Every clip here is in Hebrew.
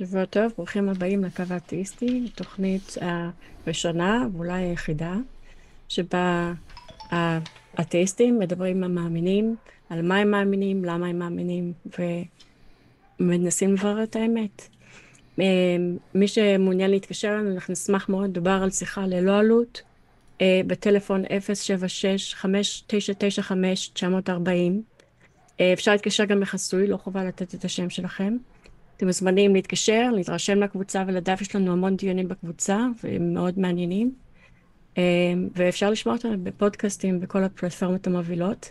שבוע טוב, ברוכים הבאים לקו האתאיסטי, תוכנית הראשונה ואולי היחידה, שבה האתאיסטים מדברים עם המאמינים, על מה הם מאמינים, למה הם מאמינים, ומנסים לברר את האמת. מי שמעוניין להתקשר לנו, אנחנו נשמח מאוד, דובר על שיחה ללא עלות, בטלפון 076-5995-940. אפשר להתקשר גם בחסוי, לא חובה לתת את השם שלכם. אתם מוזמנים להתקשר, להתרשם לקבוצה ולדף, יש לנו המון דיונים בקבוצה, והם מאוד מעניינים. ואפשר לשמוע אותם בפודקאסטים, בכל הפלטפורמות המובילות.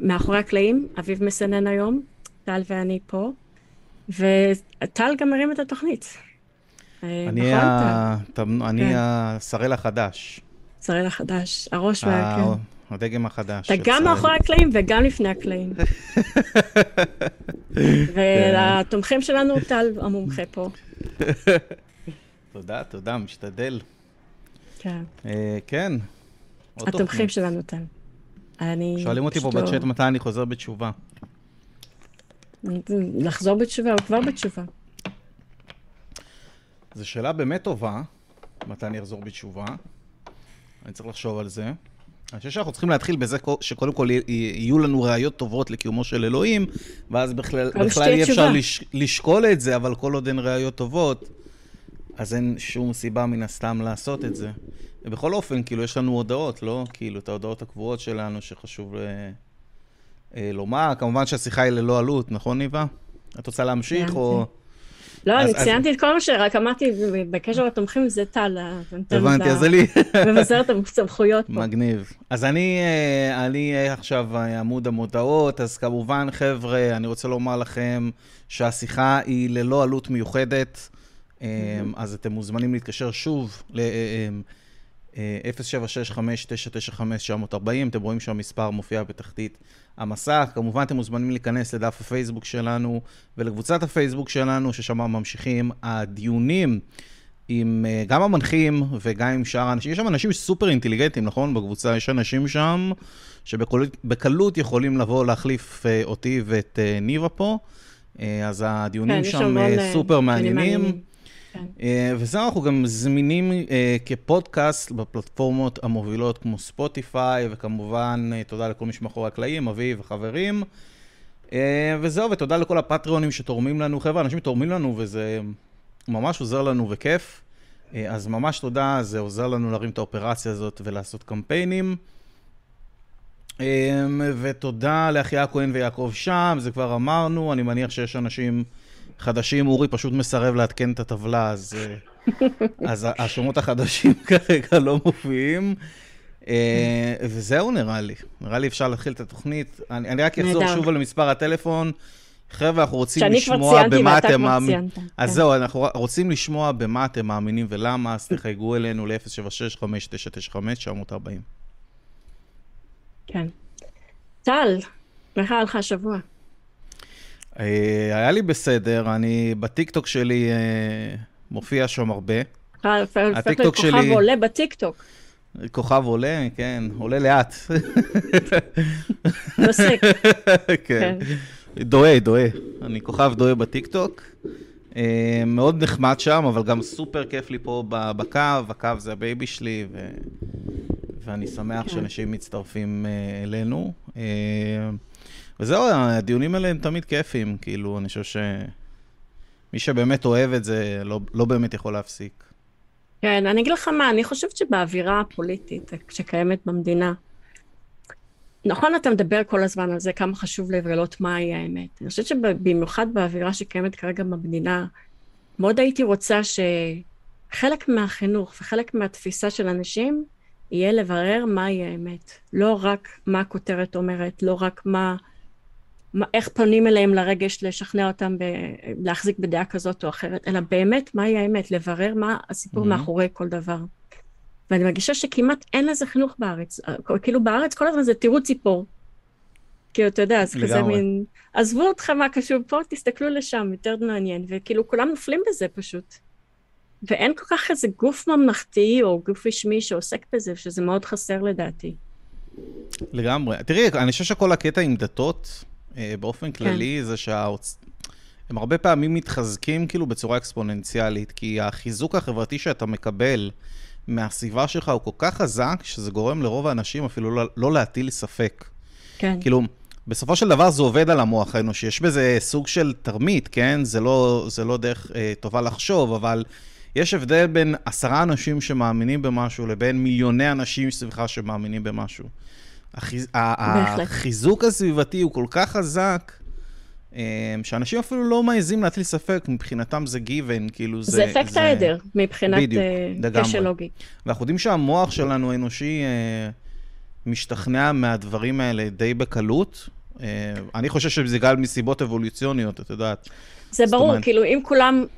מאחורי הקלעים, אביב מסנן היום, טל ואני פה, וטל גם מרים את התוכנית. אני השרל החדש. שרל החדש, הראש והקלעים. הדגם החדש. אתה גם מאחורי הקלעים וגם לפני הקלעים. ולתומכים שלנו הוא טל המומחה פה. תודה, תודה, משתדל. כן. כן. התומכים שלנו טל. שואלים אותי פה בצ'אט מתי אני חוזר בתשובה. לחזור בתשובה או כבר בתשובה? זו שאלה באמת טובה, מתי אני אחזור בתשובה. אני צריך לחשוב על זה. אני חושב שאנחנו צריכים להתחיל בזה שקודם כל יהיו לנו ראיות טובות לקיומו של אלוהים, ואז בכלל אי אפשר לשקול את זה, אבל כל עוד אין ראיות טובות, אז אין שום סיבה מן הסתם לעשות את זה. ובכל אופן, כאילו, יש לנו הודעות, לא? כאילו, את ההודעות הקבועות שלנו שחשוב לומר. כמובן שהשיחה היא ללא עלות, נכון, ניבה? את רוצה להמשיך או... לא, אני ציינתי את כל מה שרק אמרתי בקשר לתומכים, זה טל. הבנתי, אז אני... מבזר את הסמכויות פה. מגניב. אז אני עכשיו עמוד המודעות, אז כמובן, חבר'ה, אני רוצה לומר לכם שהשיחה היא ללא עלות מיוחדת, אז אתם מוזמנים להתקשר שוב ל-076-5995-940, אתם רואים שהמספר מופיע בתחתית המסך. כמובן אתם מוזמנים להיכנס לדף הפייסבוק שלנו ולקבוצת הפייסבוק שלנו, ששם ממשיכים הדיונים עם גם המנחים וגם עם שאר האנשים. יש שם אנשים סופר אינטליגנטים, נכון? בקבוצה יש אנשים שם שבקלות יכולים לבוא להחליף אותי ואת ניבה פה, אז הדיונים שם סופר מעניינים. וזה אנחנו גם זמינים כפודקאסט בפלטפורמות המובילות כמו ספוטיפיי, וכמובן תודה לכל משמחורי הקלעים, אביב וחברים, וזהו, ותודה לכל הפטריונים שתורמים לנו, חבר'ה, אנשים תורמים לנו וזה ממש עוזר לנו וכיף, אז ממש תודה, זה עוזר לנו להרים את האופרציה הזאת ולעשות קמפיינים, ותודה לאחיה כהן ויעקב שם, זה כבר אמרנו, אני מניח שיש אנשים... חדשים, אורי פשוט מסרב להתקן את הטבלה, אז השמות החדשים כרגע לא מופיעים, וזהו נראה לי. נראה לי אפשר להתחיל את התוכנית. אני רק אחזור שוב על מספר הטלפון. חבר'ה, אנחנו רוצים לשמוע במה אתם מאמינים. אז זהו, אנחנו רוצים לשמוע במה אתם מאמינים ולמה, אז תחייגו אלינו ל-076-5995-940. כן. טל, איך היה לך השבוע? היה לי בסדר, אני בטיקטוק שלי מופיע שם הרבה. הטיקטוק שלי... כוכב עולה בטיקטוק. כוכב עולה, כן, עולה לאט. נוסק. כן. דועה. אני כוכב דועה בטיקטוק. מאוד נחמד שם, אבל גם סופר כיף לי פה בקו. הקו זה הבייבי שלי, ואני שמח שאנשים מצטרפים אלינו. וזהו, הדיונים האלה הם תמיד כיפים, כאילו, אני חושב שמי שבאמת אוהב את זה, לא באמת יכול להפסיק. כן, אני אגיד לך מה, אני חושבת שבאווירה הפוליטית שקיימת במדינה, נכון, אתה מדבר כל הזמן על זה, כמה חשוב לגלות מהי האמת. אני חושבת שבמיוחד באווירה שקיימת כרגע במדינה, מאוד הייתי רוצה שחלק מהחינוך וחלק מהתפיסה של אנשים, יהיה לברר מהי האמת. לא רק מה הכותרת אומרת, לא רק איך פונים אליהם לרגש, לשכנע אותם להחזיק בדעה כזאת או אחרת, אלא באמת מהי האמת, לברר מה הסיפור מאחורי כל דבר. ואני מרגישה שכמעט אין לזה חינוך בארץ. כאילו בארץ כל הזמן זה תראו ציפור. כאילו, אתה יודע, אז כזה מין... עזבו אותך מה קשור פה, תסתכלו לשם, יותר מעניין. וכאילו כולם נופלים בזה פשוט. ואין כל כך איזה גוף ממלכתי או גוף רשמי שעוסק בזה, שזה מאוד חסר לדעתי. לגמרי. תראי, אני חושב שכל הקטע עם דתות, באופן כללי, זה הם הרבה פעמים מתחזקים כאילו בצורה אקספוננציאלית, כי החיזוק החברתי שאתה מקבל מהסביבה שלך הוא כל כך חזק, שזה גורם לרוב האנשים אפילו לא להטיל ספק. כן. כאילו, בסופו של דבר זה עובד על המוח האנושי, יש בזה סוג של תרמית, כן? זה לא דרך טובה לחשוב, אבל יש הבדל בין 10 אנשים שמאמינים במשהו, לבין מיליוני אנשים סביבך שמאמינים במשהו. החיזוק הסביבתי הוא כל כך חזק, שאנשים אפילו לא מעזים להטיל ספק, מבחינתם זה גיוון, כאילו זה... זה אפקט העדר, מבחינת כשלוגי. ואנחנו יודעים שהמוח שלנו האנושי משתכנע מהדברים האלה די בקלות. אני חושב שזה גל מסיבות אבולוציוניות, את יודעת. זה ברור, כאילו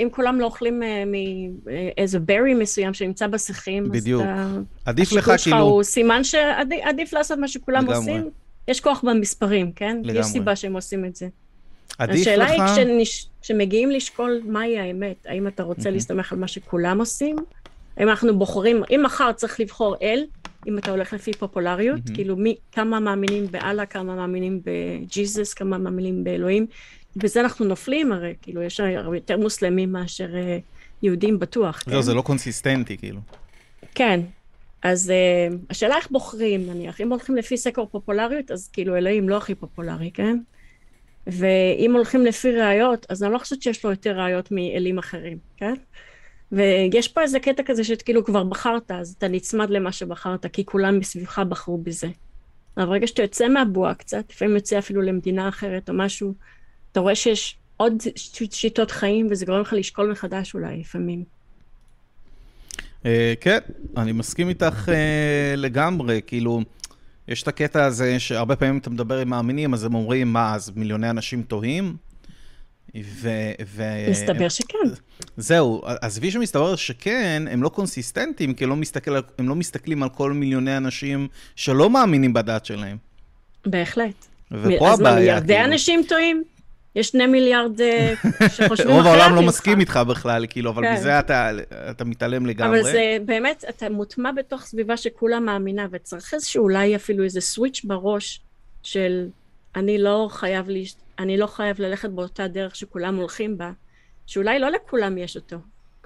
אם כולם לא אוכלים מאיזה ברי מסוים שנמצא בשיחים, בדיוק. עדיף לך כאילו... הוא סימן שעדיף לעשות מה שכולם עושים. יש כוח במספרים, כן? יש סיבה שהם עושים את זה. השאלה היא כשמגיעים לשקול מהי האמת, האם אתה רוצה להסתמך על מה שכולם עושים? האם אנחנו בוחרים, אם מחר צריך לבחור אל, אם אתה הולך לפי פופולריות, כאילו כמה מאמינים באללה, כמה מאמינים בג'יזוס, כמה מאמינים באלוהים, בזה אנחנו נופלים הרי, כאילו יש יותר מוסלמים מאשר יהודים בטוח. לא, זה לא קונסיסטנטי כאילו. כן, אז השאלה איך בוחרים נניח, אם הולכים לפי סקר פופולריות, אז כאילו אלוהים לא הכי פופולרי, כן? ואם הולכים לפי ראיות, אז אני לא חושבת שיש לו יותר ראיות מאלים אחרים, כן? ויש פה איזה קטע כזה שכאילו כבר בחרת, אז אתה נצמד למה שבחרת, כי כולם מסביבך בחרו בזה. אבל רגע שאתה יוצא מהבועה קצת, לפעמים יוצא אפילו למדינה אחרת או משהו, אתה רואה שיש עוד שיטות חיים, וזה גורם לך לשקול מחדש אולי לפעמים. כן, אני מסכים איתך לגמרי, כאילו... יש את הקטע הזה שהרבה פעמים אתה מדבר עם מאמינים, אז הם אומרים, מה, אז מיליוני אנשים טועים? מסתבר שכן. זהו, אז בי שמסתבר שכן, הם לא קונסיסטנטים, כי הם לא מסתכלים על כל מיליוני אנשים שלא מאמינים בדעת שלהם. בהחלט. ופה הבעיה. אז מה, מיליארדי אנשים טועים? יש 2 מיליארד שחושבים אחרת. רוב העולם לא מסכים איתך בכלל, כאילו, אבל בזה אתה מתעלם לגמרי. אבל זה באמת, אתה מוטמע בתוך סביבה שכולה מאמינה, וצריך שאולי אפילו איזה סוויץ' בראש של אני לא חייב ללכת באותה דרך שכולם הולכים בה, שאולי לא לכולם יש אותו.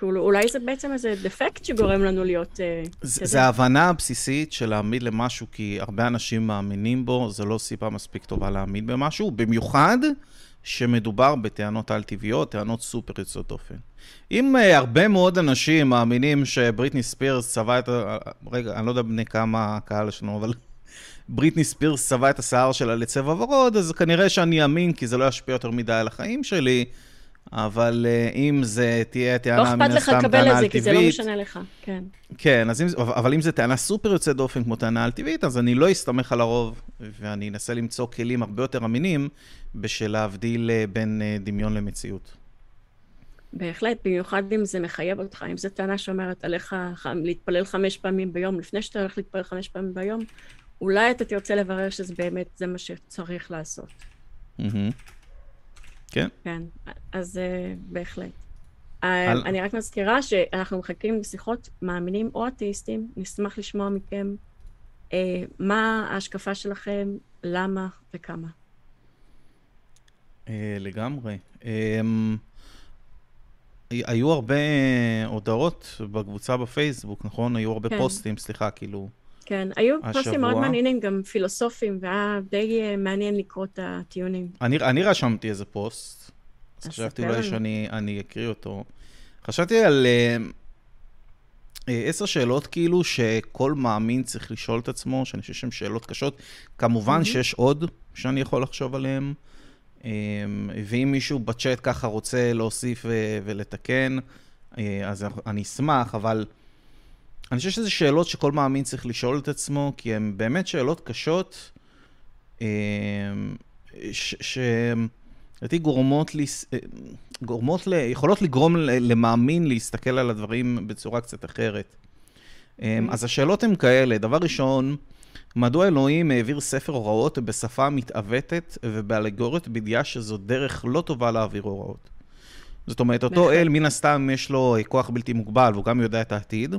אולי זה בעצם איזה דפקט שגורם לנו להיות... זה ההבנה הבסיסית של להעמיד למשהו, כי הרבה אנשים מאמינים בו, זה לא סיבה מספיק טובה להעמיד במשהו, במיוחד שמדובר בטענות על-טבעיות, טענות סופר יוצאות דופן. אם הרבה מאוד אנשים מאמינים שבריטני ספירס צבע את... רגע, אני לא יודע בני כמה הקהל שלנו, אבל בריטני ספירס צבע את השיער שלה לצבע ורוד, אז כנראה שאני אמין, כי זה לא ישפיע יותר מדי על החיים שלי, אבל אם זה תהיה טענה מן הסתם טענה על-טבעית... לא אכפת לך לקבל את זה, כי זה לא משנה לך, כן. כן, אבל אם זה טענה סופר יוצאת דופן כמו טענה על-טבעית, אז אני לא אסתמך על הרוב, ואני אנסה למצוא כלים הרבה יותר אמינים, בשביל להבדיל בין דמיון למציאות. בהחלט, במיוחד אם זה מחייב אותך, אם זו טענה שאומרת עליך להתפלל 5 פעמים ביום, לפני שאתה הולך להתפלל 5 פעמים ביום, אולי אתה תרצה לברר שזה באמת זה מה שצריך לעשות. כן. כן, אז בהחלט. אני רק מזכירה שאנחנו מחכים לשיחות מאמינים או אתאיסטים, נשמח לשמוע מכם מה ההשקפה שלכם, למה וכמה. לגמרי. היו הרבה הודעות בקבוצה בפייסבוק, נכון? היו הרבה פוסטים, סליחה, כאילו... כן, היו פוסטים מאוד מעניינים, גם פילוסופים, והיה די מעניין לקרוא את הטיעונים. אני רשמתי איזה פוסט, אז חשבתי אולי שאני אקריא אותו. חשבתי על 10 שאלות כאילו שכל מאמין צריך לשאול את עצמו, שאני חושב שהן שאלות קשות. כמובן שיש עוד שאני יכול לחשוב עליהן, ואם מישהו בצ'אט ככה רוצה להוסיף ולתקן, אז אני אשמח, אבל אני חושב שזה שאלות שכל מאמין צריך לשאול את עצמו, כי הן באמת שאלות קשות, שלדעתי יכולות לגרום למאמין להסתכל על הדברים בצורה קצת אחרת. אז השאלות הן כאלה, דבר ראשון, מדוע אלוהים העביר ספר הוראות בשפה מתעוותת ובאלגוריות בידיעה שזו דרך לא טובה להעביר הוראות? זאת אומרת, אותו אל מן הסתם יש לו כוח בלתי מוגבל, והוא גם יודע את העתיד.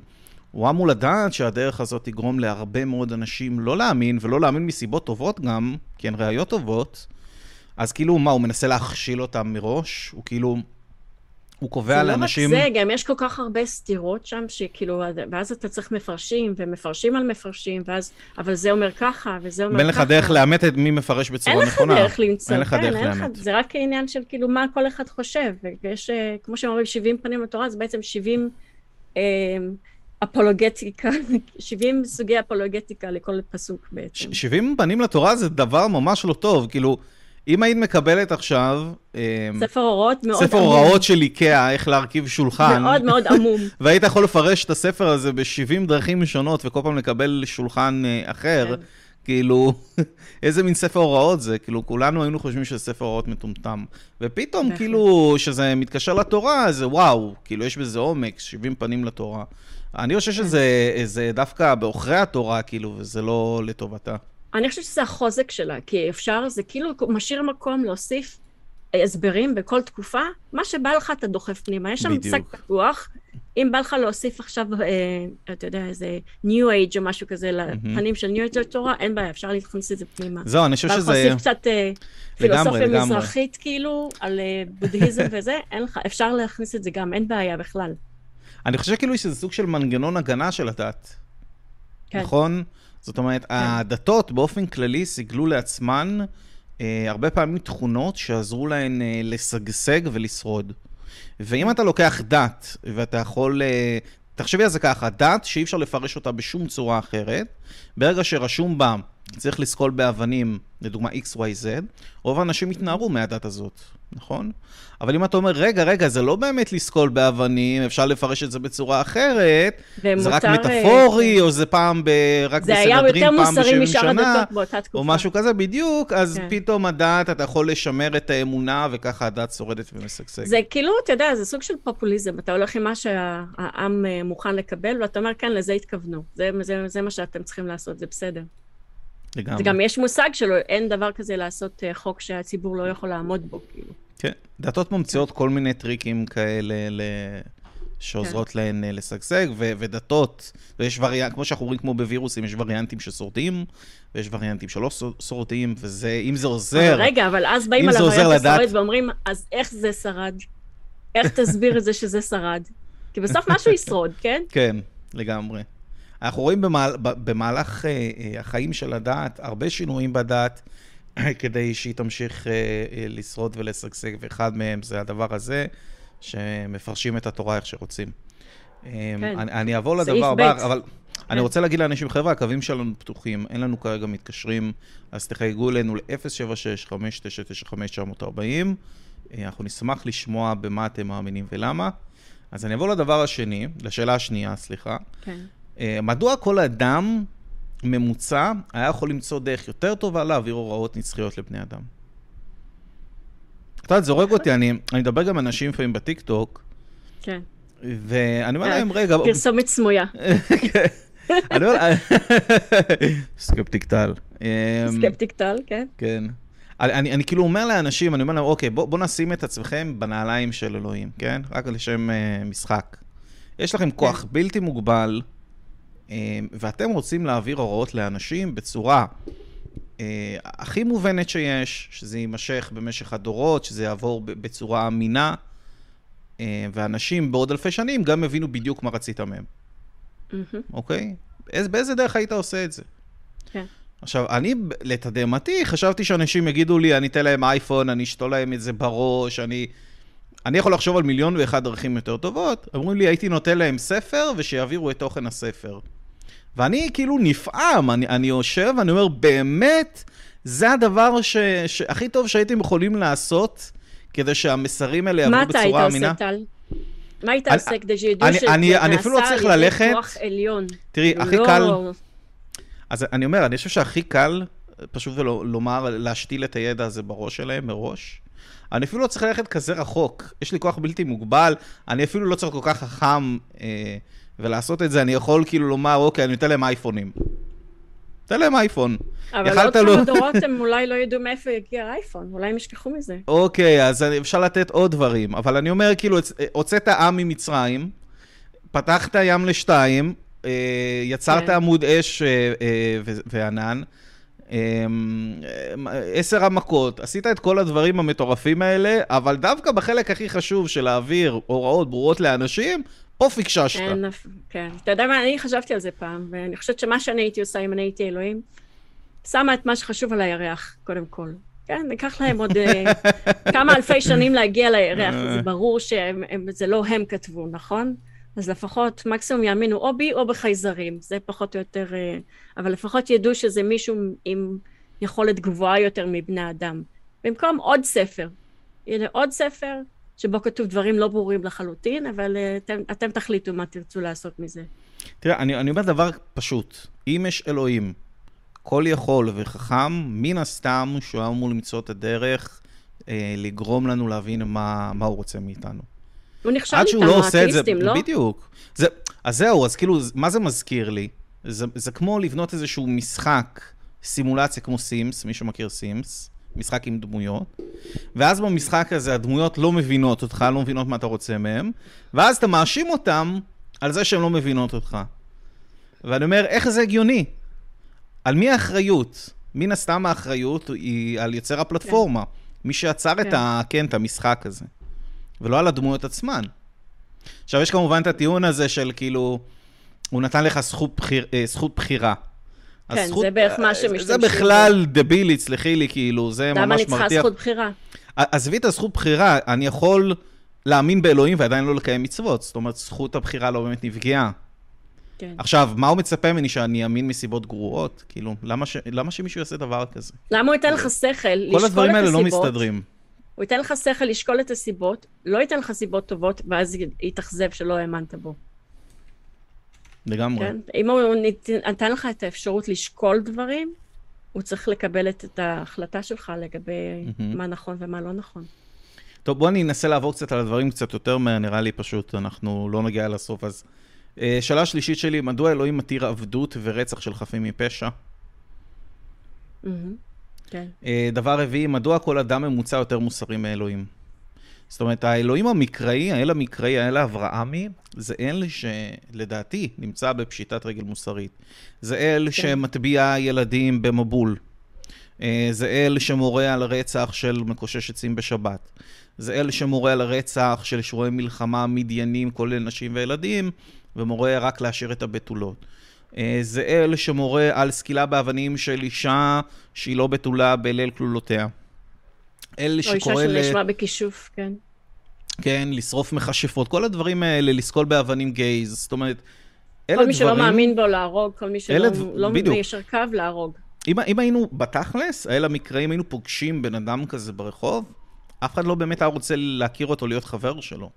הוא אמור לדעת שהדרך הזאת תגרום להרבה מאוד אנשים לא להאמין, ולא להאמין מסיבות טובות גם, כי הן ראיות טובות, אז כאילו, מה, הוא מנסה להכשיל אותם מראש? הוא כאילו, הוא קובע לאנשים... זה לא רק זה, גם יש כל כך הרבה סתירות שם, שכאילו, ואז אתה צריך מפרשים, ומפרשים על מפרשים, ואז, אבל זה אומר ככה, וזה אומר ככה. אין לך דרך לאמת את מי מפרש בצורה נכונה. אין לך דרך למצוא, זה רק העניין של כאילו, מה כל אחד חושב. ויש, כמו שהם אומרים, 70 פנים לתורה, זה בעצם 70 אפולוגטיקה, 70 סוגי אפולוגטיקה לכל פסוק בעצם. 70 פנים לתורה זה דבר ממש לא טוב, כאילו, אם היית מקבלת עכשיו... ספר הוראות מאוד עמום. ספר הוראות של איקאה, איך להרכיב שולחן. מאוד מאוד עמום. והיית יכול לפרש את הספר הזה ב-70 דרכים שונות, וכל פעם לקבל שולחן אחר. כאילו, איזה מין ספר הוראות זה? כאילו, כולנו היינו חושבים שזה ספר הוראות מטומטם. ופתאום, כאילו, שזה מתקשר לתורה, זה וואו, כאילו, יש בזה עומק, 70 פנים לתורה. אני חושב שזה דווקא באוכרי התורה, כאילו, וזה לא לטובתה. אני חושבת שזה החוזק שלה, כי אפשר, זה כאילו משאיר מקום להוסיף הסברים בכל תקופה, מה שבא לך אתה דוחף פנימה, יש שם שק פתוח, אם בא לך להוסיף עכשיו, אתה יודע, איזה ניו אייג' או משהו כזה, לפנים של ניו אייג' לתורה, אין בעיה, אפשר להכניס את זה פנימה. זהו, אני חושב שזה... בא לך להוסיף קצת פילוסופיה מזרחית כאילו, על בודהיזם וזה, אין לך, אפשר להכניס את זה גם, אין בעיה בכלל. אני חושב כאילו שזה סוג של מנגנון הגנה של הדת, נכון? זאת אומרת, הדתות באופן כללי סיגלו לעצמן הרבה פעמים תכונות שעזרו להן לסגסג ולשרוד. ואם אתה לוקח דת ואתה יכול... תחשבי על זה ככה, דת שאי אפשר לפרש אותה בשום צורה אחרת, ברגע שרשום בה צריך לסקול באבנים, לדוגמה XYZ, רוב האנשים התנערו מהדת הזאת, נכון? אבל אם אתה אומר, רגע, זה לא באמת לסקול באבנים, אפשר לפרש את זה בצורה אחרת, זה רק מטאפורי, או זה פעם רק בסנהדרין, פעם ב-70 שנה, או משהו כזה בדיוק, אז פתאום הדת, אתה יכול לשמר את האמונה, וככה הדת שורדת ומשגשגת. זה כאילו, אתה יודע, זה סוג של פופוליזם, אתה הולך עם מה שהעם מוכן לקבל, ואתה אומר, כן, לזה התכוונו, זה מה שאתם צריכים לעשות, זה בסדר. זה גם יש מושג שלו, אין דבר כזה לעשות חוק שהציבור לא יכול לעמוד בו, כאילו. כן, דתות ממציאות כל מיני טריקים כאלה שעוזרות להן לסגסג, ודתות, ויש וריאנטים, כמו שאנחנו רואים כמו בווירוסים, יש וריאנטים ששורדים, ויש וריאנטים שלא שורדים, וזה, אם זה עוזר... רגע, אבל אז באים על הווריאנט השורד ואומרים, אז איך זה שרד? איך תסביר את זה שזה שרד? כי בסוף משהו ישרוד, כן? כן, לגמרי. אנחנו רואים במהלך החיים של הדת, הרבה שינויים בדת, כדי שהיא תמשיך לשרוד ולסגסג, ואחד מהם זה הדבר הזה, שמפרשים את התורה איך שרוצים. אני אעבור לדבר הבא, אבל אני רוצה להגיד לאנשים, חבר'ה, הקווים שלנו פתוחים, אין לנו כרגע מתקשרים, אז תחייגו אלינו ל-076-599-940, אנחנו נשמח לשמוע במה אתם מאמינים ולמה. אז אני אעבור לדבר השני, לשאלה השנייה, סליחה. כן. מדוע כל אדם ממוצע היה יכול למצוא דרך יותר טובה להעביר הוראות נצחיות לבני אדם? אתה יודע, זורק אותי, אני מדבר גם אנשים לפעמים בטיקטוק. כן. ואני אומר להם, רגע... פרסומת סמויה. אני אומר... סקפטיק טל. סקפטיק טל, כן. כן. אני כאילו אומר לאנשים, אני אומר להם, אוקיי, בואו נשים את עצמכם בנעליים של אלוהים, כן? רק לשם משחק. יש לכם כוח בלתי מוגבל, ואתם רוצים להעביר הוראות לאנשים בצורה הכי מובנת שיש, שזה יימשך במשך הדורות, שזה יעבור בצורה אמינה, ואנשים בעוד אלפי שנים גם הבינו בדיוק מה רצית מהם. אוקיי? באיזה דרך היית עושה את זה? כן. עכשיו, אני לתדהמתי חשבתי שאנשים יגידו לי, אני אתן להם אייפון, אני אשתול להם את זה בראש, אני יכול לחשוב על 1,001,000 דרכים יותר טובות. אמרו לי, הייתי נוטה להם ספר ושיעבירו את תוכן הספר. ואני כאילו נפעם, אני יושב, אני אומר, באמת, זה הדבר שהכי טוב שהייתם יכולים לעשות, כדי שהמסרים האלה יעברו בצורה אמינה. מה אתה היית עושה, טל? מה היית עושה כדי שידעו שנעשה ידי כוח עליון? תראי, הכי קל... אז אני אומר, אני חושב שהכי קל, פשוט לומר, להשתיל את הידע הזה בראש שלהם, מראש. אני אפילו לא צריך ללכת כזה רחוק, יש לי כוח בלתי מוגבל, אני אפילו לא צריך כל כך חכם ולעשות את זה, אני יכול כאילו לומר, אוקיי, אני אתן להם אייפונים. אתן להם אייפון. אבל עוד כמה דורות הם אולי לא ידעו מאיפה יגיע האייפון, אולי הם ישכחו מזה. אוקיי, אז אפשר לתת עוד דברים, אבל אני אומר כאילו, הוצאת עם ממצרים, פתחת ים לשתיים, יצרת עמוד אש וענן, 10 המכות, עשית את כל הדברים המטורפים האלה, אבל דווקא בחלק הכי חשוב של להעביר הוראות ברורות לאנשים, אופי קששת. כן, אתה יודע מה, אני חשבתי על זה פעם, ואני חושבת שמה שאני הייתי עושה אם אני הייתי אלוהים, שמה את מה שחשוב על הירח, קודם כל. כן, ניקח להם עוד כמה אלפי שנים להגיע לירח, זה ברור שזה לא הם כתבו, נכון? אז לפחות מקסימום יאמינו או בי או בחייזרים, זה פחות או יותר, אבל לפחות ידעו שזה מישהו עם יכולת גבוהה יותר מבני אדם. במקום עוד ספר, הנה עוד ספר שבו כתוב דברים לא ברורים לחלוטין, אבל אתם תחליטו מה תרצו לעשות מזה. תראה, אני אומר דבר פשוט, אם יש אלוהים, כל יכול וחכם, מן הסתם שהוא אמור למצוא את הדרך לגרום לנו להבין מה הוא רוצה מאיתנו. הוא נחשב איתנו, האתאיסטים, לא? בדיוק. אז זהו, אז כאילו, מה זה מזכיר לי? זה כמו לבנות איזשהו משחק, סימולציה כמו סימס, מי שמכיר סימס, משחק עם דמויות, ואז במשחק הזה הדמויות לא מבינות אותך, לא מבינות מה אתה רוצה מהם, ואז אתה מאשים אותם על זה שהן לא מבינות אותך. ואני אומר, איך זה הגיוני? על מי האחריות? מן הסתם האחריות היא על יוצר הפלטפורמה. מי שיצר את המשחק הזה. ולא על הדמויות עצמן. עכשיו, יש כמובן את הטיעון הזה של כאילו, הוא נתן לך זכות בחירה. כן, זה בערך מה שמשתמשים. זה בכלל דבילי, סלחי לי, כאילו, זה ממש מרתיח. למה אני צריכה זכות בחירה? עזבי את הזכות בחירה, אני יכול להאמין באלוהים ועדיין לא לקיים מצוות. זאת אומרת, זכות הבחירה לא באמת נפגעה. עכשיו, מה הוא מצפה ממני שאני אמין מסיבות גרועות? כאילו, למה שמישהו יעשה דבר כזה? למה הוא ייתן לך שכל לשקול את הסיבות? כל הדברים האלה לא מסתדרים. הוא ייתן לך שכל לשקול את הסיבות, לא ייתן לך סיבות טובות, ואז יתאכזב שלא האמנת בו. לגמרי. אם הוא נתן לך את האפשרות לשקול דברים, הוא צריך לקבל את ההחלטה שלך לגבי מה נכון ומה לא נכון. טוב, בוא אני אנסה לעבור קצת על הדברים קצת יותר, נראה לי פשוט, אנחנו לא נגיע לסוף, אז... שאלה שלישית שלי, מדוע אלוהים מתיר עבדות ורצח של חפים מפשע? דבר רביעי, מדוע כל אדם ממוצע יותר מוסרי מאלוהים? זאת אומרת, האלוהים המקראי, האל האברהמי, זה אל שלדעתי נמצא בפשיטת רגל מוסרית. זה אל שמטביע ילדים במבול. זה אל שמורה על רצח של מקושש עצים בשבת. זה אל שמורה על רצח של שרועי מלחמה מדיינים, כולל נשים וילדים, ומורה רק להשאיר את הבתולות. זה אל שמורה על סקילה באבנים של אישה שהיא לא בתולה בליל כלולותיה. אל שקורא... או אישה שנשמע בכישוף, כן. כן, לשרוף מחשפות. כל הדברים האלה, לסקול באבנים גייז. זאת אומרת, אלה דברים... כל מי שלא מאמין בו להרוג, כל מי שלא מיישר קו להרוג. אם היינו בתכלס, האל המקראים, היינו פוגשים בן אדם כזה ברחוב, אף אחד לא באמת היה רוצה להכיר אותו, להיות חבר שלו.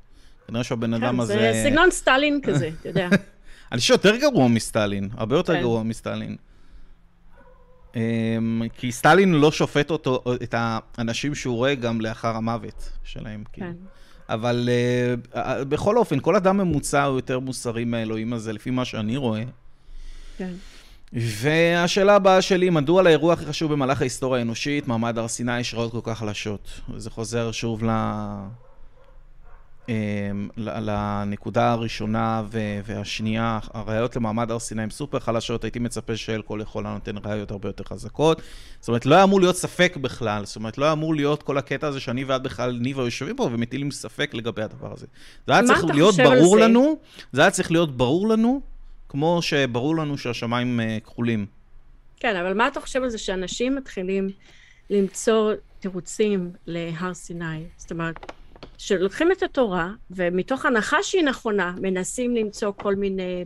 כנראה שהבן אדם הזה... זה סגנון סטלין כזה, אתה יודע. אני חושב יותר גרוע מסטלין, הרבה יותר גרוע מסטלין. כי סטלין לא שופט אותו, את האנשים שהוא רואה גם לאחר המוות שלהם. אבל בכל אופן, כל אדם ממוצע הוא יותר מוסרי מהאלוהים הזה, לפי מה שאני רואה. כן. והשאלה הבאה שלי, מדוע לאירוע הכי חשוב במהלך ההיסטוריה האנושית, מעמד הר סיני, יש ראיות כל כך חלשות? וזה חוזר שוב לנקודה הראשונה והשנייה, הראיות למעמד הר סיני הן סופר חלשות, הייתי מצפה שאל כל יכולה נותן ראיות הרבה יותר חזקות. זאת אומרת, לא אמור להיות ספק בכלל, זאת אומרת, לא אמור להיות כל הקטע הזה שאני ועד בכלל ניבה יושבים פה ומטילים ספק לגבי הדבר הזה. זה היה צריך להיות ברור לנו, כמו שברור לנו שהשמיים כחולים. כן, אבל מה אתה חושב על זה שאנשים מתחילים למצוא תירוצים להר סיני? זאת אומרת, שלוקחים את התורה, ומתוך הנחה שהיא נכונה, מנסים למצוא כל מיני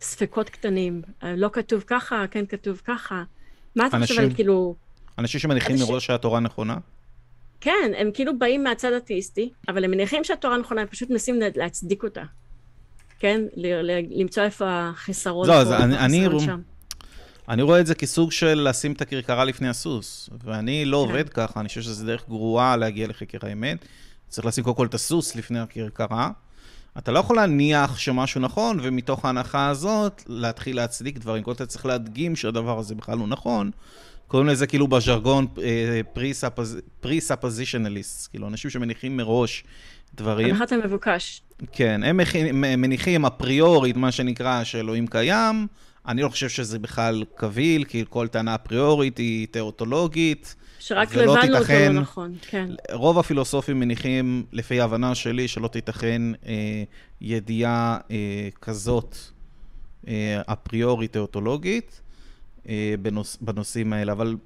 ספקות קטנים. לא כתוב ככה, כן כתוב ככה. מה אתה חושב על כאילו... אנשים שמניחים מראש שהתורה נכונה? כן, הם כאילו באים מהצד האתאיסטי, אבל הם מניחים שהתורה נכונה, הם פשוט מנסים להצדיק אותה. כן, למצוא איפה החיסרון פה, החיסרון שם. אני רואה את זה כסוג של לשים את הקרקרה לפני הסוס, ואני לא עובד ככה, אני חושב שזה דרך גרועה להגיע לחקר האמת. צריך לשים קודם כל את הסוס לפני הקרקרה. אתה לא יכול להניח שמשהו נכון, ומתוך ההנחה הזאת להתחיל להצדיק דברים. כל אתה צריך להדגים שהדבר הזה בכלל לא נכון. קוראים לזה כאילו בז'רגון pre-suppositionalists, כאילו אנשים שמניחים מראש דברים. הנחת המבוקש. כן, הם מניחים אפריורית, מה שנקרא, שאלוהים קיים, אני לא חושב שזה בכלל קביל, כי כל טענה אפריורית היא תיאוטולוגית, שרק לבנו אותו לא נכון, כן. רוב הפילוסופים מניחים, לפי ההבנה שלי, שלא תיתכן ידיעה כזאת אפריורית תיאוטולוגית בנושאים האלה, אבל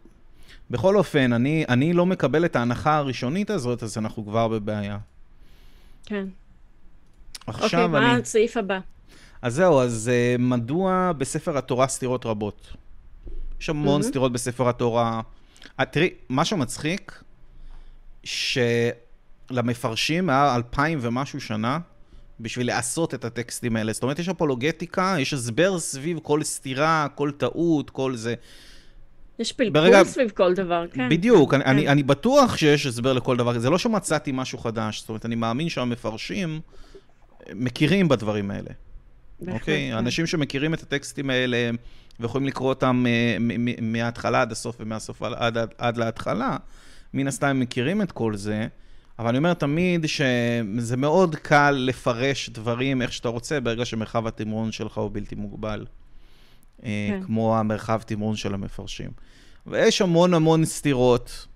בכל אופן, אני לא מקבל את ההנחה הראשונית הזאת, אז אנחנו כבר בבעיה. כן. אוקיי, מה הסעיף הבא? אז זהו, אז מדוע בספר התורה סתירות רבות? יש המון סתירות בספר התורה. תראי, משהו מצחיק, שלמפרשים היה 2000 ומשהו שנה, בשביל לעשות את הטקסטים האלה. זאת אומרת, יש אפולוגטיקה, יש הסבר סביב כל סתירה, כל טעות, כל זה. יש פלפול סביב כל דבר, כן. בדיוק, אני בטוח שיש הסבר לכל דבר. זה לא שמצאתי משהו חדש, זאת אומרת, אני מאמין שהמפרשים מכירים בדברים האלה. אוקיי, אנשים שמכירים את הטקסטים האלה ויכולים לקרוא אותם מההתחלה עד הסוף ומהסוף עד להתחלה, מן הסתם מכירים את כל זה, אבל אני אומר תמיד שזה מאוד קל לפרש דברים איך שאתה רוצה ברגע שמרחב התמרון שלך הוא בלתי מוגבל, כמו המרחב תמרון של המפרשים. ויש המון המון סתירות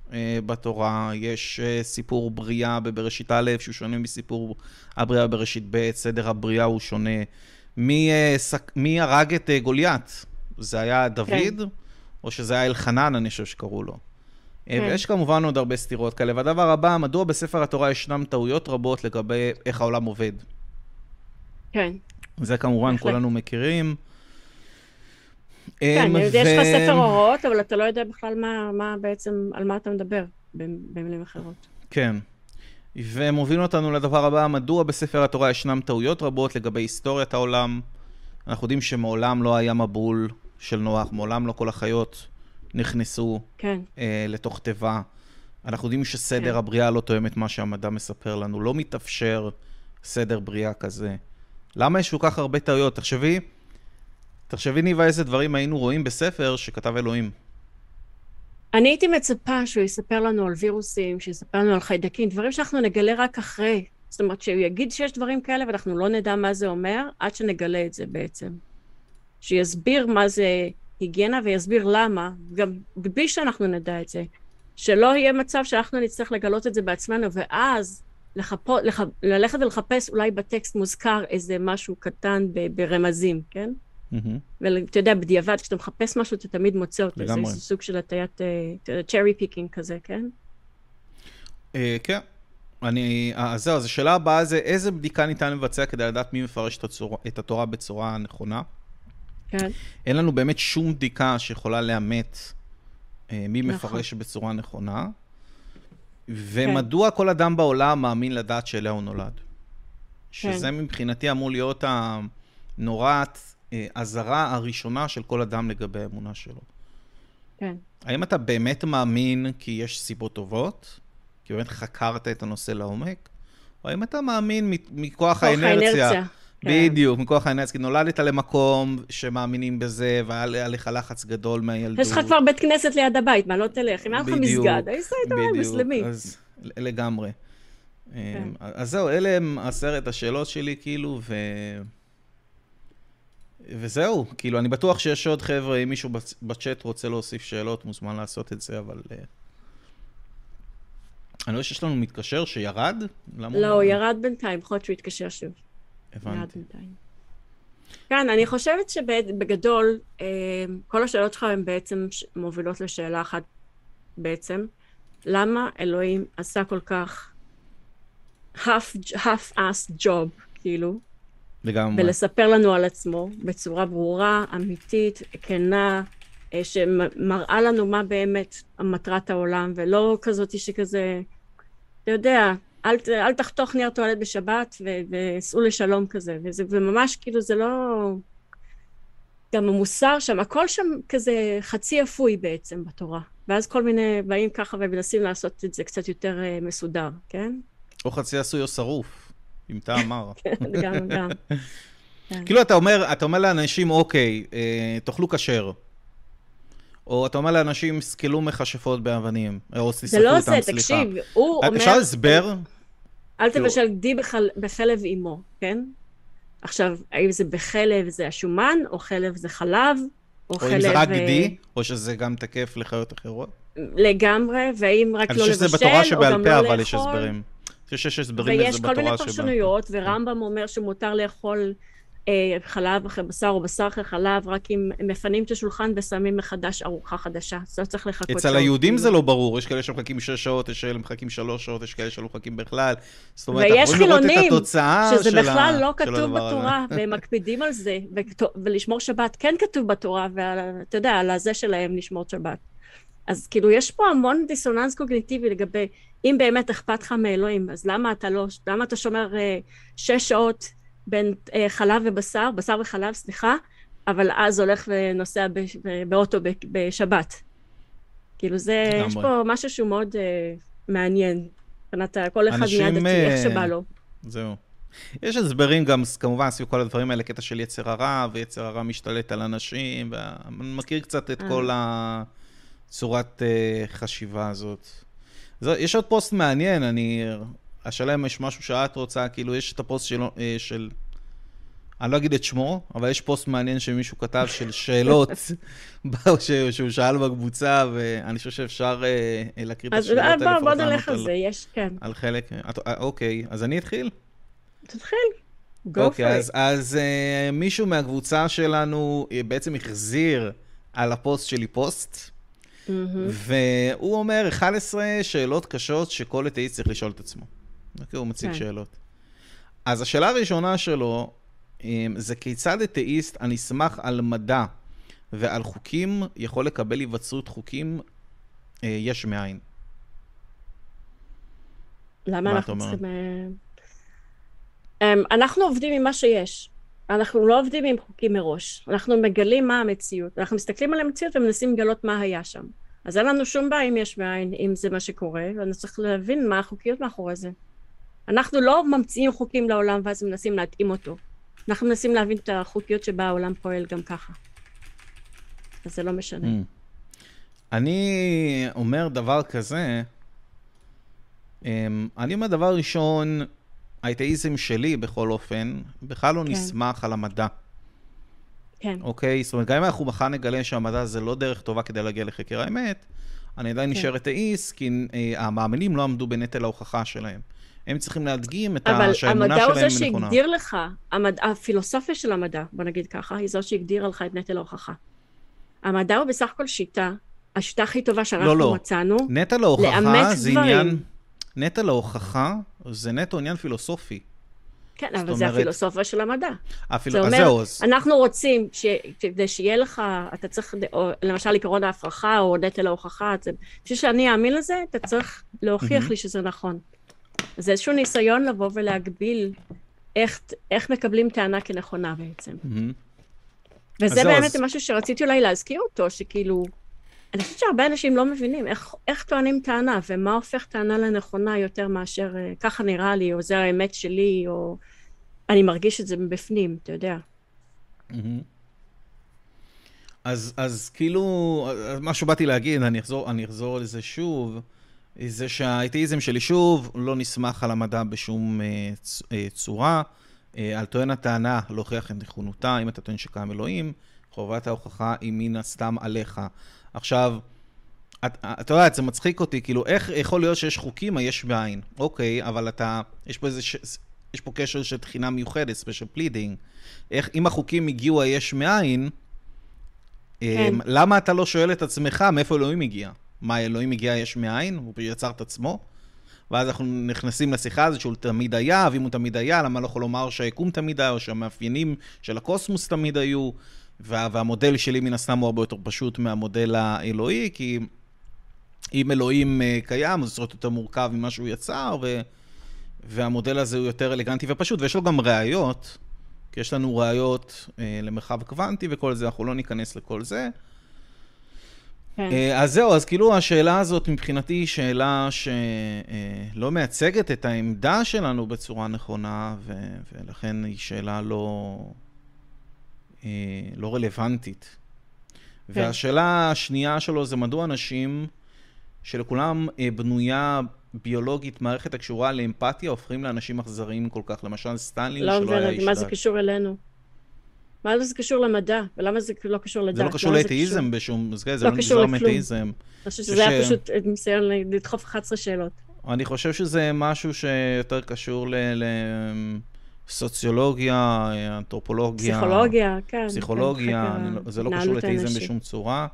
בתורה, יש סיפור בריאה בבראשית א' שהוא שונה מסיפור הבריאה בראשית ב', סדר הבריאה הוא שונה. מי הרג את גוליית? זה היה דוד, או שזה היה אלחנן, אני חושב שקראו לו. ויש כמובן עוד הרבה סתירות כאלה. והדבר הבא, מדוע בספר התורה ישנם טעויות רבות לגבי איך העולם עובד? כן. זה כמובן כולנו מכירים. כן, אני יודע, יש לך ספר הוראות, אבל אתה לא יודע בכלל מה בעצם, על מה אתה מדבר במילים אחרות. כן. ומוביל אותנו לדבר הבא, מדוע בספר התורה ישנם טעויות רבות לגבי היסטוריית העולם. אנחנו יודעים שמעולם לא היה מבול של נוח, מעולם לא כל החיות נכנסו לתוך טבע. אנחנו יודעים שסדר הבריאה לא תואם את מה שהמדע מספר לנו, לא מתאפשר סדר בריאה כזה. למה יש כל כך הרבה טעויות? תחשבי ניבה איזה דברים היינו רואים בספר שכתב אלוהים. אני הייתי מצפה שהוא יספר לנו על וירוסים, שיספר לנו על חיידקים, דברים שאנחנו נגלה רק אחרי. זאת אומרת, שהוא יגיד שיש דברים כאלה ואנחנו לא נדע מה זה אומר, עד שנגלה את זה בעצם. שיסביר מה זה היגיינה ויסביר למה, גם בלי שאנחנו נדע את זה. שלא יהיה מצב שאנחנו נצטרך לגלות את זה בעצמנו, ואז ללכת ולחפש אולי בטקסט מוזכר איזה משהו קטן ברמזים, כן? ואתה יודע, בדיעבד, כשאתה מחפש משהו, אתה תמיד מוצא אותו. זה סוג של הטיית, צ'רי פיקינג כזה, כן? כן. זהו, אז השאלה הבאה זה, איזה בדיקה ניתן לבצע כדי לדעת מי מפרש את התורה בצורה הנכונה? כן. אין לנו באמת שום בדיקה שיכולה לאמת מי מפרש בצורה נכונה, ומדוע כל אדם בעולם מאמין לדעת שאליה הוא נולד. שזה מבחינתי אמור להיות הנוראת, הזרה הראשונה של כל אדם לגבי האמונה שלו. כן. האם אתה באמת מאמין כי יש סיבות טובות? כי באמת חקרת את הנושא לעומק? או האם אתה מאמין מכוח האינרציה? בדיוק, מכוח האינרציה. נולדת למקום שמאמינים בזה, והיה לך לחץ גדול מהילדות. יש לך כבר בית כנסת ליד הבית, מה לא תלך? אם היה לך מסגד, היסה את הרי מוסלמי. אז לגמרי. אז זהו, אלה הם 10 השאלות שלי, כאילו, וזהו, כאילו, אני בטוח שיש עוד חבר'ה, אם מישהו בצ'אט רוצה להוסיף שאלות, מוזמן לעשות את זה, אבל אני לא שיש לנו מתקשר שירד? לא, ירד בינתיים, יכול להיות שהוא יתקשר שוב. הבנתי. כן, אני חושבת שבגדול, כל השאלות שלך הן בעצם מובילות לשאלה אחת בעצם, למה אלוהים עשה כל כך half-ass job, כאילו, ולספר לנו על עצמו בצורה ברורה, אמיתית, כנה, שמראה לנו מה באמת מטרת העולם, ולא כזאת שכזה, אתה יודע, אל תחתוך נייר טואלט בשבת וסעו לשלום כזה, וממש כאילו זה לא, גם המוסר שם, הכל שם כזה חצי אפוי בעצם בתורה, ואז כל מיני באים ככה ומנסים לעשות את זה קצת יותר מסודר, כן? או חצי עשוי או שרוף. אם אתה אמר. גם. כאילו אתה אומר לאנשים, אוקיי, תאכלו כשר. או אתה אומר לאנשים, סקלו מכשפות באבנים. זה לא זה, תקשיב. הוא אומר... אפשר לסבר? אל תבשל גדי בחלב אימו, כן? עכשיו, האם זה בחלב זה השומן, או חלב זה חלב, או חלב... או אם זה רק גדי, או שזה גם תקף לחיות אחרות? לגמרי, ואם רק לא לבשל, או גם לא לאכול. אני חושב שזה בתורה שבעל פה, אבל יש הסברים. אני חושב שיש הסברים לזה בתורה שבעל פה. ויש כל מיני פרשנויות, ורמב"ם אומר שמותר לאכול חלב אחרי בשר, או בשר אחרי חלב, רק אם מפנים את השולחן ושמים מחדש ארוחה חדשה. לא צריך לחכות שעות. אצל היהודים זה לא ברור. יש כאלה שמחכים 6 שעות, יש כאלה שמחכים 3 שעות, יש כאלה שלא מחכים בכלל. זאת אומרת, ויש חילונים שזה בכלל לא כתוב בתורה, והם מקפידים על זה, ולשמור שבת כן כתוב בתורה, ואתה יודע, על הזה שלהם לשמור שבת. אז כאילו יש פה המון דיסוננס קוגניטיבי לגבי, אם באמת אכפת לך מאלוהים, אז למה אתה שומר 6 שעות בין חלב ובשר, בשר וחלב, סליחה, אבל אז הולך ונוסע באוטו בשבת. כאילו זה, יש פה משהו שהוא מאוד מעניין. כל אחד מיד דתי, איך שבא לו. זהו. יש הסברים גם, כמובן, סביב כל הדברים האלה, קטע של יצר הרע, ויצר הרע משתלט על אנשים, ואני מכיר קצת את כל הצורת חשיבה הזאת. יש עוד פוסט מעניין, השאלה אם יש משהו שאת רוצה, כאילו יש את הפוסט של, אני לא אגיד את שמו, אבל יש פוסט מעניין שמישהו כתב של שאלות, שהוא שאל בקבוצה, ואני חושב שאפשר להקריא את השאלות האלה. אז בוא נלך על זה, יש, כן. על חלק, אוקיי, אז אני אתחיל? תתחיל, אוקיי, אז מישהו מהקבוצה שלנו בעצם החזיר על הפוסט שלי פוסט, והוא אומר 11 שאלות קשות שכל אתאיסט צריך לשאול את עצמו. אוקיי, הוא מציג שאלות. אז השאלה הראשונה שלו, זה כיצד אתאיסט הנסמך על מדע ועל חוקים, יכול לקבל היווצרות חוקים יש מאין? למה אנחנו צריכים... אנחנו עובדים עם מה שיש. אנחנו לא עובדים עם חוקים מראש. אנחנו מגלים מה המציאות. אנחנו מסתכלים על המציאות ומנסים לגלות מה היה שם. אז אין לנו שום בעיה אם יש מאין, אם זה מה שקורה, ואני צריך להבין מה החוקיות מאחורי זה. אנחנו לא ממציאים חוקים לעולם ואז מנסים להתאים אותו. אנחנו מנסים להבין את החוקיות שבה העולם פועל גם ככה. אז זה לא משנה. אני אומר דבר כזה, אני אומר דבר ראשון, האתאיזם שלי בכל אופן, בכלל לא נסמך על המדע. כן. אוקיי, זאת אומרת, גם אם אנחנו מחר נגלה שהמדע זה לא דרך טובה כדי להגיע לחקר האמת, אני עדיין נשאר אתאיסט, כי המאמינים לא עמדו בנטל ההוכחה שלהם. הם צריכים להדגים את שהאמונה שלהם נכונה. אבל המדע הוא זה שהגדיר לך, הפילוסופיה של המדע, בוא נגיד ככה, היא זו שהגדירה לך את נטל ההוכחה. המדע הוא בסך הכל השיטה הכי טובה שאנחנו מצאנו, לאמץ דברים. נטל ההוכחה זה נטו עניין פילוסופי. כן, אבל זה הפילוסופיה של המדע. זה אומר, אנחנו רוצים שיהיה לך, אתה צריך, למשל עקרון ההפרכה או נטל ההוכחה, בשביל שאני אאמין לזה, אתה צריך להוכיח לי שזה נכון. זה איזשהו ניסיון לבוא ולהגביל איך מקבלים טענה כנכונה בעצם. וזה באמת משהו שרציתי אולי להזכיר אותו, שכאילו, אני חושבת שהרבה אנשים לא מבינים איך טוענים טענה, ומה הופך טענה לנכונה יותר מאשר ככה נראה לי, או זה האמת שלי, או אני מרגיש את זה מבפנים, אתה יודע. אז כאילו, מה שבאתי להגיד, אני אחזור על זה שוב, זה שהאתאיזם שלי שוב לא נסמך על המדע בשום צורה, על טוען הטענה להוכיח את נכונותה, אם אתה טוען שקיים אלוהים, חובת ההוכחה היא מן הסתם עליך. עכשיו, אתה יודע, זה מצחיק אותי, כאילו, איך יכול להיות שיש חוקים, יש בעין? אוקיי, אבל יש פה קשר של תחינה מיוחדת, ספשייל פלידינג. אם החוקים הגיעו היש מאין, למה אתה לא שואל את עצמך מאיפה אלוהים הגיע? מה, אלוהים הגיע יש מאין? הוא יצר את עצמו? ואז אנחנו נכנסים לשיחה הזאת שהוא תמיד היה, ואם הוא תמיד היה, למה לא יכול לומר שהיקום תמיד היה, או שהמאפיינים של הקוסמוס תמיד היו? והמודל שלי מן הסתם הוא הרבה יותר פשוט מהמודל האלוהי, כי אם אלוהים קיים, אז זה יותר מורכב ממה שהוא יצר, והמודל הזה הוא יותר אלגנטי ופשוט, ויש לו גם ראיות, כי יש לנו ראיות למרחב קוונטי וכל זה, אנחנו לא ניכנס לכל זה. אז זהו, אז כאילו השאלה הזאת מבחינתי היא שאלה שלא מייצגת את העמדה שלנו בצורה נכונה, ולכן היא שאלה לא רלוונטית. והשאלה השנייה שלו זה מדוע אנשים שלכולם בנויה ביולוגית, מערכת הקשורה לאמפתיה, הופכים לאנשים אכזריים כל כך. למשל, סטלין לא שלא היה איש דעת. מה זה קשור אלינו? מה זה קשור למדע? ולמה זה לא קשור לדעת? זה לא קשור לאתאיזם בשום... זה לא קשור לאתאיזם. אני חושב שזה היה פשוט ניסיון לדחוף 11 שאלות. אני חושב שזה משהו שיותר קשור לסוציולוגיה, אנתרופולוגיה. פסיכולוגיה, כן. פסיכולוגיה, זה לא קשור לאתאיזם בשום צורה.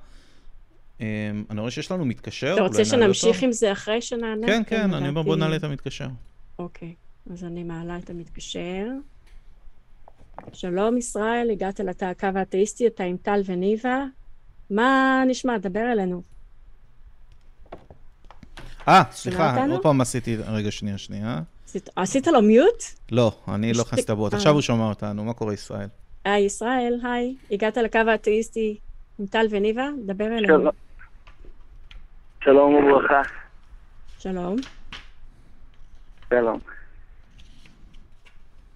אני רואה שיש לנו מתקשר. אתה רוצה שנמשיך עם זה אחרי שנענה? כן, כן, אני אומר בוא נעלה את המתקשר. אוקיי, אז אני מעלה את המתקשר. שלום ישראל, הגעת אל הקו האתאיסטי, אתה עם טל וניבה. מה נשמע? דבר אלינו. סליחה, עוד פעם עשיתי, רגע, שנייה. עשית לו מיוט? לא, אני לא חסת בוט, עכשיו הוא שומע אותנו, מה קורה ישראל? היי ישראל, היי, הגעת אל הקו האתאיסטי. עם טל וניבה, דבר אלינו. שלום וברכה. שלום. שלום.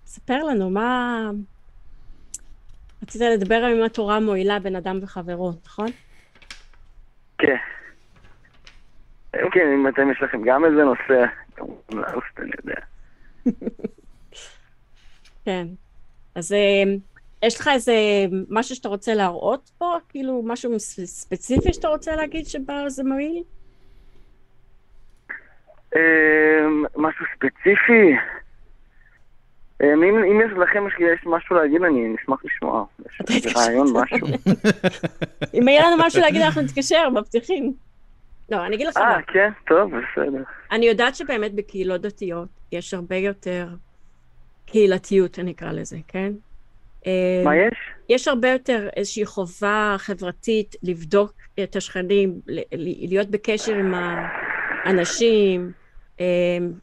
ספר לנו, מה... רצית לדבר על מה התורה מועילה בין אדם וחברו, נכון? כן. אוקיי, אם אתם יש לכם גם איזה נושא, כמובן לא סתם יודע. כן. אז... יש לך איזה משהו שאתה רוצה להראות פה? כאילו משהו ספציפי שאתה רוצה להגיד שבא זה מועיל? משהו ספציפי? אם יש לכם יש משהו להגיד, אני אשמח לשמוע. יש רעיון משהו. אם היה לנו משהו להגיד, אנחנו נתקשר, מבטיחים. לא, אני אגיד לך. כן, טוב, בסדר. אני יודעת שבאמת בקהילות דתיות יש הרבה יותר קהילתיות, אני אקרא לזה, כן? מה יש? יש הרבה יותר איזושהי חובה חברתית לבדוק את השכנים, להיות בקשר עם האנשים,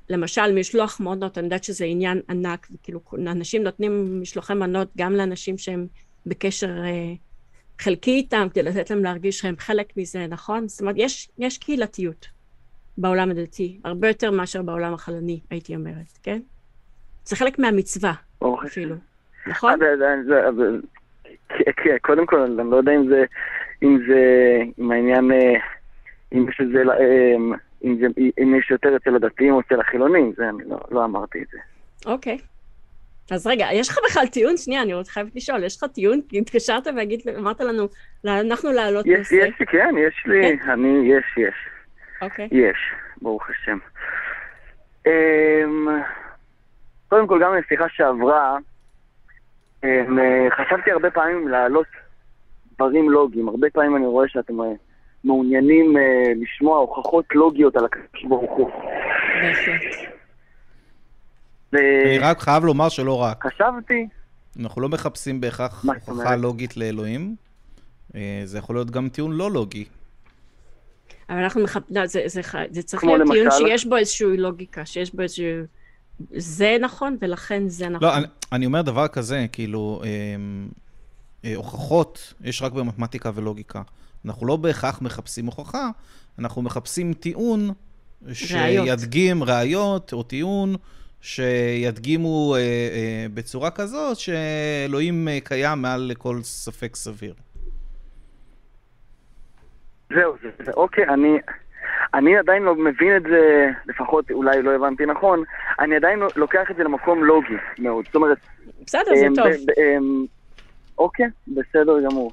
למשל משלוח מנות, אני יודעת שזה עניין ענק, כאילו אנשים נותנים משלוחי מנות גם לאנשים שהם בקשר חלקי איתם, כדי לתת להם להרגיש שהם חלק מזה, נכון? זאת אומרת, יש קהילתיות בעולם הדתי, הרבה יותר מאשר בעולם החלני, הייתי אומרת, כן? זה חלק מהמצווה אפילו. נכון? כן, קודם כל, אני לא יודע אם זה, אם העניין, אם יש יותר אצל הדתיים או אצל החילונים, זה אני לא אמרתי את זה. אוקיי. אז רגע, יש לך בכלל טיעון? שנייה, אני חייבת לשאול, יש לך טיעון? התקשרת ואמרת לנו, אנחנו לעלות נושא. כן, יש לי, יש. אוקיי. יש, ברוך השם. קודם כל, גם לשיחה שעברה, חשבתי הרבה פעמים להעלות דברים לוגיים. הרבה פעמים אני רואה שאתם מעוניינים לשמוע הוכחות לוגיות על הקדוש ברוך הוא. אני רק חייב לומר שלא רק. חשבתי. אנחנו לא מחפשים בהכרח הוכחה לוגית לאלוהים. זה יכול להיות גם טיעון לא לוגי. אבל אנחנו מחפשים, זה צריך להיות טיעון שיש בו איזושהי לוגיקה, שיש בו איזושהי... זה נכון, ולכן זה נכון. לא, אני אומר דבר כזה, כאילו, הוכחות יש רק במתמטיקה ולוגיקה. אנחנו לא בהכרח מחפשים הוכחה, אנחנו מחפשים טיעון שידגים ראיות, או טיעון שידגימו בצורה כזאת, שאלוהים קיים מעל לכל ספק סביר. זהו, זה אוקיי, אני עדיין לא מבין את זה, לפחות אולי לא הבנתי נכון, אני עדיין לוקח את זה למקום לוגי מאוד. זאת אומרת... בסדר, זה טוב. אוקיי, בסדר גמור.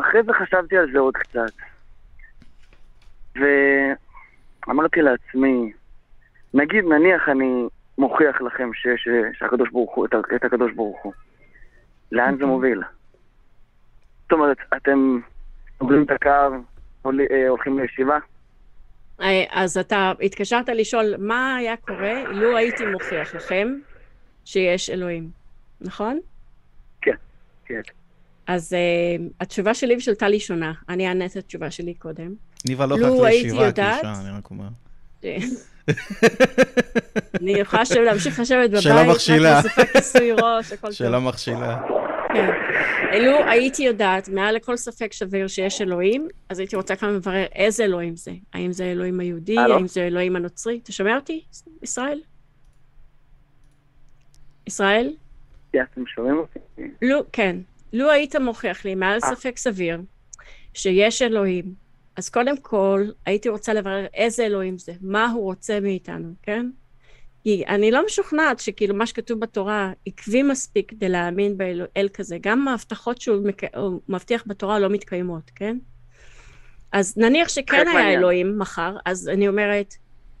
אחרי זה חשבתי על זה עוד קצת. ואמרתי לעצמי, נניח אני מוכיח לכם שהקדוש ברוך הוא, את הקדוש ברוך הוא. לאן זה מוביל? זאת אומרת, אתם עוברים את הקו... הולכים לישיבה. אז אתה התקשרת לשאול מה היה קורה אילו הייתי מוכיח לכם שיש אלוהים, נכון? כן, כן. אז התשובה שלי ושל טלי שונה. אני אענה את התשובה שלי קודם. ניבה לא הולכת לישיבה, אני רק אומר. אני יכולה להמשיך לשבת בבית. שאלה מכשילה. שאלה מכשילה. כן. אילו הייתי יודעת, מעל לכל ספק שביר שיש אלוהים, אז הייתי רוצה כאן לברר איזה אלוהים זה. האם זה אלוהים היהודי, האם זה אלוהים הנוצרי. אתה שומע אותי, ישראל? ישראל? אתם שומעים אותי? כן. לו היית מוכיח לי, מעל ספק סביר, שיש אלוהים, אז קודם כל, הייתי רוצה לברר איזה אלוהים זה, מה הוא רוצה מאיתנו, כן? כי אני לא משוכנעת שכאילו מה שכתוב בתורה עקבי מספיק כדי להאמין באל כזה, גם ההבטחות שהוא מבטיח בתורה לא מתקיימות, כן? אז נניח שכן היה אלוהים מחר, אז אני אומרת,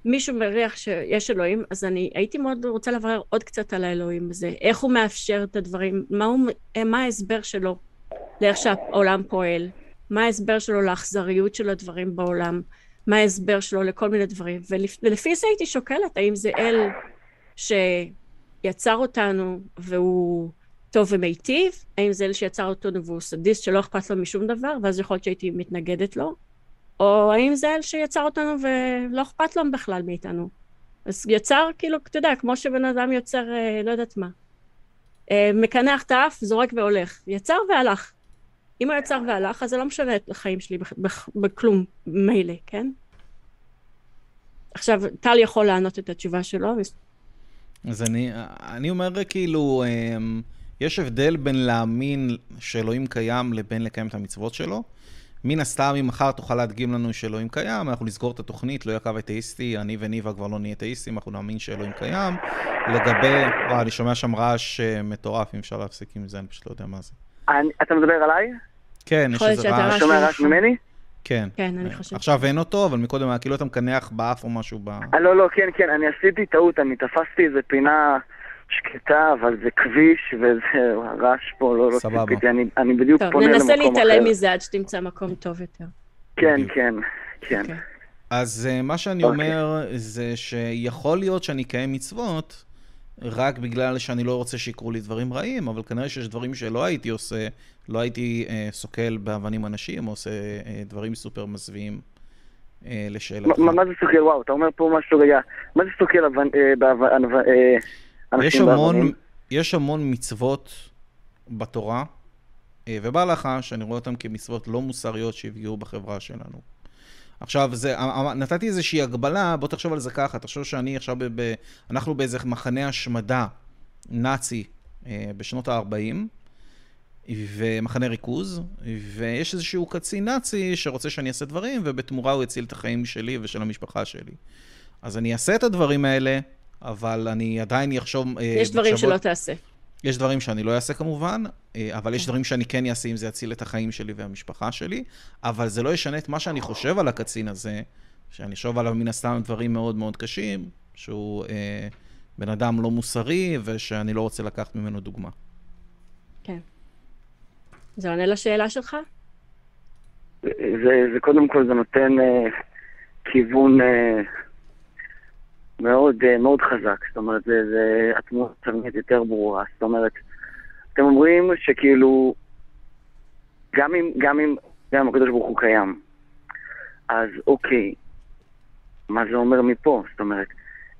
מישהו מריח שיש אלוהים, אז אני הייתי מאוד רוצה לברר עוד קצת על האלוהים הזה, איך הוא מאפשר את הדברים, מה ההסבר שלו לאיך שהעולם פועל, מה ההסבר שלו לאכזריות של הדברים בעולם, מה ההסבר שלו לכל מיני דברים, ולפי זה הייתי שוקלת, האם זה אל שיצר אותנו והוא טוב ומיטיב, האם זה אל שיצר אותנו והוא סדיסט שלא אכפת לו משום דבר, ואז יכול להיות שהייתי מתנגדת לו, או האם זה אל שיצר אותנו ולא אכפת לו בכלל מאיתנו. אז יצר כאילו, אתה יודע, כמו שבן אדם יוצר, לא יודעת מה, מקנח את האף, זורק והולך, יצר והלך. אם הוא יצר והלך, אז זה לא משנה את החיים שלי בכלום מילא, כן? עכשיו, טל יכול לענות את התשובה שלו. אז אני אומר כאילו, יש הבדל בין להאמין שאלוהים קיים לבין לקיים את המצוות שלו. מן הסתם, אם מחר תוכל להדגים לנו שאלוהים קיים, אנחנו נסגור את התוכנית, לא יהיה קו אתאיסטי, אני וניבה כבר לא נהיה אתאיסטים, אנחנו נאמין שאלוהים קיים. לגבי, אני שומע שם רעש מטורף, אם אפשר להפסיק עם זה, אני פשוט לא יודע מה זה. אתה מדבר עליי? כן, יש איזה רעש. שומע רעש ממני? כן. כן, אני חושבת. עכשיו אין אותו, אבל מקודם היה כאילו אתה מקנח באף או משהו ב... לא, לא, כן, כן, אני עשיתי טעות, אני תפסתי איזה פינה שקטה, אבל זה כביש וזה רעש פה, לא סבבה. אני בדיוק פונה למקום אחר. טוב, ננסה להתעלם מזה עד שתמצא מקום טוב יותר. כן, כן, כן. אז מה שאני אומר זה שיכול להיות שאני אקיים מצוות, רק בגלל שאני לא רוצה שיקרו לי דברים רעים, אבל כנראה שיש דברים שלא הייתי עושה, לא הייתי סוקל באבנים אנשים, עושה דברים סופר מזוויים לשאלה. מה זה סוקל? וואו, אתה אומר פה משהו רגע. מה זה סוקל אנשים באבנים? יש המון מצוות בתורה ובהלכה שאני רואה אותן כמצוות לא מוסריות שהפגיעו בחברה שלנו. עכשיו, נתתי איזושהי הגבלה, בוא תחשוב על זה ככה, תחשוב שאני עכשיו, אנחנו באיזה מחנה השמדה נאצי בשנות ה-40, ומחנה ריכוז, ויש איזשהו קצין נאצי שרוצה שאני אעשה דברים, ובתמורה הוא יציל את החיים שלי ושל המשפחה שלי. אז אני אעשה את הדברים האלה, אבל אני עדיין יחשוב... יש דברים שלא תעשה. יש דברים שאני לא אעשה כמובן, אבל יש דברים שאני כן אעשה אם זה יציל את החיים שלי והמשפחה שלי, אבל זה לא ישנה את מה שאני חושב על הקצין הזה, שאני חושב עליו מן הסתם דברים מאוד מאוד קשים, שהוא בן אדם לא מוסרי, ושאני לא רוצה לקחת ממנו דוגמה. כן. זה עונה לשאלה שלך? זה קודם כל, זה נותן כיוון מאוד מאוד חזק, זאת אומרת, זה התמונה הצבנית יותר ברורה, זאת אומרת, אתם אומרים שכאילו, גם אם הקדוש ברוך הוא קיים, אז אוקיי, מה זה אומר מפה? זאת אומרת,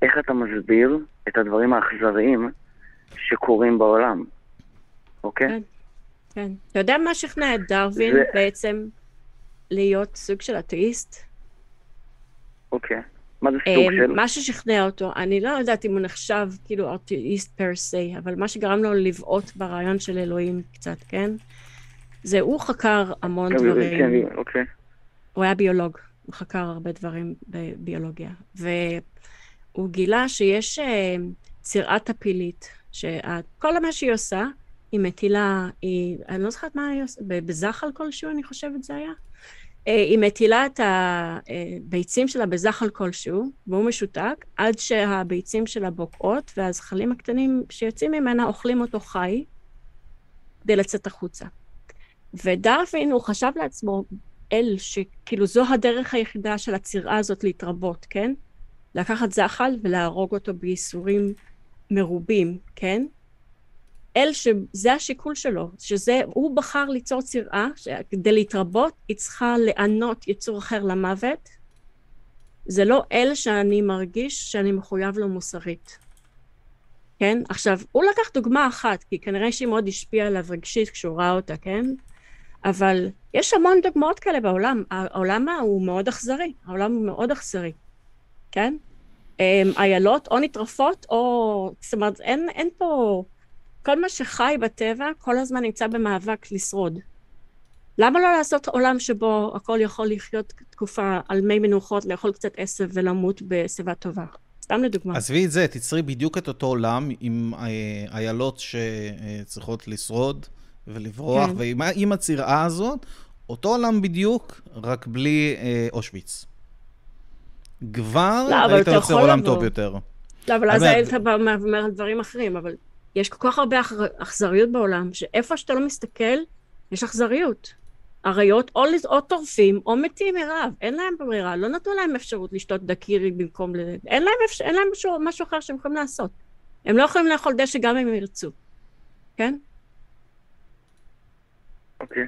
איך אתה מסביר את הדברים האכזריים שקורים בעולם, אוקיי? כן, כן. אתה יודע מה שכנע את דרווין בעצם להיות סוג של אתאיסט? אוקיי. מה זה סוג של? מה ששכנע אותו, אני לא יודעת אם הוא נחשב כאילו אתאיסט פר סי, אבל מה שגרם לו לבעוט ברעיון של אלוהים קצת, כן? זה, הוא חקר המון דברים. כן, אוקיי. הוא היה ביולוג, הוא חקר הרבה דברים בביולוגיה. והוא גילה שיש צירת הפילית, שכל מה שהיא עושה, היא מטילה, אני לא זוכרת מה היא עושה, בזחל כלשהו אני חושבת זה היה. היא מטילה את הביצים שלה בזחל כלשהו, והוא משותק, עד שהביצים שלה בוקעות, והזחלים הקטנים שיוצאים ממנה אוכלים אותו חי, כדי לצאת החוצה. ודרווין, הוא חשב לעצמו אל שכאילו זו הדרך היחידה של הצירה הזאת להתרבות, כן? לקחת זחל ולהרוג אותו בייסורים מרובים, כן? אל שזה השיקול שלו, שזה, הוא בחר ליצור צירה, שכדי להתרבות, היא צריכה לענות יצור אחר למוות. זה לא אל שאני מרגיש שאני מחויב לו מוסרית. כן? עכשיו, הוא לקח דוגמה אחת, כי כנראה שהיא מאוד השפיעה עליו רגשית כשהוא ראה אותה, כן? אבל יש המון דוגמאות כאלה בעולם. העולם הוא מאוד אכזרי. העולם הוא מאוד אכזרי. כן? איילות או נטרפות או... זאת אומרת, אין פה... כל מה שחי בטבע, כל הזמן נמצא במאבק לשרוד. למה לא לעשות עולם שבו הכל יכול לחיות תקופה על מי מנוחות, לאכול קצת עשב ולמות בשיבה טובה? סתם לדוגמה. עזבי את זה, תצרי בדיוק את אותו עולם עם איילות שצריכות לשרוד ולברוח, כן. ועם הצירעה הזאת, אותו עולם בדיוק, רק בלי אושוויץ. כבר לא, היית יוצר עולם לבוא. טוב יותר. לא, אבל אז היית אומר על דברים אחרים, אבל יש כל כך הרבה אכזריות בעולם, שאיפה שאתה לא מסתכל, יש אכזריות. הריות או טורפים או מתים מרעב, אין להם ברירה, לא נתנו להם אפשרות לשתות דקירי במקום אין להם משהו אחר שהם יכולים לעשות. הם לא יכולים לאכול דשא גם אם הם ירצו. כן? אוקיי.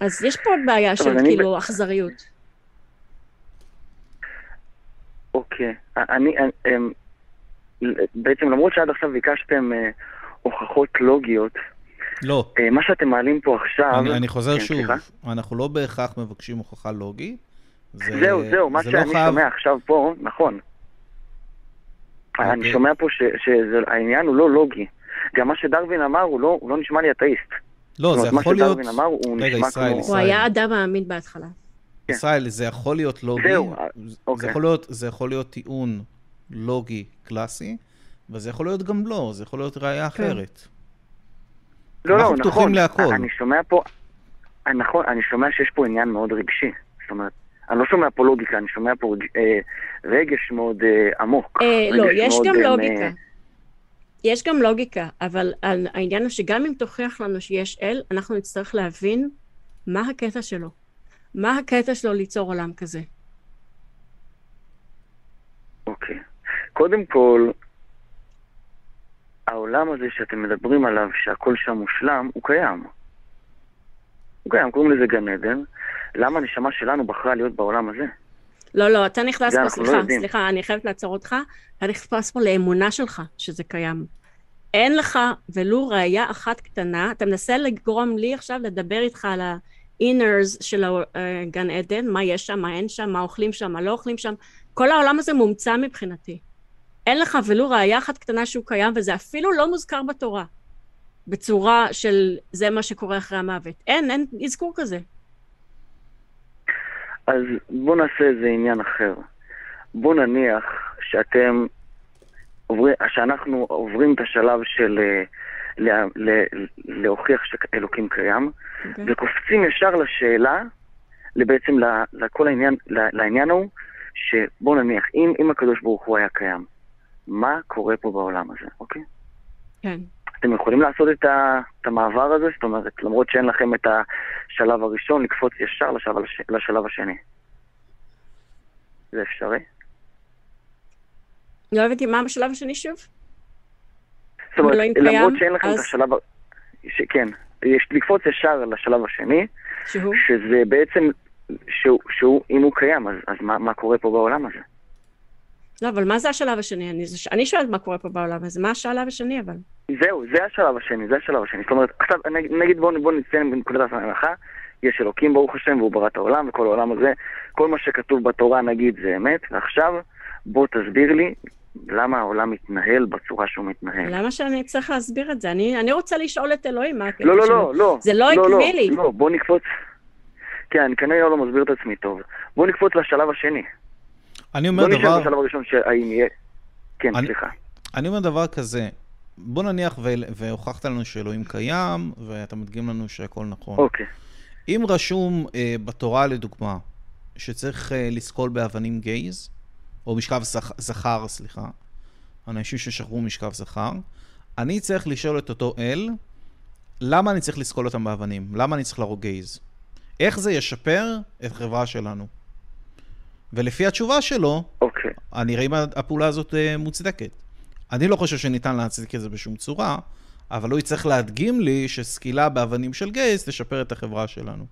אז יש פה בעיה של כאילו אכזריות. אוקיי. אני בעצם למרות שעד עכשיו ביקשתם הוכחות לוגיות, לא. מה שאתם מעלים פה עכשיו... אני חוזר שוב, אנחנו לא בהכרח מבקשים הוכחה לוגית. זהו, מה שאני שומע עכשיו פה, נכון. אני שומע פה שהעניין הוא לא לוגי. גם מה שדרווין אמר, הוא לא נשמע לי אתאיסט. לא, זה יכול להיות... רגע, ישראל, הוא היה אדם מאמין בהתחלה. ישראל, זה יכול להיות לוגי. זה יכול להיות טיעון לוגי קלאסי, וזה יכול להיות גם לא, זה יכול להיות ראייה אחרת. אנחנו פתוחים להכל. אני שומע פה, נכון, אני שומע שיש פה עניין מאוד רגשי. זאת אומרת, אני לא שומע פה לוגיקה, אני שומע פה רגש מאוד עמוק. לא, יש גם לוגיקה. יש גם לוגיקה, אבל העניין הוא שגם אם תוכיח לנו שיש אל, אנחנו נצטרך להבין מה הקטע שלו. מה הקטע שלו ליצור עולם כזה. אוקיי. קודם כל, העולם הזה שאתם מדברים עליו, שהכל שם מושלם, הוא קיים. הוא קיים, קוראים לזה גן עדן. למה הנשמה שלנו בחרה להיות בעולם הזה? לא, אתה נכנס פה, סליחה, אני חייבת לעצור אותך, אתה נכנס פה לאמונה שלך שזה קיים. אין לך ולו ראייה אחת קטנה, אתה מנסה לגרום לי עכשיו לדבר איתך על ה-inners של גן עדן, מה יש שם, מה אין שם, מה אוכלים שם, מה לא אוכלים שם, כל העולם הזה מומצא מבחינתי. אין לך ולו ראייה אחת קטנה שהוא קיים, וזה אפילו לא מוזכר בתורה, בצורה של זה מה שקורה אחרי המוות. אין אזכור כזה. אז בוא נעשה איזה עניין אחר. בוא נניח שאנחנו עוברים את השלב של להוכיח שאלוקים קיים, וקופצים ישר לשאלה, בעצם לכל העניין הוא, שבוא נניח, אם הקדוש ברוך הוא היה קיים, מה קורה פה בעולם הזה, אוקיי? כן. אתם יכולים לעשות את המעבר הזה, זאת אומרת, למרות שאין לכם את השלב הראשון, לקפוץ ישר לשלב השני. זה אפשרי? לא הבנתי, מה בשלב השני שוב? זאת אומרת, למרות שאין לכם את השלב... כן, לקפוץ ישר לשלב השני, שזה בעצם... אם הוא קיים, אז מה קורה פה בעולם הזה? לא, אבל מה זה השלב השני? אני שואלת מה קורה פה בעולם הזה, מה השלב השני אבל? זהו, זה השלב השני. זאת אומרת, עכשיו, נגיד בואו נציין בנקודת ההנחה, יש אלוקים ברוך השם והוא ברא את העולם, וכל העולם הזה, כל מה שכתוב בתורה נגיד זה אמת, ועכשיו בוא תסביר לי למה העולם מתנהל בצורה שהוא מתנהל. למה שאני צריך להסביר את זה? אני רוצה לשאול את אלוהים מה... לא. זה לא עקבי לי. לא, בואו נקפוץ... כן, כנראה לא מסביר את עצמי טוב. בוא נקפוץ לשלב השני. אני אומר דבר... בוא נשאר בשלב הראשון שהאם יהיה... כן, סליחה. אני אומר דבר כזה, בוא נניח והוכחת לנו שאלוהים קיים, ואתה מדגים לנו שהכל נכון. אוקיי. אם רשום בתורה לדוגמה, שצריך לסקול באבנים גייז, או משכב זכר, סליחה, אנשים ששכבו משכב זכר, אני צריך לשאול את אותו אל, למה אני צריך לסקול אותם באבנים? למה אני צריך להרוג גייז? איך זה ישפר את החברה שלנו? ולפי התשובה שלו, אני רואה אם הפעולה הזאת מוצדקת. אני לא חושב שניתן להצדיק את זה בשום צורה, אבל הוא יצטרך להדגים לי שסקילה באבנים של גייס תשפר את החברה שלנו.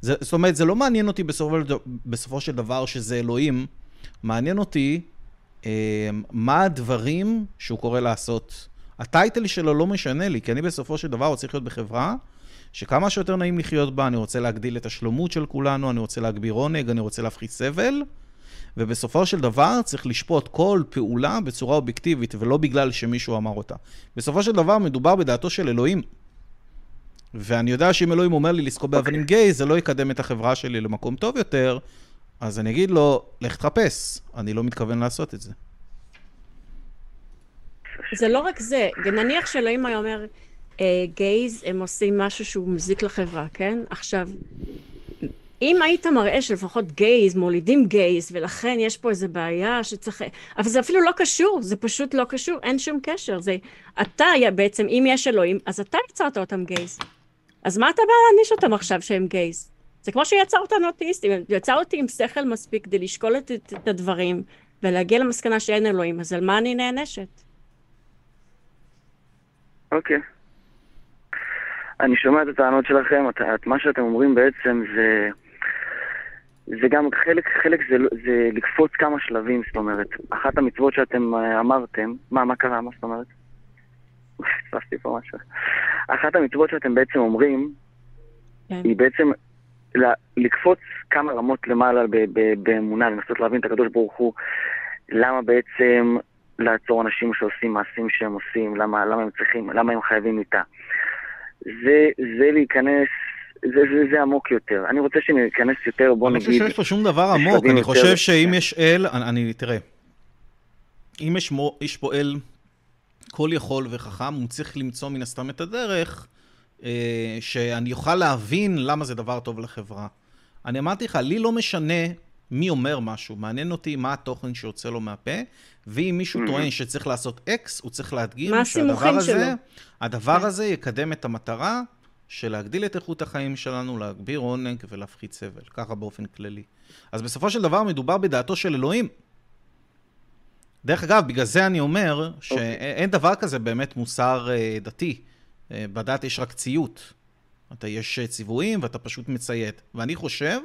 זאת אומרת, זה לא מעניין אותי בסופו של דבר שזה אלוהים, מעניין אותי מה הדברים שהוא קורא לעשות. הטייטל שלו לא משנה לי, כי אני בסופו של דבר צריך להיות בחברה, שכמה שיותר נעים לחיות בה, אני רוצה להגדיל את השלומות של כולנו, אני רוצה להגביר עונג, אני רוצה להפחית סבל, ובסופו של דבר צריך לשפוט כל פעולה בצורה אובייקטיבית, ולא בגלל שמישהו אמר אותה. בסופו של דבר מדובר בדעתו של אלוהים, ואני יודע שאם אלוהים אומר לי לזכות באבנים גיי, זה לא יקדם את החברה שלי למקום טוב יותר, אז אני אגיד לו, לך תחפש, אני לא מתכוון לעשות את זה. זה לא רק זה, נניח שאלוהים היה אומר, גייז הם עושים משהו שהוא מזיק לחברה, כן? עכשיו, אם היית מראה שלפחות גייז, מולידים גייז, ולכן יש פה איזו בעיה שצריך... אבל זה אפילו לא קשור, זה פשוט לא קשור, אין שום קשר. זה... אתה בעצם, אם יש אלוהים, אז אתה יצרת אותם גייז. אז מה אתה בא להעניש אותם עכשיו שהם גייז? זה כמו שיצר אותנו אתאיסטים, יצר אותי עם שכל מספיק כדי לשקול את הדברים, ולהגיע למסקנה שאין אלוהים, אז על מה אני נענשת? אוקיי. אני שומע את הטענות שלכם, את מה שאתם אומרים בעצם זה... זה גם חלק זה לקפוץ כמה שלבים, זאת אומרת. אחת המצוות שאתם אמרתם... מה קרה? מה זאת אומרת? פספסתי פה משהו. אחת המצוות שאתם בעצם אומרים, היא בעצם... לקפוץ כמה רמות למעלה באמונה, לנסות להבין את הקדוש ברוך הוא, למה בעצם לעצור אנשים שעושים מעשים שהם עושים, למה הם צריכים, למה הם חייבים איתה. זה להיכנס, זה עמוק יותר. אני רוצה שניכנס יותר, בוא נגיד... אני חושב שיש פה שום דבר עמוק, אני חושב שאם יש אל, תראה, אם יש פה אל כל יכול וחכם, הוא צריך למצוא מן הסתם את הדרך, שאני אוכל להבין למה זה דבר טוב לחברה. אני אמרתי לך, לי לא משנה מי אומר משהו, מעניין אותי מה התוכן שיוצא לו מהפה, ואם מישהו טוען שצריך לעשות X, הוא צריך להדגים שהדבר הזה יקדם את המטרה של להגדיל את איכות החיים שלנו, להגביר עונג ולהפחית סבל, ככה באופן כללי. אז בסופו של דבר מדובר בדעתו של אלוהים. דרך אגב, בגלל זה אני אומר שאין דבר כזה באמת מוסר דתי. בדת יש רק ציות, אתה יש ציוויים ואתה פשוט מציית, ואני חושב,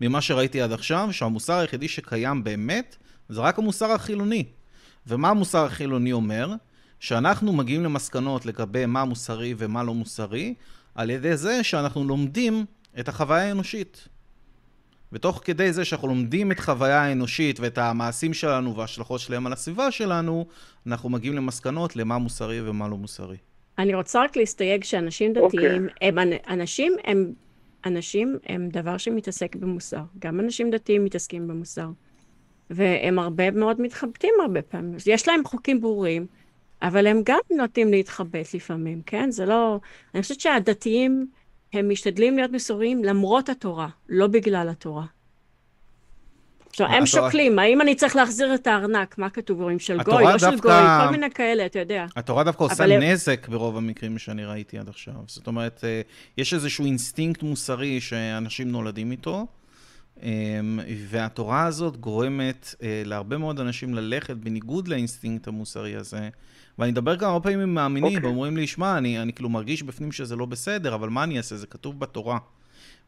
ממה שראיתי עד עכשיו, שהמוסר היחידי שקיים באמת, זה רק המוסר החילוני. ומה המוסר החילוני אומר? שאנחנו מגיעים למסקנות לגבי מה מוסרי ומה לא מוסרי, על ידי זה שאנחנו לומדים את החוויה האנושית. ותוך כדי זה שאנחנו לומדים את חוויה האנושית ואת המעשים שלנו וההשלכות שלהם על הסביבה שלנו, אנחנו מגיעים למסקנות למה מוסרי ומה לא מוסרי. אני רוצה רק להסתייג שאנשים דתיים, אנשים הם דבר שמתעסק במוסר. גם אנשים דתיים מתעסקים במוסר. והם הרבה מאוד מתחבטים הרבה פעמים. יש להם חוקים ברורים, אבל הם גם נוטים להתחבט לפעמים, כן? זה לא... אני חושבת שהדתיים, הם משתדלים להיות מסוריים למרות התורה, לא בגלל התורה. עכשיו, הם שוקלים, האם אני צריך להחזיר את הארנק, מה כתובים של גוי, לא של גוי, כל מיני כאלה, אתה יודע. התורה דווקא עושה נזק ברוב המקרים שאני ראיתי עד עכשיו. זאת אומרת, יש איזשהו אינסטינקט מוסרי שאנשים נולדים איתו, והתורה הזאת גורמת להרבה מאוד אנשים ללכת בניגוד לאינסטינקט המוסרי הזה. ואני מדבר גם הרבה פעמים עם מאמינים, ואומרים לי, שמע, אני כאילו מרגיש בפנים שזה לא בסדר, אבל מה אני אעשה? זה כתוב בתורה.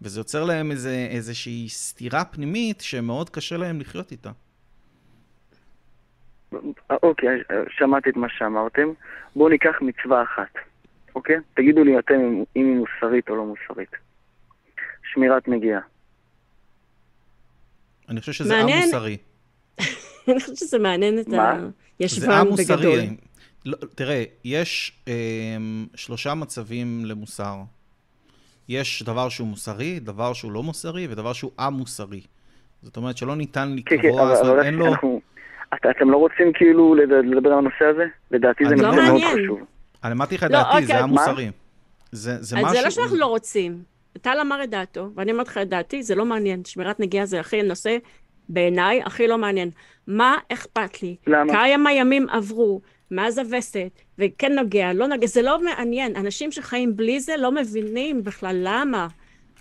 וזה יוצר להם איזושהי סתירה פנימית שמאוד קשה להם לחיות איתה. אוקיי, שמעתי את מה שאמרתם. בואו ניקח מצווה אחת, אוקיי? תגידו לי אתם אם היא מוסרית או לא מוסרית. שמירת נגיעה. אני חושב שזה המוסרי. אני חושב שזה מעניין את הישבן בגדול. תראה, יש שלושה מצבים למוסר. יש דבר שהוא מוסרי, דבר שהוא לא מוסרי, ודבר שהוא א-מוסרי. זאת אומרת שלא ניתן לקבוע, אז אין לו... אתם לא רוצים כאילו לדבר על הנושא הזה? לדעתי זה מאוד מאוד חשוב. אני אמרתי לך, דעתי, זה א-מוסרי. זה לא שאנחנו לא רוצים. טל אמר את דעתו, ואני אמרת לך את דעתי, זה לא מעניין. שמירת נגיעה זה הכי נושא, בעיניי, הכי לא מעניין. מה אכפת לי? כמה ימים עברו, מאז הווסת, וכן נוגע, לא נוגע, זה לא מעניין. אנשים שחיים בלי זה לא מבינים בכלל למה.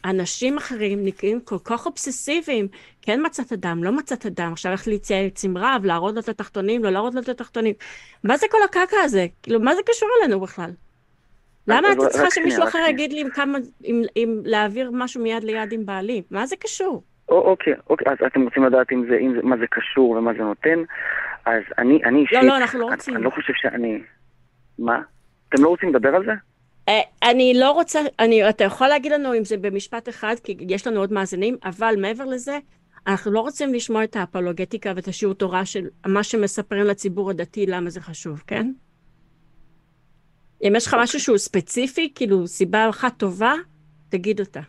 אנשים אחרים נקראים כל כך אובססיביים. כן מצאת אדם, לא מצאת אדם, עכשיו הולך להצייץ עם רב, להראות לו את התחתונים, לא להראות לו את התחתונים. מה זה כל הקקה הזה? כאילו, מה זה קשור אלינו בכלל? למה אתה צריכה שמישהו אחר יגיד לי אם להעביר משהו מיד ליד עם בעלי? מה זה קשור? אוקיי, אז אתם רוצים לדעת מה זה קשור ומה זה נותן. אז אני אישית... לא, אנחנו לא רוצים. אני לא חושב שאני... מה? אתם לא רוצים לדבר על זה? אני לא רוצה... אתה יכול להגיד לנו אם זה במשפט אחד, כי יש לנו עוד מאזינים, אבל מעבר לזה, אנחנו לא רוצים לשמוע את האפולוגטיקה ואת השיעור תורה של מה שמספרים לציבור הדתי, למה זה חשוב, כן? אם יש לך משהו שהוא ספציפי, כאילו סיבה אחת טובה, תגיד אותה.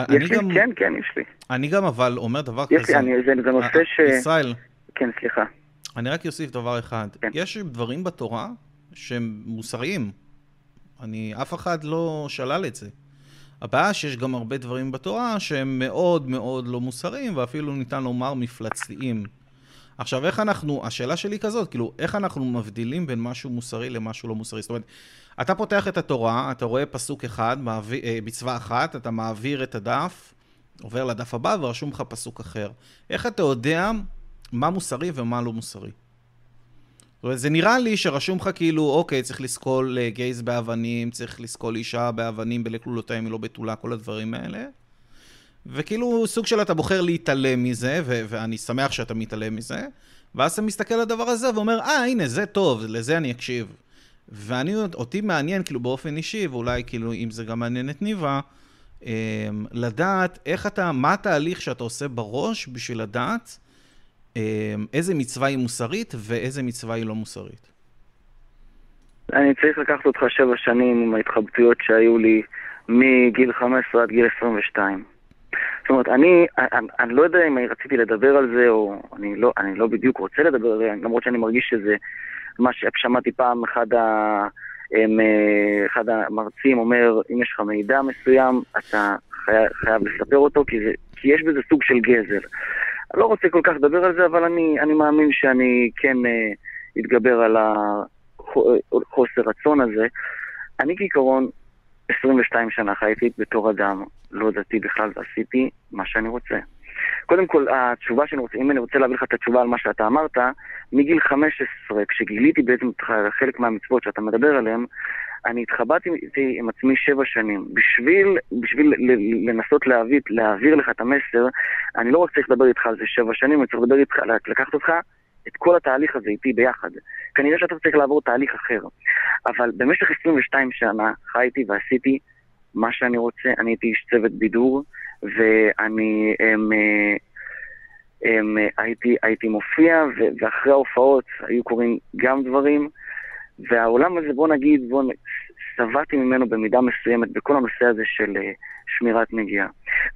יש לי, כן, כן, יש לי. אני גם אבל אומר דבר כזה. יש לי, זה נושא ש... ישראל. כן, סליחה. אני רק אוסיף דבר אחד. יש דברים בתורה שהם מוסריים. אף אחד לא שלל את זה. הבעיה שיש גם הרבה דברים בתורה שהם מאוד מאוד לא מוסריים, ואפילו ניתן לומר מפלצתיים. עכשיו, איך אנחנו, השאלה שלי כזאת, כאילו, איך אנחנו מבדילים בין משהו מוסרי למשהו לא מוסרי? זאת אומרת, אתה פותח את התורה, אתה רואה פסוק אחד, מצווה אחת, אתה מעביר את הדף, עובר לדף הבא ורשום לך פסוק אחר. איך אתה יודע מה מוסרי ומה לא מוסרי? זאת אומרת, זה נראה לי שרשום לך כאילו, אוקיי, צריך לסכול גייז באבנים, צריך לסכול אישה באבנים, בלכלולותיים, לא בתולה, כל הדברים האלה. וכאילו סוג של אתה בוחר להתעלם מזה, ואני שמח שאתה מתעלם מזה, ואז אתה מסתכל על הדבר הזה ואומר, הנה, זה טוב, לזה אני אקשיב. ואותי מעניין כאילו באופן אישי, ואולי כאילו אם זה גם מעניין את ניבה, לדעת איך אתה, מה התהליך שאתה עושה בראש בשביל לדעת, איזה מצווה היא מוסרית ואיזה מצווה היא לא מוסרית. אני צריך לקחת אותך 7 שנים עם ההתחבטויות שהיו לי מגיל 15 עד גיל 22. זאת אומרת, אני לא יודע אם רציתי לדבר על זה, או אני לא בדיוק רוצה לדבר על זה, למרות שאני מרגיש שזה מה ששמעתי פעם אחד המרצים אומר, אם יש לך מידע מסוים, אתה חייב לספר אותו, כי יש בזה סוג של גזר. אני לא רוצה כל כך לדבר על זה, אבל אני מאמין שאני כן אתגבר על החוסר רצון הזה. אני כעיקרון 22 שנה חייתי בתור אדם, לא ידעתי בכלל, עשיתי מה שאני רוצה. קודם כל, התשובה שאני רוצה, אם אני רוצה להביא לך את התשובה על מה שאתה אמרת, מגיל 15, כשגיליתי בעצם חלק מהמצוות שאתה מדבר עליהן, אני התחבטתי עם עצמי 7 שנים. בשביל לנסות להעביר לך את המסר, אני לא רק צריך לדבר איתך על זה 7 שנים, אני צריך לדבר איתך, לקחת אותך את כל התהליך הזה איתי ביחד. כנראה שאתה צריך לעבור תהליך אחר. אבל במשך 22 שנה חייתי ועשיתי מה שאני רוצה. אני הייתי איש צוות בידור, ואני הייתי מופיע, ואחרי ההופעות היו קוראים גם דברים, והעולם הזה, בוא נגיד, סבתי ממנו במידה מסוימת בכל הנושא הזה של שמירת נגיעה.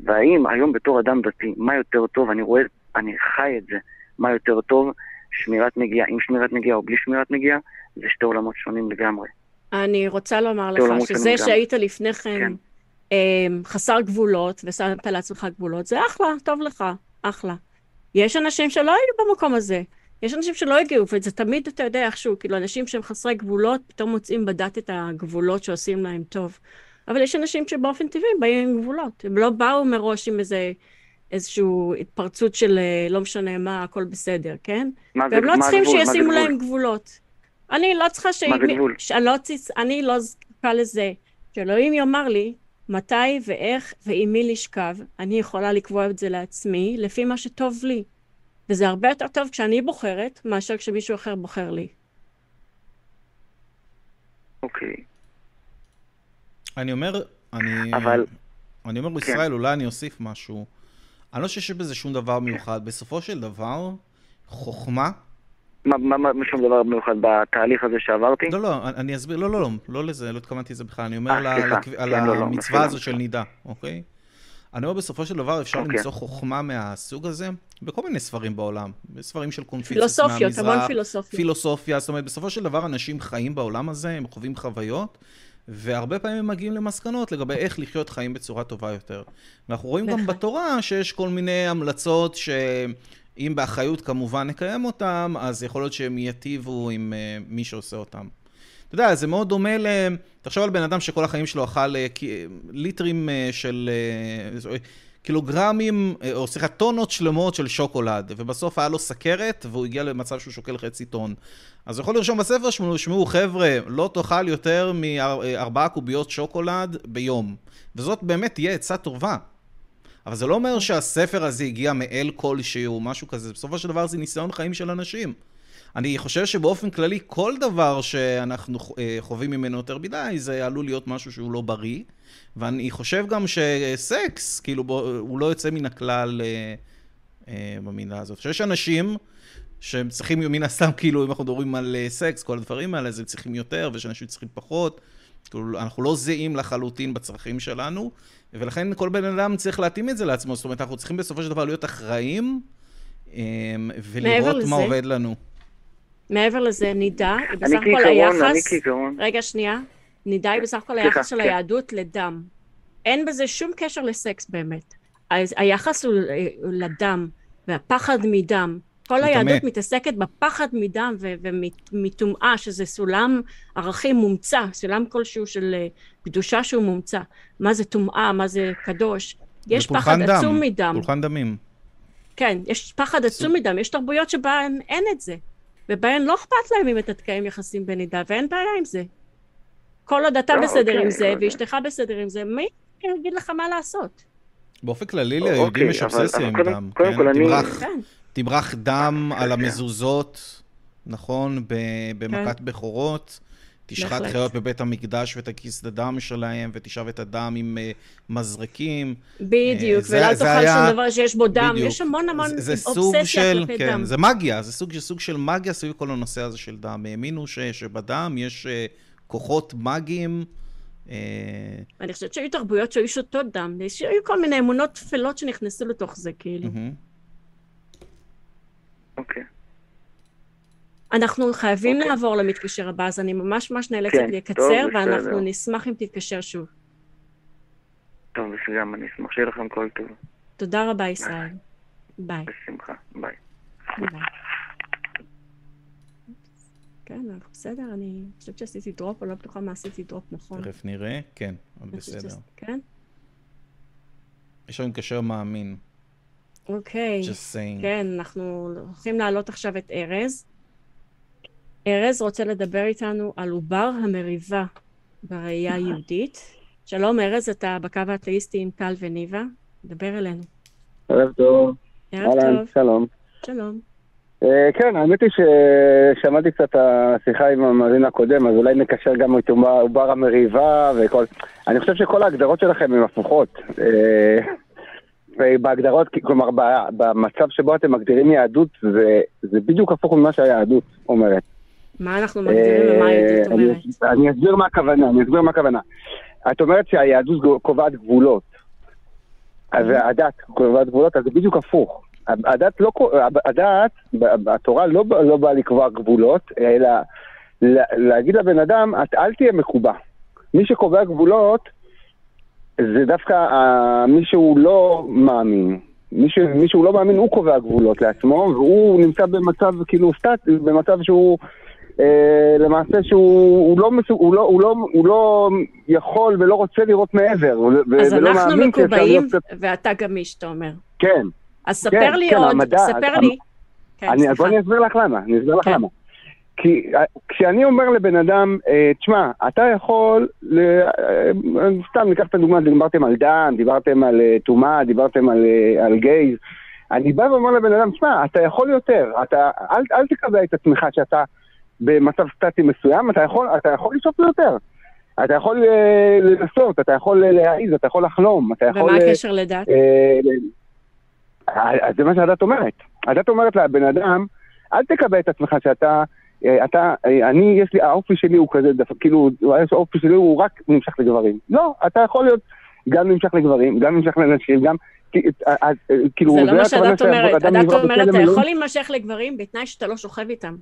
והאם היום בתור אדם דתי, מה יותר טוב, אני חי את זה, מה יותר טוב, שמירת נגיעה, עם שמירת נגיעה או בלי שמירת נגיעה, זה 2 עולמות שונים לגמרי. אני רוצה לומר לך שזה שהיית לפני כן חסר גבולות ושמת לעצמך גבולות, זה אחלה, טוב לך, אחלה. יש אנשים שלא היו במקום הזה, יש אנשים שלא הגיעו, וזה תמיד אתה יודע איכשהו, כאילו אנשים שהם חסרי גבולות, פתאום מוצאים בדת את הגבולות שעושים להם טוב. אבל יש אנשים שבאופן טבעי באים עם גבולות, הם לא באו מראש עם איזשהו התפרצות של לא משנה מה, הכל בסדר, כן? והם לא צריכים שישימו להם גבולות. אני לא צריכה אני לא זקוקה לזה, שאלוהים יאמר לי מתי ואיך ועם מי לשכב, אני יכולה לקבוע את זה לעצמי, לפי מה שטוב לי. וזה הרבה יותר טוב כשאני בוחרת, מאשר כשמישהו אחר בוחר לי. אוקיי. אני אומר בישראל, אולי אני אוסיף משהו. אני לא שיש בזה שום דבר מיוחד. בסופו של דבר, חוכמה... מה שום דבר מיוחד בתהליך הזה שעברתי? לא, אני אסביר. לא לזה, לא התכוונתי לזה בכלל. אני אומר על המצווה הזו של נידה, אוקיי? אני אומר בסופו של דבר אפשר למצוא חוכמה מהסוג הזה בכל מיני ספרים בעולם, בספרים של קונפיצוס מהמזרח, פילוסופיה, זאת אומרת בסופו של דבר אנשים חיים בעולם הזה, הם חווים חוויות, והרבה פעמים הם מגיעים למסקנות לגבי איך לחיות חיים בצורה טובה יותר. ואנחנו רואים גם בתורה שיש כל מיני המלצות שאם באחריות כמובן נקיים אותם, אז יכול להיות שהם ייטיבו עם מי שעושה אותם. אתה יודע, זה מאוד דומה תחשוב על בן אדם שכל החיים שלו אכל ליטרים של קילוגרמים, או סליחה, טונות שלמות של שוקולד, ובסוף היה לו סכרת, והוא הגיע למצב שהוא שוקל חצי טון. אז הוא יכול לרשום בספר, שמעו, חבר'ה, לא תאכל יותר מ4 קוביות שוקולד ביום. וזאת באמת תהיה עצה טובה. אבל זה לא אומר שהספר הזה הגיע מאל כלשהו, משהו כזה. בסופו של דבר זה ניסיון חיים של אנשים. אני חושב שבאופן כללי כל דבר שאנחנו חווים ממנו יותר בידי, זה עלול להיות משהו שהוא לא בריא, ואני חושב גם שסקס, כאילו, הוא לא יוצא מן הכלל במידה הזאת. שיש אנשים שהם צריכים, מן הסתם, כאילו, אם אנחנו מדברים על סקס, כל הדברים האלה, זה צריכים יותר, ויש אנשים שצריכים פחות, אנחנו לא זהים לחלוטין בצרכים שלנו, ולכן כל בן אדם צריך להתאים את זה לעצמו. זאת אומרת, אנחנו צריכים בסופו של דבר להיות אחראים, ולראות מה עובד לנו. מעבר לזה, נידה, היא בסך הכל היחס... רגע, שנייה. נידה היא בסך הכל היחס של היהדות לדם. אין בזה שום קשר לסקס באמת. היחס הוא לדם, והפחד מדם. כל היהדות מתעסקת בפחד מדם ומטומאה, שזה סולם ערכים מומצא, סולם כלשהו של קדושה שהוא מומצא. מה זה טומאה, מה זה קדוש. יש פחד עצום מדם. פולחן דמים. כן, יש פחד עצום מדם. יש תרבויות שבהן אין את זה. ובהן לא אכפת להם אם אתה תקיים יחסים בנידה, ואין בעיה עם זה. כל עוד אתה בסדר עם זה, ואשתך בסדר עם זה, מי יגיד לך מה לעשות? באופן כללי ליהודים יש אובססיה עם דם. תמרח דם על המזוזות, נכון? במכת בכורות, תשחט חיות בבית המקדש ותקיס את הדם שלהם, ותשאב את הדם עם מזרקים. בדיוק, ולא תוכל שום דבר שיש בו דם. יש המון המון אובססיה כלפי דם. זה מגיה, זה סוג של מגיה סביב כל הנושא הזה של דם. האמינו שבדם יש כוחות מגיים. אני חושבת שהיו תרבויות שהיו שותות דם, שהיו כל מיני אמונות תפלות שנכנסו לתוך זה, כאילו. אוקיי. אנחנו חייבים לעבור למתקשר הבא, אז אני ממש נאלצת לקצר, ואנחנו נשמח אם תתקשר שוב. טוב, בסדר, אני אשמח שיהיה לכם כל טוב. תודה רבה, ישראל. ביי. בשמחה, ביי. ביי. כן, בסדר, אני חושבת שעשיתי דרופ, או לא בטוחה מה עשיתי דרופ, נכון. תכף נראה, כן, אבל בסדר. כן? יש לנו קשר מאמין. אוקיי. כן, אנחנו הולכים להעלות עכשיו את ארז. ארז רוצה לדבר איתנו על עובר המריבה בראייה היהודית. שלום ארז, אתה בקו האתאיסטי עם טל וניבה. דבר אלינו. ערב טוב. ערב טוב. שלום. שלום. כן, האמת היא ששמעתי קצת השיחה עם המאזין הקודם, אז אולי נקשר גם את עובר המריבה וכל... אני חושב שכל ההגדרות שלכם הן הפוכות. בהגדרות, כלומר, במצב שבו אתם מגדירים יהדות, זה בדיוק הפוך ממה שהיהדות אומרת. מה אנחנו מגדירים ומה היהדות אומרת? אני אסביר מה הכוונה, את אומרת שהיהדות קובעת גבולות. אז הדת קובעת גבולות, אז זה בדיוק הפוך. הדת, התורה לא באה לקבוע גבולות, אלא להגיד לבן אדם, את אל תהיה מקובע. מי שקובע גבולות, זה דווקא מי שהוא לא מאמין. מי שהוא לא מאמין, הוא קובע גבולות לעצמו, והוא נמצא במצב כאילו סטטי, במצב שהוא, למעשה שהוא לא יכול ולא רוצה לראות מעבר. אז אנחנו מקובעים, ואתה גמיש, אתה אומר. כן. אז ספר לי עוד, ספר לי. אז בוא נסביר לך למה, כי כשאני אומר לבן אדם, תשמע, אתה יכול, סתם ניקח את הדוגמה, דיברתם על דם, דיברתם על תומה, דיברתם על גייז, אני בא ואומר לבן אדם, תשמע, אתה יכול יותר, אל תקבע את עצמך שאתה במצב סטטי מסוים, אתה יכול לשאוף יותר, אתה יכול לנסות, אתה יכול להעיז, אתה יכול לחלום, אתה יכול... ומה הקשר לדת? אז זה מה שהדת אומרת. הדת אומרת לבן אדם, אל תקבע את עצמך שאתה, יש לי, האופי שלי הוא כזה, כאילו, האופי שלי הוא רק נמשך לגברים. לא, אתה יכול להיות גם נמשך לגברים, גם נמשך לנשים, גם, כאילו... זה לא מה שהדת אומרת. הדת אומרת, אתה יכול להימשך לגברים בתנאי שאתה לא שוכב איתם.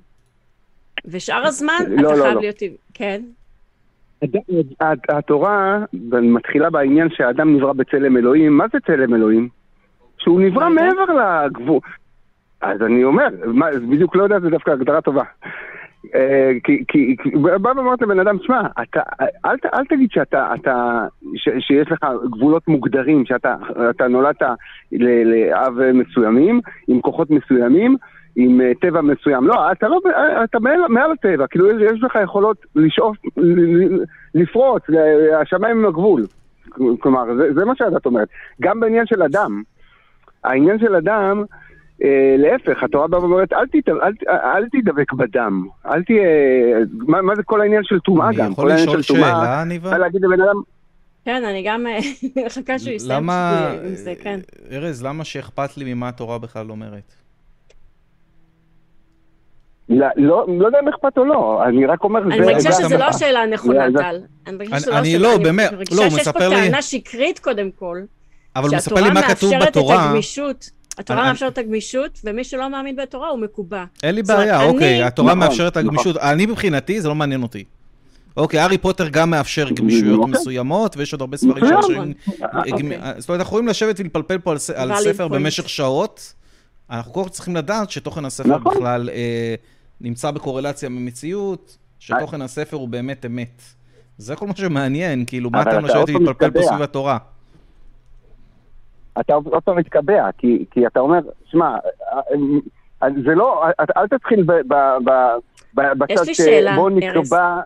ושאר הזמן, אתה חייב להיות... כן. התורה מתחילה בעניין שהאדם נברא בצלם אלוהים. מה זה צלם אלוהים? שהוא נברא מעבר לגבול. אז אני אומר, בדיוק לא יודע, זה דווקא הגדרה טובה. כי בא ואומרת לבן אדם, שמע, אל תגיד שיש לך גבולות מוגדרים, שאתה נולדת לאב מסוימים, עם כוחות מסוימים, עם טבע מסוים. לא, אתה מעל הטבע, כאילו יש לך יכולות לשאוף, לפרוץ, השמיים עם הגבול. כלומר, זה מה שהדת אומרת. גם בעניין של אדם, העניין של אדם, להפך, התורה באה ואומרת, אל תדבק בדם, אל תהיה, מה זה כל העניין של טומאה גם? אני יכול לשאול שאלה, ניבה? להגיד לבן אדם... כן, אני גם חכה שהוא יסתם עם זה, כן. ארז, למה שאכפת לי ממה התורה בכלל אומרת? לא יודע אם אכפת או לא, אני רק אומר... אני מרגישה שזו לא שאלה נכונה, טל. אני לא, באמת, לא, הוא מספר לי... אני מרגישה שיש פה טענה שקרית קודם כל, שהתורה מאפשרת את הגמישות, התורה מאפשרת את הגמישות, ומי שלא מאמין בתורה הוא מקובע. אין לי בעיה, אוקיי, התורה מאפשרת את הגמישות. אני מבחינתי, זה לא מעניין אותי. אוקיי, הארי פוטר גם מאפשר גמישויות מסוימות, ויש עוד הרבה ספרים שאנשים... זאת אומרת, אנחנו יכולים לשבת ולפלפל פה על ספר במשך שעות, אנחנו כל כך צריכים לדעת שתוכן הספר בכלל נמצא בקורלציה ממציאות, שתוכן הספר הוא באמת אמת. זה כל מה שמעניין, כאילו, מה אתה משהו להתפלפל פה סביב התורה? אתה עוד פעם מתקבע, כי אתה אומר, שמע, זה לא, אל תתחיל בצד שבו נקבע...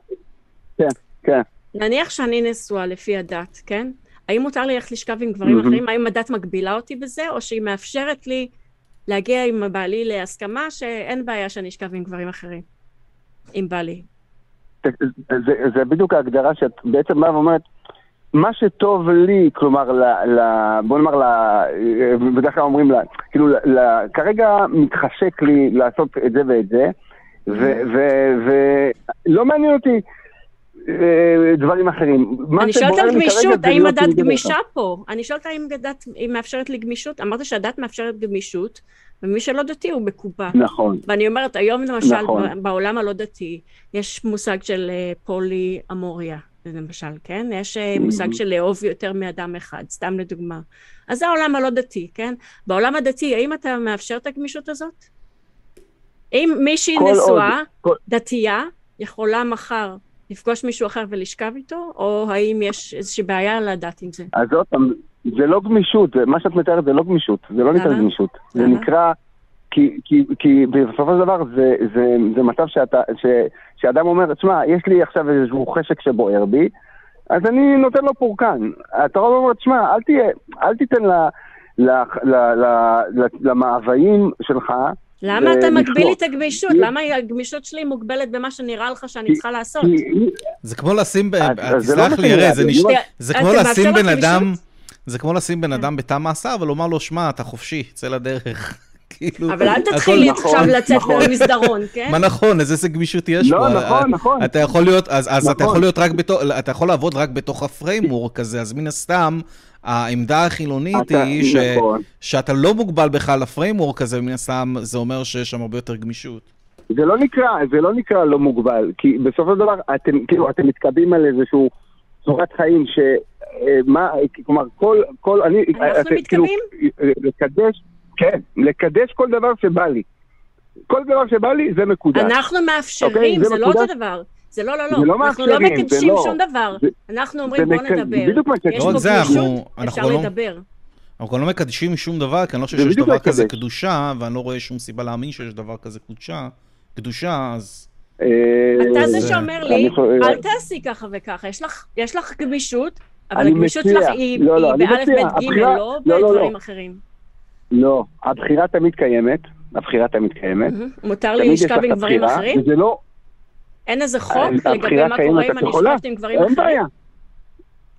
כן, כן. נניח שאני נשואה לפי הדת, כן? האם מותר לי ללכת לשכב עם גברים אחרים? האם הדת מגבילה אותי בזה, או שהיא מאפשרת לי להגיע עם בעלי להסכמה שאין בעיה שאני אשכב עם גברים אחרים, עם בעלי? זה בדיוק ההגדרה שאת בעצם באה ואומרת, מה שטוב לי, כלומר, בוא נאמר, בדרך כלל אומרים, כאילו, כרגע מתחשק לי לעשות את זה ואת זה, ולא מעניין אותי דברים אחרים. אני שואלת על גמישות, האם הדת גמישה פה? אני שואלת האם הדת מאפשרת לי גמישות? אמרת שהדת מאפשרת גמישות, ומי שלא דתי הוא מקובע. נכון. ואני אומרת, היום למשל, בעולם הלא דתי, יש מושג של פולי אמוריה. למשל, כן? יש מושג של לאהוב יותר מאדם אחד, סתם לדוגמה. אז זה העולם הלא דתי, כן? בעולם הדתי, האם אתה מאפשר את הגמישות הזאת? האם מישהי נשואה, דתייה, יכולה מחר לפגוש מישהו אחר ולשכב איתו, או האם יש איזושהי בעיה לדעת עם זה? אז זאת, זה לא גמישות, מה שאת מתארת זה לא גמישות, זה לא נקרא גמישות. זה נקרא, כי בסופו של דבר זה מצב שאדם אומר, תשמע, יש לי עכשיו איזשהו חשק שבוער בי, אז אני נותן לו פורקן. התורה אומרת, תשמע, אל תיתן למאוויים שלך. למה אתה מגביל את הגמישות? למה הגמישות שלי מוגבלת במה שנראה לך שאני צריכה לעשות? זה כמו לשים, תסלח לי, זה כמו לשים בן אדם בתא מעשה, אבל לומר לו, שמע, אתה חופשי, צא לדרך. אבל אל תתחיל עכשיו לצאת במסדרון, כן? מה נכון? אז איזה גמישות יש פה? לא, נכון, נכון. אתה יכול להיות, אז אתה יכול לעבוד רק בתוך הפריימור כזה, אז מן הסתם, העמדה החילונית היא שאתה לא מוגבל בכלל לפריימור כזה, מן הסתם זה אומר שיש שם הרבה יותר גמישות. זה לא נקרא לא מוגבל, כי בסופו של דבר, אתם מתקבעים על איזשהו צורת חיים כלומר, כל... אנחנו מתקבעים? לקדש... כן, לקדש כל דבר שבא לי. כל דבר שבא לי זה מקודש. אנחנו מאפשרים, זה לא אותו דבר. זה לא, לא, לא. אנחנו לא מקדשים שום דבר. אנחנו אומרים בוא נדבר. יש פה גמישות, אפשר לדבר. אנחנו לא מקדשים שום דבר, כי אני לא חושב שיש דבר כזה קדושה, ואני לא רואה שום סיבה להאמין שיש דבר כזה קדושה, אז... אתה זה שאומר לי, אל תעשי ככה וככה. יש לך גמישות, אבל הגמישות שלך היא באלף בית ג' לא בדברים אחרים. לא, הבחירה תמיד קיימת. מותר לי לשכב עם גברים אחרים? זה לא... אין איזה חוק לגבי מה קורה אם אני שכבת עם גברים אחרים? אין בעיה.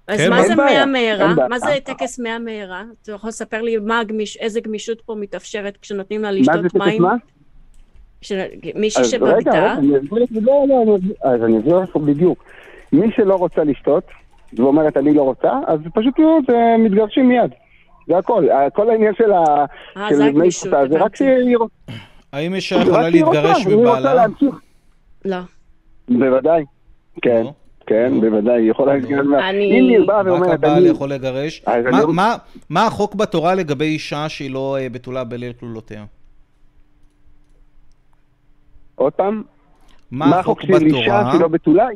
אז מה זה מאה מהירה? מה זה טקס מאה מהירה? אתה יכול לספר לי איזה גמישות פה מתאפשרת כשנותנים לה לשתות מים? מישהי שבביתה? אז אני אביא לך בדיוק. מי שלא רוצה לשתות, ואומרת אני לא רוצה, אז פשוט מתגרשים מיד. זה הכל, כל העניין של בני שחותה, זה רק שהיא רוצה. האם אישה יכולה להתגרש מבעלה? לא. בוודאי, כן, כן, בוודאי, היא יכולה להתגרש מבעלה. רק הבעל יכול לגרש. מה החוק בתורה לגבי אישה שהיא לא בתולה בליל כלולותיה? עוד פעם? מה החוק של אישה שהיא לא בתולה?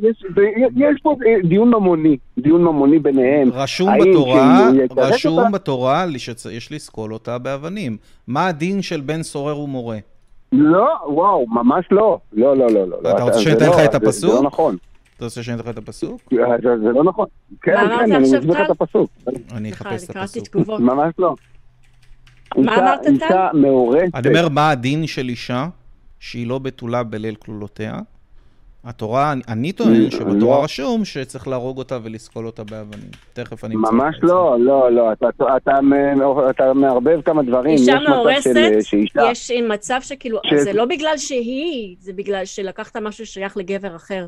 יש פה דיון ממוני ביניהם. רשום בתורה שיש לסקול אותה באבנים. מה הדין של בן סורר ומורה? לא, וואו, ממש לא. לא, לא, לא, לא. אתה רוצה שניתן לך את הפסוק? זה לא נכון. אתה רוצה שניתן לך את הפסוק? זה לא נכון. כן, אני אסביר לך את הפסוק. אני אחפש את הפסוק. ממש לא. מה אמרת אתה? אישה מעורסת. אני אומר, מה הדין של אישה שהיא לא בתולה בליל כלולותיה, התורה, אני טוען שבתורה רשום שצריך להרוג אותה ולסכול אותה באבנים. תכף אני... ממש לא, לא, לא. אתה מערבב כמה דברים. אישה מאורסת, יש מצב שכאילו, זה לא בגלל שהיא, זה בגלל שלקחת משהו שייך לגבר אחר.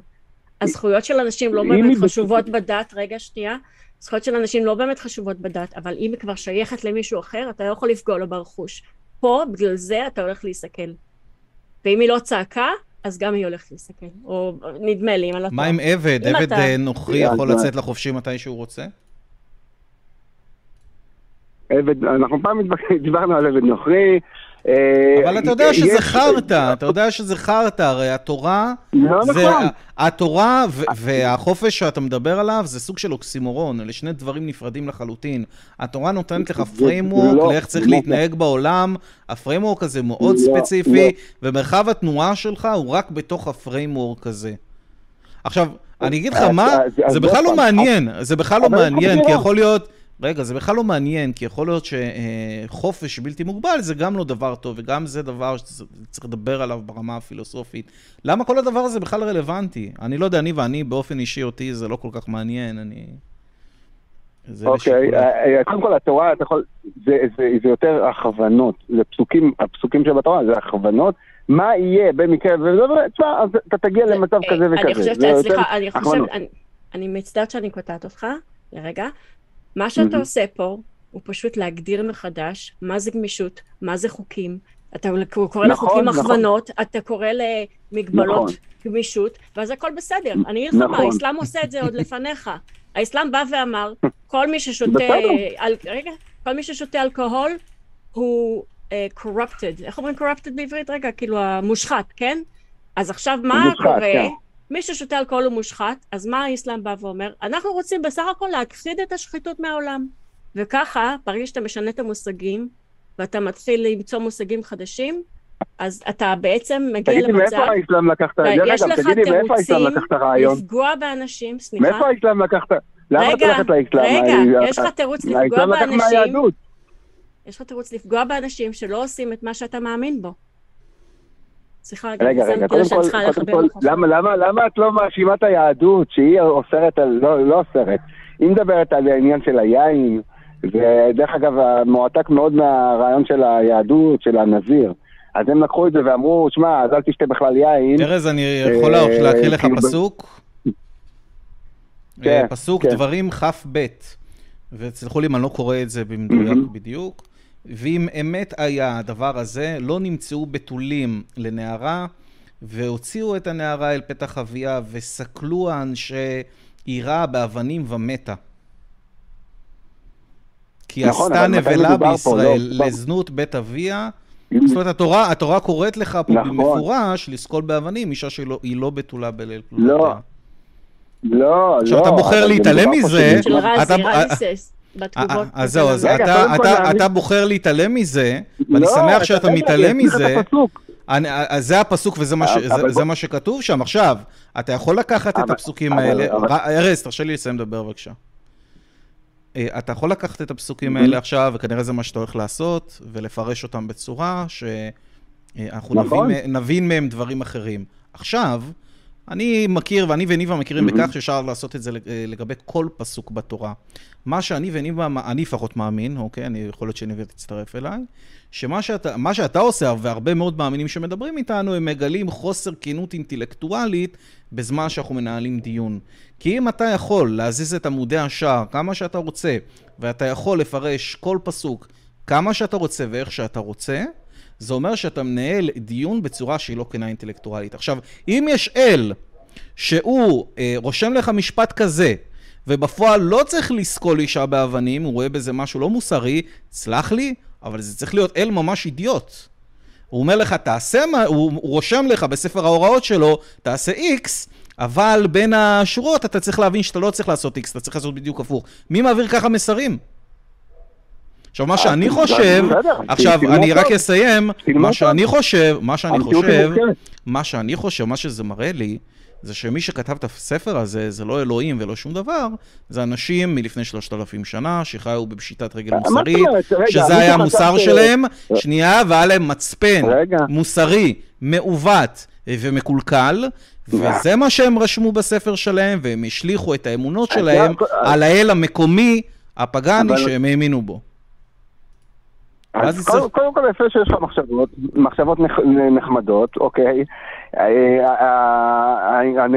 הזכויות של אנשים לא באמת חשובות בדת, רגע שנייה, הזכויות של אנשים לא באמת חשובות בדת, אבל אם היא כבר שייכת למישהו אחר, אתה לא יכול לפגוע לו ברכוש. פה, בגלל זה, אתה הולך להיסכל. ואם היא לא צעקה, אז גם היא הולכת להיסכל. או נדמה לי, אם אתה... מה עם עבד? עבד נוכרי יכול לצאת לחופשי מתי שהוא רוצה? עבד, אנחנו פעם דיברנו על עבד נוכרי, אבל אתה יודע שזכרת, אתה יודע שזכרת, הרי התורה, התורה והחופש שאתה מדבר עליו זה סוג של אוקסימורון, אלה שני דברים נפרדים לחלוטין. התורה נותנת לך פריימוורק לאיך צריך להתנהג בעולם, הפריימוורק הזה מאוד ספציפי, ומרחב התנועה שלך הוא רק בתוך הפריימוורק הזה. עכשיו, אני אגיד לך מה, זה בכלל לא מעניין, זה בכלל לא מעניין, כי יכול להיות... רגע, זה בכלל לא מעניין, כי יכול להיות שחופש בלתי מוגבל זה גם לא דבר טוב, וגם זה דבר שצריך לדבר עליו ברמה הפילוסופית. למה כל הדבר הזה בכלל רלוונטי? אני לא יודע, אני ואני באופן אישי אותי זה לא כל כך מעניין, אני... אוקיי, קודם כל התורה, אתה יכול... זה יותר הכוונות, זה פסוקים, הפסוקים שבתורה זה הכוונות, מה יהיה במקרה, אז אתה תגיע למצב כזה וכזה. סליחה, אני חושבת, אני מצטערת שאני קוטעת אותך, לרגע, מה שאתה עושה פה, הוא פשוט להגדיר מחדש מה זה גמישות, מה זה חוקים. אתה קורא לחוקים הכוונות, אתה קורא למגבלות גמישות, ואז הכל בסדר. אני אראה לך מה, האסלאם עושה את זה עוד לפניך. האסלאם בא ואמר, כל מי ששותה אלכוהול הוא corrupted. איך אומרים corrupted בעברית? רגע, כאילו המושחת, כן? אז עכשיו מה קורה? מי ששותה אלכוהול הוא מושחת, אז מה האסלאם בא ואומר? אנחנו רוצים בסך הכל להכחיד את השחיתות מהעולם. וככה, ברגע שאתה משנה את המושגים, ואתה מתחיל למצוא מושגים חדשים, אז אתה בעצם מגיע למצב... תגידי, מאיפה האסלאם לקחת? יש לך תירוצים לפגוע באנשים, סליחה. מאיפה האסלאם לקחת? למה אתה הולכת לאסלאם? רגע, יש לך תירוץ לפגוע באנשים... יש לך תירוץ לפגוע באנשים שלא עושים את מה שאתה מאמין בו. רגע, קודם כל, למה את לא מאשימה את היהדות שהיא אוסרת, לא אוסרת, היא מדברת על העניין של היין, ודרך אגב, מועתק מאוד מהרעיון של היהדות, של הנזיר, אז הם לקחו את זה ואמרו, שמע, אז אל תשתה בכלל יין. ארז, אני יכול להקריא לך פסוק? פסוק דברים חף בית, וצלחו לי אם אני לא קורא את זה במדויק בדיוק. ואם אמת היה הדבר הזה, לא נמצאו בתולים לנערה, והוציאו את הנערה אל פתח אביה, וסקלו האנשי עירה באבנים ומתה. כי נכון, עשתה נבלה בישראל פה, לא, לזנות בית אביה. זאת אומרת, התורה קוראת לך פה נכון. במפורש לסקול באבנים, אישה שהיא לא בתולה בליל כלום. לא, לא. עכשיו אתה בוחר להתעלם מזה. של רז, עירה ניסס. אז זהו, אז אתה בוחר להתעלם מזה, ואני שמח שאתה מתעלם מזה, אז זה הפסוק וזה מה שכתוב שם. עכשיו, אתה יכול לקחת את הפסוקים האלה, ארז, תרשה לי לסיים לדבר בבקשה. אתה יכול לקחת את הפסוקים האלה עכשיו, וכנראה זה מה שאתה הולך לעשות, ולפרש אותם בצורה שאנחנו נבין מהם דברים אחרים. עכשיו, אני מכיר, ואני וניבה מכירים בכך שאפשר לעשות את זה לגבי כל פסוק בתורה. מה שאני וניבה, אני פחות מאמין, אוקיי? אני יכול להיות שניבה תצטרף אליי, שמה שאתה עושה, והרבה מאוד מאמינים שמדברים איתנו, הם מגלים חוסר כנות אינטלקטואלית בזמן שאנחנו מנהלים דיון. כי אם אתה יכול להזיז את עמודי השער כמה שאתה רוצה, ואתה יכול לפרש כל פסוק כמה שאתה רוצה ואיך שאתה רוצה, זה אומר שאתה מנהל דיון בצורה שהיא לא כנה אינטלקטואלית. עכשיו, אם יש אל שהוא רושם לך משפט כזה, ובפועל לא צריך לסכול אישה באבנים, הוא רואה בזה משהו לא מוסרי, סלח לי, אבל זה צריך להיות אל ממש אידיוט. הוא אומר לך, תעשה מה, הוא רושם לך בספר ההוראות שלו, תעשה X, אבל בין השורות אתה צריך להבין שאתה לא צריך לעשות X, אתה צריך לעשות בדיוק הפוך. מי מעביר ככה מסרים? עכשיו, מה שאני חושב, עכשיו, אני רק אסיים, מה שאני חושב, מה שזה מראה לי, זה שמי שכתב את הספר הזה, זה לא אלוהים ולא שום דבר, זה אנשים מלפני 3,000 שנה, שחיו בפשיטת רגל מוסרית, שזה היה המוסר שלהם, שנייה, והיה להם מצפן מוסרי, מעוות, ומקולקל, וזה מה שהם רשמו בספר שלהם, והם השליחו את האמונות שלהם על האל המקומי הפגני שהם האמינו בו. אז קודם כל יפה שיש לך מחשבות נחמדות, אוקיי.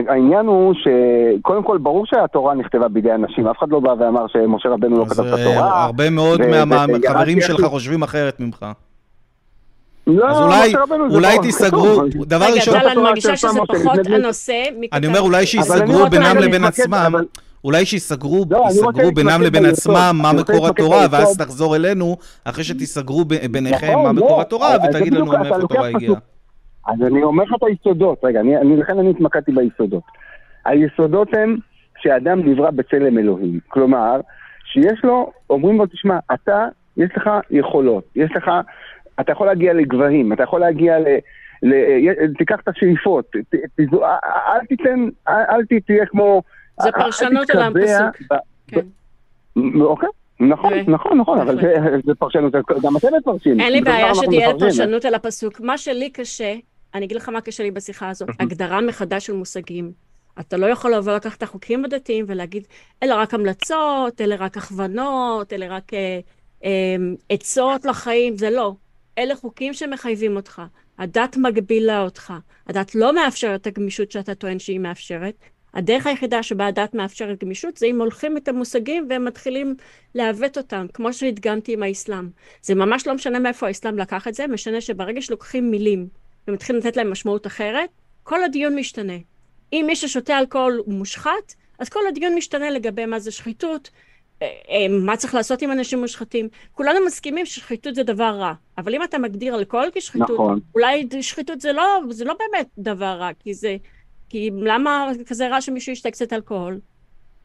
העניין הוא שקודם כל ברור שהתורה נכתבה בידי אנשים, אף אחד לא בא ואמר שמשה רבנו לא כתב את התורה. הרבה מאוד מהחברים שלך חושבים אחרת ממך. אז אולי תיסגרו, דבר ראשון... רגע, אני מרגישה שזה פחות הנושא. אני אומר, אולי שיסגרו בינם לבין עצמם, אולי שיסגרו בינם לבין עצמם מה מקור התורה, ואז תחזור אלינו אחרי שתיסגרו ביניכם מה מקור התורה, ותגיד לנו מאיפה התורה הגיעה. אז אני אומר לך את היסודות, רגע, לכן אני התמקדתי ביסודות. היסודות הם שאדם נברא בצלם אלוהים, כלומר, שיש לו, אומרים לו, תשמע, אתה, יש לך יכולות, יש לך... אתה יכול להגיע לגברים, אתה יכול להגיע תיקח את השאיפות, אל תיתן, אל תהיה כמו... זה פרשנות על הפסוק. אוקיי, נכון, נכון, נכון, אבל זה פרשנות, גם אתם מפרשים. אין לי בעיה שתהיה פרשנות על הפסוק. מה שלי קשה, אני אגיד לך מה קשה לי בשיחה הזאת, הגדרה מחדש של מושגים. אתה לא יכול לבוא לקחת את החוקים הדתיים ולהגיד, אלה רק המלצות, אלה רק הכוונות, אלה רק עצות לחיים, זה לא. אלה חוקים שמחייבים אותך, הדת מגבילה אותך, הדת לא מאפשרת את הגמישות שאתה טוען שהיא מאפשרת, הדרך היחידה שבה הדת מאפשרת גמישות זה אם הולכים את המושגים והם מתחילים להוות אותם, כמו שהדגמתי עם האסלאם. זה ממש לא משנה מאיפה האסלאם לקח את זה, משנה שברגע שלוקחים מילים ומתחילים לתת להם משמעות אחרת, כל הדיון משתנה. אם מי ששותה אלכוהול הוא מושחת, אז כל הדיון משתנה לגבי מה זה שחיתות, מה צריך לעשות עם אנשים מושחתים. כולנו מסכימים ששחיתות זה דבר רע, אבל אם אתה מגדיר אלכוהול כשחיתות, נכון. אולי שחיתות זה לא באמת דבר רע, כי למה כזה רע שמישהו ישתה קצת אלכוהול?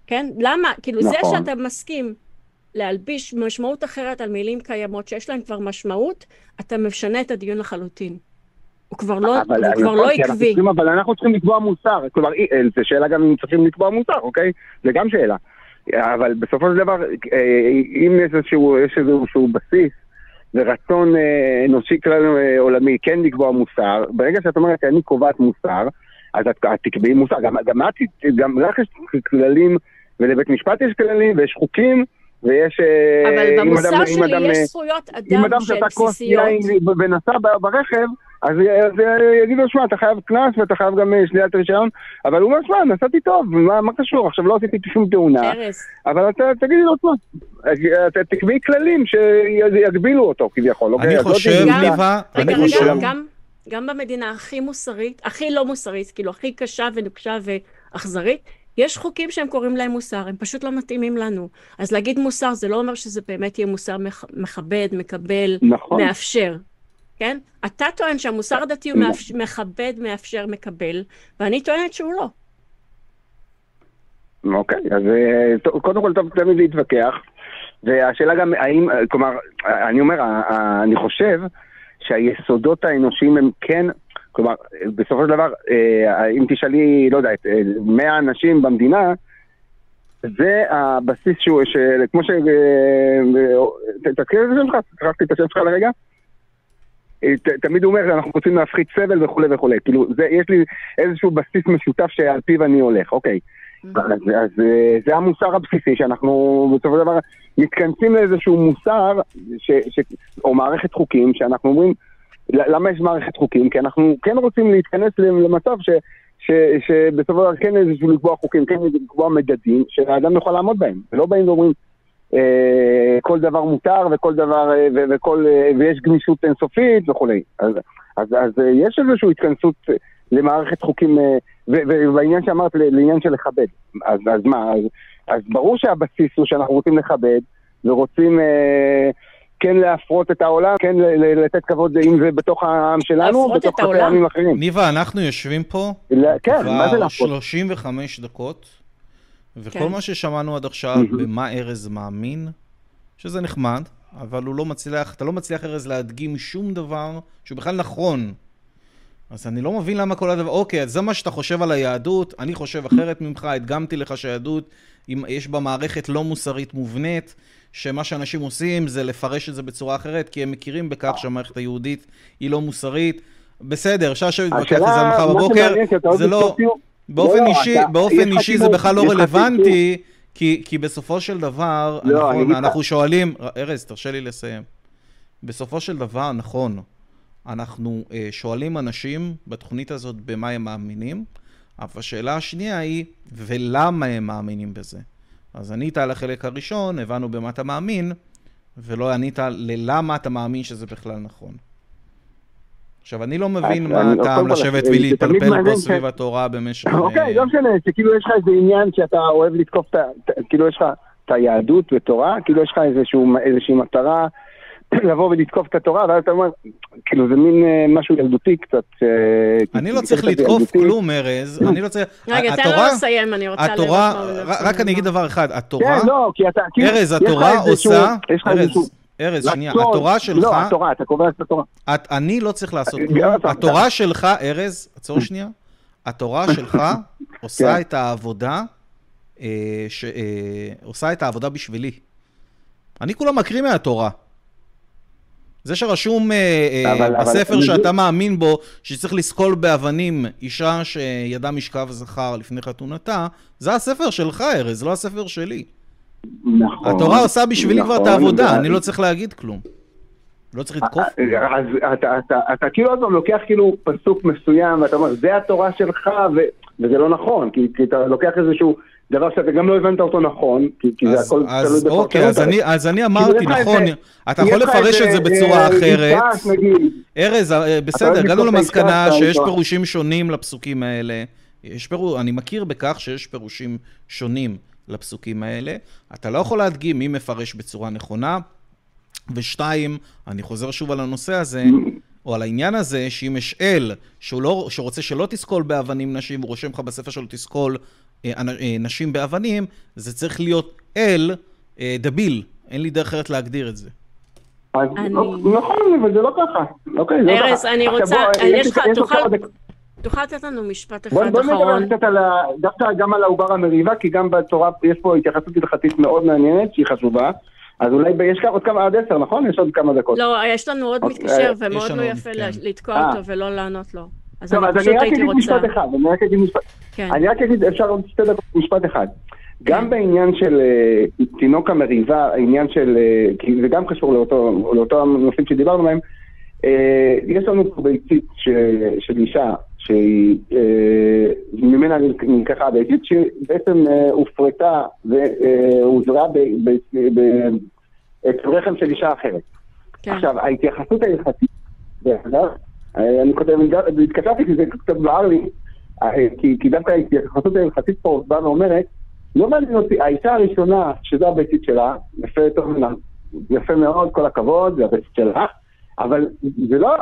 כן? למה? כאילו נכון. זה שאתה מסכים להלביש משמעות אחרת על מילים קיימות שיש להן כבר משמעות, אתה משנה את הדיון לחלוטין. הוא כבר לא, עקבי. אבל אנחנו צריכים לקבוע מוסר, כלומר, זה שאלה גם אם צריכים לקבוע מוסר, אוקיי? זה גם שאלה. אבל בסופו של דבר, אם יש איזשהו בסיס, ורצון אנושי כלל עולמי כן לקבוע מוסר, ברגע שאת אומרת שאני קובעת מוסר, אז את תקבעי מוסר. גם לך יש כללים, ולבית משפט יש כללים, ויש חוקים, ויש... אבל במוסר שלי יש זכויות אדם של בסיסיות. אם אדם שאתה כוס ונסע ברכב, אז יגידו, שמע, אתה חייב קנס ואתה חייב גם שלילת רישיון, אבל הוא אומר, שמע, נסעתי טוב, מה קשור? עכשיו לא עשיתי שום תאונה, אבל אתה תגידי לו, שמע, אתה תקבעי כללים שיגבילו אותו כביכול. אני חושב, ניבה, אני חושב. גם במדינה הכי מוסרית, הכי לא מוסרית, כאילו הכי קשה ונוקשה ואכזרית, יש חוקים שהם קוראים להם מוסר, הם פשוט לא מתאימים לנו. אז להגיד מוסר זה לא אומר שזה באמת יהיה מוסר מכבד, מקבל, מאפשר. כן? אתה טוען שהמוסר הדתי הוא מכבד, מאפשר, מקבל, ואני טוענת שהוא לא. אוקיי, אז קודם כל טוב תמיד להתווכח, והשאלה גם האם, כלומר, אני אומר, אני חושב שהיסודות האנושיים הם כן, כלומר, בסופו של דבר, אם תשאלי, לא יודע, 100 אנשים במדינה, זה הבסיס שהוא, כמו ש... תזכיר את השם שלך, שכחתי את השם שלך לרגע? תמיד הוא אומר, אנחנו רוצים להפחית סבל וכו' וכו'. כאילו, יש לי איזשהו בסיס משותף שעל פיו אני הולך, אוקיי. אז זה המוסר הבסיסי, שאנחנו בסופו של דבר מתכנסים לאיזשהו מוסר, או מערכת חוקים, שאנחנו אומרים, למה יש מערכת חוקים? כי אנחנו כן רוצים להתכנס למצב שבסופו של דבר כן איזשהו לקבוע חוקים, כן לקבוע מדדים, שהאדם יכול לעמוד בהם, ולא באים ואומרים, כל דבר מותר וכל דבר ויש גמישות אינסופית וכולי. אז יש איזושהי התכנסות למערכת חוקים, ובעניין שאמרת, לעניין של לכבד. אז מה? אז ברור שהבסיס הוא שאנחנו רוצים לכבד ורוצים כן להפרות את העולם, כן לתת כבוד, אם זה בתוך העם שלנו, בתוך העמים אחרים. ניבה, אנחנו יושבים פה כבר 35 דקות. וכל מה ששמענו עד עכשיו, במה ארז מאמין, שזה נחמד, אבל הוא לא מצליח, אתה לא מצליח ארז להדגים שום דבר שהוא בכלל נכון. אז אני לא מבין למה כל הדבר, אוקיי, אז זה מה שאתה חושב על היהדות, אני חושב אחרת ממך, הדגמתי לך שהיהדות, יש בה מערכת לא מוסרית מובנית, שמה שאנשים עושים זה לפרש את זה בצורה אחרת, כי הם מכירים בכך שהמערכת היהודית היא לא מוסרית, בסדר, שעה שמתווכח לזה מחר בבוקר, זה לא, באופן אישי זה בכלל לא רלוונטי, כי בסופו של דבר, אנחנו שואלים, ארז, תרשה לי לסיים, בסופו של דבר, נכון, אנחנו שואלים אנשים בתוכנית הזאת במה הם מאמינים, אבל השאלה השנייה היא, ולמה הם מאמינים בזה? אז ענית על החלק הראשון, הבנו במה אתה מאמין, ולא ענית ללמה אתה מאמין שזה בכלל נכון. עכשיו, אני לא מבין מה הטעם לשבת ולהתפלפל פה סביב התורה במשך... אוקיי, לא משנה, שכאילו יש לך איזה עניין שאתה אוהב לתקוף, כאילו יש לך את היהדות ותורה, כאילו יש לך איזושהי מטרה לבוא ולתקוף את התורה, ואז אתה אומר, כאילו זה מין משהו ילדותי קצת. אני לא צריך לתקוף כלום, ארז. רגע, תן לא לסיים, אני רוצה לראות. רק אני אגיד דבר אחד, התורה... ארז, התורה עושה... ארז, שנייה, התורה שלך... לא, התורה, אתה קובע את התורה. אני לא צריך לעשות כלום. התורה שלך, ארז, עצור שנייה, התורה שלך עושה את העבודה, עושה את העבודה בשבילי. אני כולה מקריא מהתורה. זה שרשום בספר שאתה מאמין בו, שצריך לסקול באבנים אישה שידה משכב זכר לפני חתונתה, זה הספר שלך, ארז, לא הספר שלי. נכון. התורה עושה בשבילי כבר את העבודה, אני לא צריך להגיד כלום. לא צריך לתקוף. אז אתה כאילו עוד פעם לוקח כאילו פסוק מסוים, ואתה אומר, זה התורה שלך, וזה לא נכון, כי אתה לוקח איזשהו... דבר שאתה גם לא הבנת אותו נכון, כי זה הכל... אז אוקיי, אז אני אמרתי, נכון, אתה יכול לפרש את זה בצורה אחרת. ארז, בסדר, הגענו למסקנה שיש פירושים שונים לפסוקים האלה. אני מכיר בכך שיש פירושים שונים לפסוקים האלה. אתה לא יכול להדגים מי מפרש בצורה נכונה. ושתיים, אני חוזר שוב על הנושא הזה, או על העניין הזה, שאם אשאל, שרוצה שלא תסכול באבנים נשים, הוא רושם לך בספר שלא תסכול נשים באבנים, זה צריך להיות אל דביל. אין לי דרך אחרת להגדיר את זה. נכון, אבל זה לא ככה. ארז, אני רוצה... תוכל לתת לנו משפט אחד אחרון? בואו נדבר קצת דווקא גם על העובר המריבה, כי גם בתורה יש פה התייחסות הלכתית מאוד מעניינת, שהיא חשובה. אז אולי יש עוד כמה, עד 10, נכון? יש עוד כמה דקות. לא, יש לנו עוד מתקשר, ומאוד לא יפה לתקוע אותו ולא לענות לו. אז אני רק אגיד משפט אחד. אני רק אגיד, אפשר עוד שתי דקות משפט אחד. גם בעניין של תינוק המריבה, העניין של, כי זה גם קשור לאותו הנושאים שדיברנו מהם, יש לנו ביצית של אישה, שממנה נלקחה ביצית, שבעצם הופרטה והוזרה ברחם של אישה אחרת. עכשיו, ההתייחסות ההלכתית, אני כותב, התקשבתי כי זה קצת בער לי, כי דווקא ההתייחסות ההלכתית פה באה ואומרת, לא מעניין אותי, האישה הראשונה, שזו הביצית שלה, יפה מאוד, כל הכבוד, זה הביצית שלה, אבל זה לא,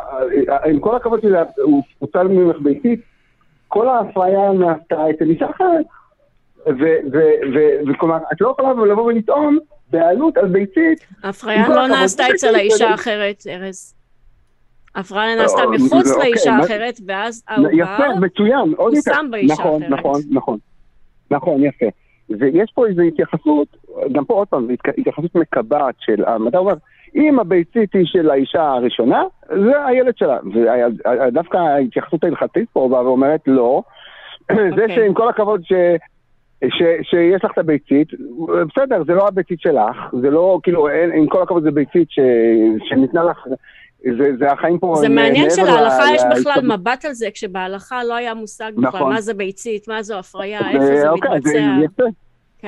עם כל הכבוד שלה, הוא פוצל ממך ביתית, כל ההפריה נעשתה אצל אישה אחרת, וכלומר, את לא יכולה לבוא ולטעום בעלות על ביתית. ההפריה לא נעשתה אצל האישה אחרת, ארז. ההפריה נעשתה מחוץ לאישה אחרת, ואז יפה, מצוין, עוד יותר. נכון, נכון, נכון. נכון, יפה. ויש פה איזו התייחסות, גם פה עוד פעם, התייחסות מקבעת של המדע אומר, אם הביצית היא של האישה הראשונה, זה הילד שלה. ודווקא ההתייחסות ההלכתית פה באה ואומרת לא. זה שעם כל הכבוד שיש לך את הביצית, בסדר, זה לא הביצית שלך, זה לא, כאילו, עם כל הכבוד זה ביצית שניתנה לך, זה החיים פה... זה מעניין שלהלכה יש בכלל מבט על זה, כשבהלכה לא היה מושג בכלל מה זה ביצית, מה זו הפריה, איפה זה מתבצע.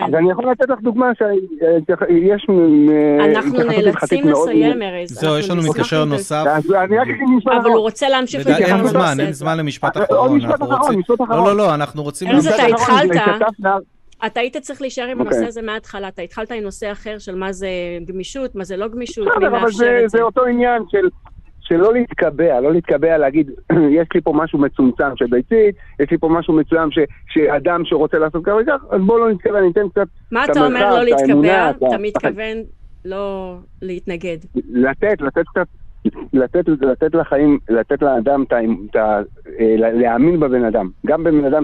אז אני יכול לתת לך דוגמה שיש... אנחנו נאלצים לסיים, ארז. זהו, יש לנו מתקשר נוסף. אבל הוא רוצה להמשיך את זה. אין זמן, אין זמן למשפט אחרון. לא, לא, לא, אנחנו רוצים... ארז, אתה התחלת, אתה היית צריך להישאר עם הנושא הזה מההתחלה, אתה התחלת עם נושא אחר של מה זה גמישות, מה זה לא גמישות, מי מאפשר את זה. זה אותו עניין שלא להתקבע, לא להתקבע להגיד, יש לי פה משהו מצומצם של ביצית, יש לי פה משהו מצוים שאדם שרוצה לעשות כבר כך, אז בואו לא נתקבע, ניתן קצת... מה אתה אומר לא להתקבע? אתה מתכוון לא להתנגד. לתת לחיים, לתת לאדם, להאמין בבן אדם. גם בבן אדם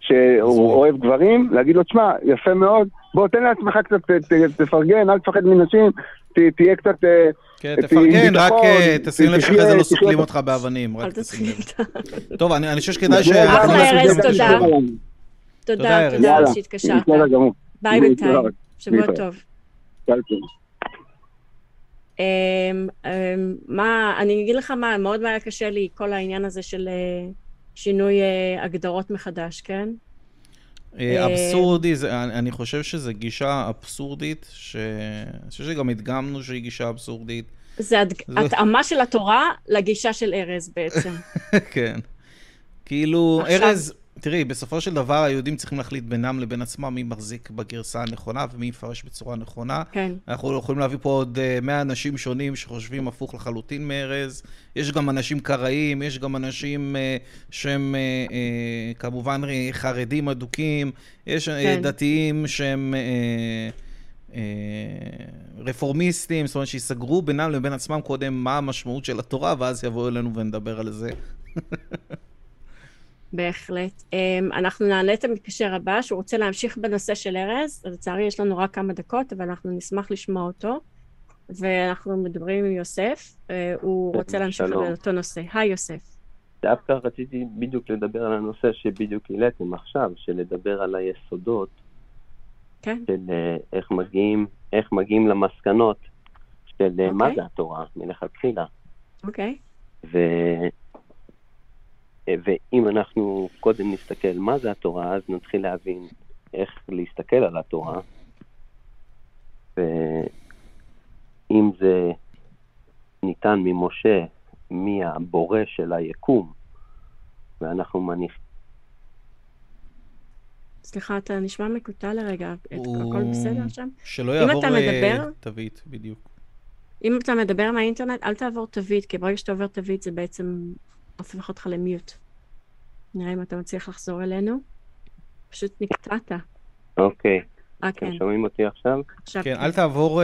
שהוא אוהב גברים, להגיד לו, תשמע, יפה מאוד, בוא תן לעצמך קצת, תפרגן, אל תפחד מנשים, תהיה קצת... כן, תפרגן, רק תשים לב שאחרי זה לא סוכלים אותך באבנים. אל תשים לב. טוב, אני חושב שכדאי ש... אחלה, ארז, תודה. תודה, תודה שהתקשרת. ביי בינתיים, שבוע טוב. אני אגיד לך מה, מאוד היה קשה לי כל העניין הזה של שינוי הגדרות מחדש, כן? אבסורדי, אני חושב שזו גישה אבסורדית, אני חושב שגם הדגמנו שהיא גישה אבסורדית. זו התאמה של התורה לגישה של ארז בעצם. כן. כאילו, ארז, תראי, בסופו של דבר היהודים צריכים להחליט בינם לבין עצמם מי מחזיק בגרסה הנכונה ומי יפרש בצורה הנכונה. כן. אנחנו יכולים להביא פה עוד 100 אנשים שונים שחושבים הפוך לחלוטין מארז. יש גם אנשים קראים, יש גם אנשים שהם כמובן חרדים אדוקים, יש דתיים שהם רפורמיסטים, זאת אומרת שיסגרו בינם לבין עצמם קודם מה המשמעות של התורה, ואז יבואו אלינו ונדבר על זה. בהחלט. אנחנו נעלה את המתקשר הבא, שהוא רוצה להמשיך בנושא של ארז, אז לצערי יש לנו רק כמה דקות, אבל אנחנו נשמח לשמוע אותו, ואנחנו מדברים עם יוסף, הוא רוצה להמשיך לאותו נושא. היי יוסף. דווקא רציתי בדיוק לדבר על הנושא שבדיוק העליתם עכשיו, שלדבר על היסודות, כן. של איך מגיעים למסקנות של אוקיי. מה זה התורה, מלכתחילה. אוקיי. ואם אנחנו קודם נסתכל מה זה התורה, אז נתחיל להבין איך להסתכל על התורה. ואם זה ניתן ממשה, מהבורא של היקום, ואנחנו מניחים... סליחה, אתה נשמע מקוטע לרגע, הכל בסדר שם? שלא יעבור תווית, בדיוק. אם אתה מדבר מהאינטרנט, אל תעבור תווית, כי ברגע שאתה עובר תווית זה בעצם... הופך אותך למיוט. נראה אם אתה מצליח לחזור אלינו. פשוט נקטעת. אוקיי. אתם שומעים אותי עכשיו? כן, אל תעבור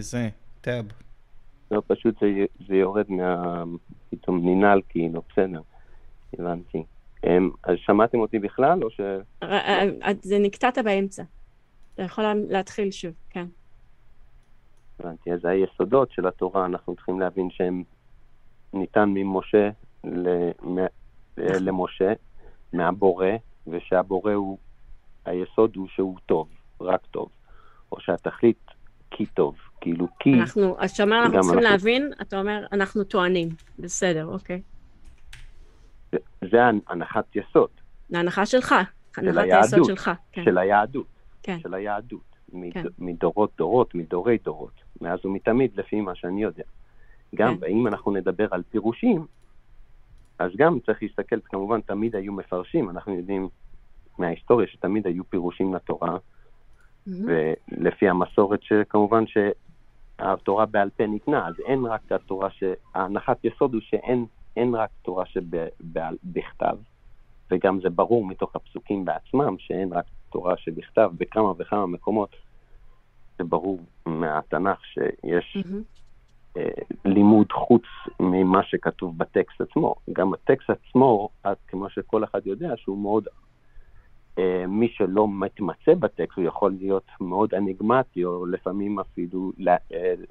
זה, טאב. לא, פשוט זה יורד פתאום נינל, כי לא בסדר. הבנתי. אז שמעתם אותי בכלל, או ש... זה נקטעת באמצע. אתה יכול להתחיל שוב, כן. הבנתי, אז היסודות של התורה, אנחנו צריכים להבין שהם ניתן ממשה, למשה מהבורא, ושהבורא הוא היסוד הוא שהוא טוב, רק טוב, או שהתכלית כי טוב, כאילו כי אנחנו, אז שמה אנחנו צריכים להבין, אתה אומר אנחנו טוענים, בסדר, אוקיי, זה הנחת יסוד, ההנחה שלך, הנחת היסוד שלך, של היהדות, של היהדות מדורות דורות, מדורי דורות, מאז ומתמיד, לפי מה שאני יודע. גם ואם אנחנו נדבר על פירושים, אז גם צריך להסתכל, כמובן, תמיד היו מפרשים, אנחנו יודעים מההיסטוריה שתמיד היו פירושים לתורה, ולפי המסורת שכמובן שהתורה בעל פה ניתנה, אז אין רק התורה, ההנחת יסוד הוא שאין רק תורה שבכתב, וגם זה ברור מתוך הפסוקים בעצמם, שאין רק תורה שבכתב, בכמה וכמה מקומות, זה ברור מהתנ"ך שיש... לימוד חוץ ממה שכתוב בטקסט עצמו. גם הטקסט עצמו, כמו שכל אחד יודע, שהוא מאוד, מי שלא מתמצא בטקסט, הוא יכול להיות מאוד אניגמטי, או לפעמים אפילו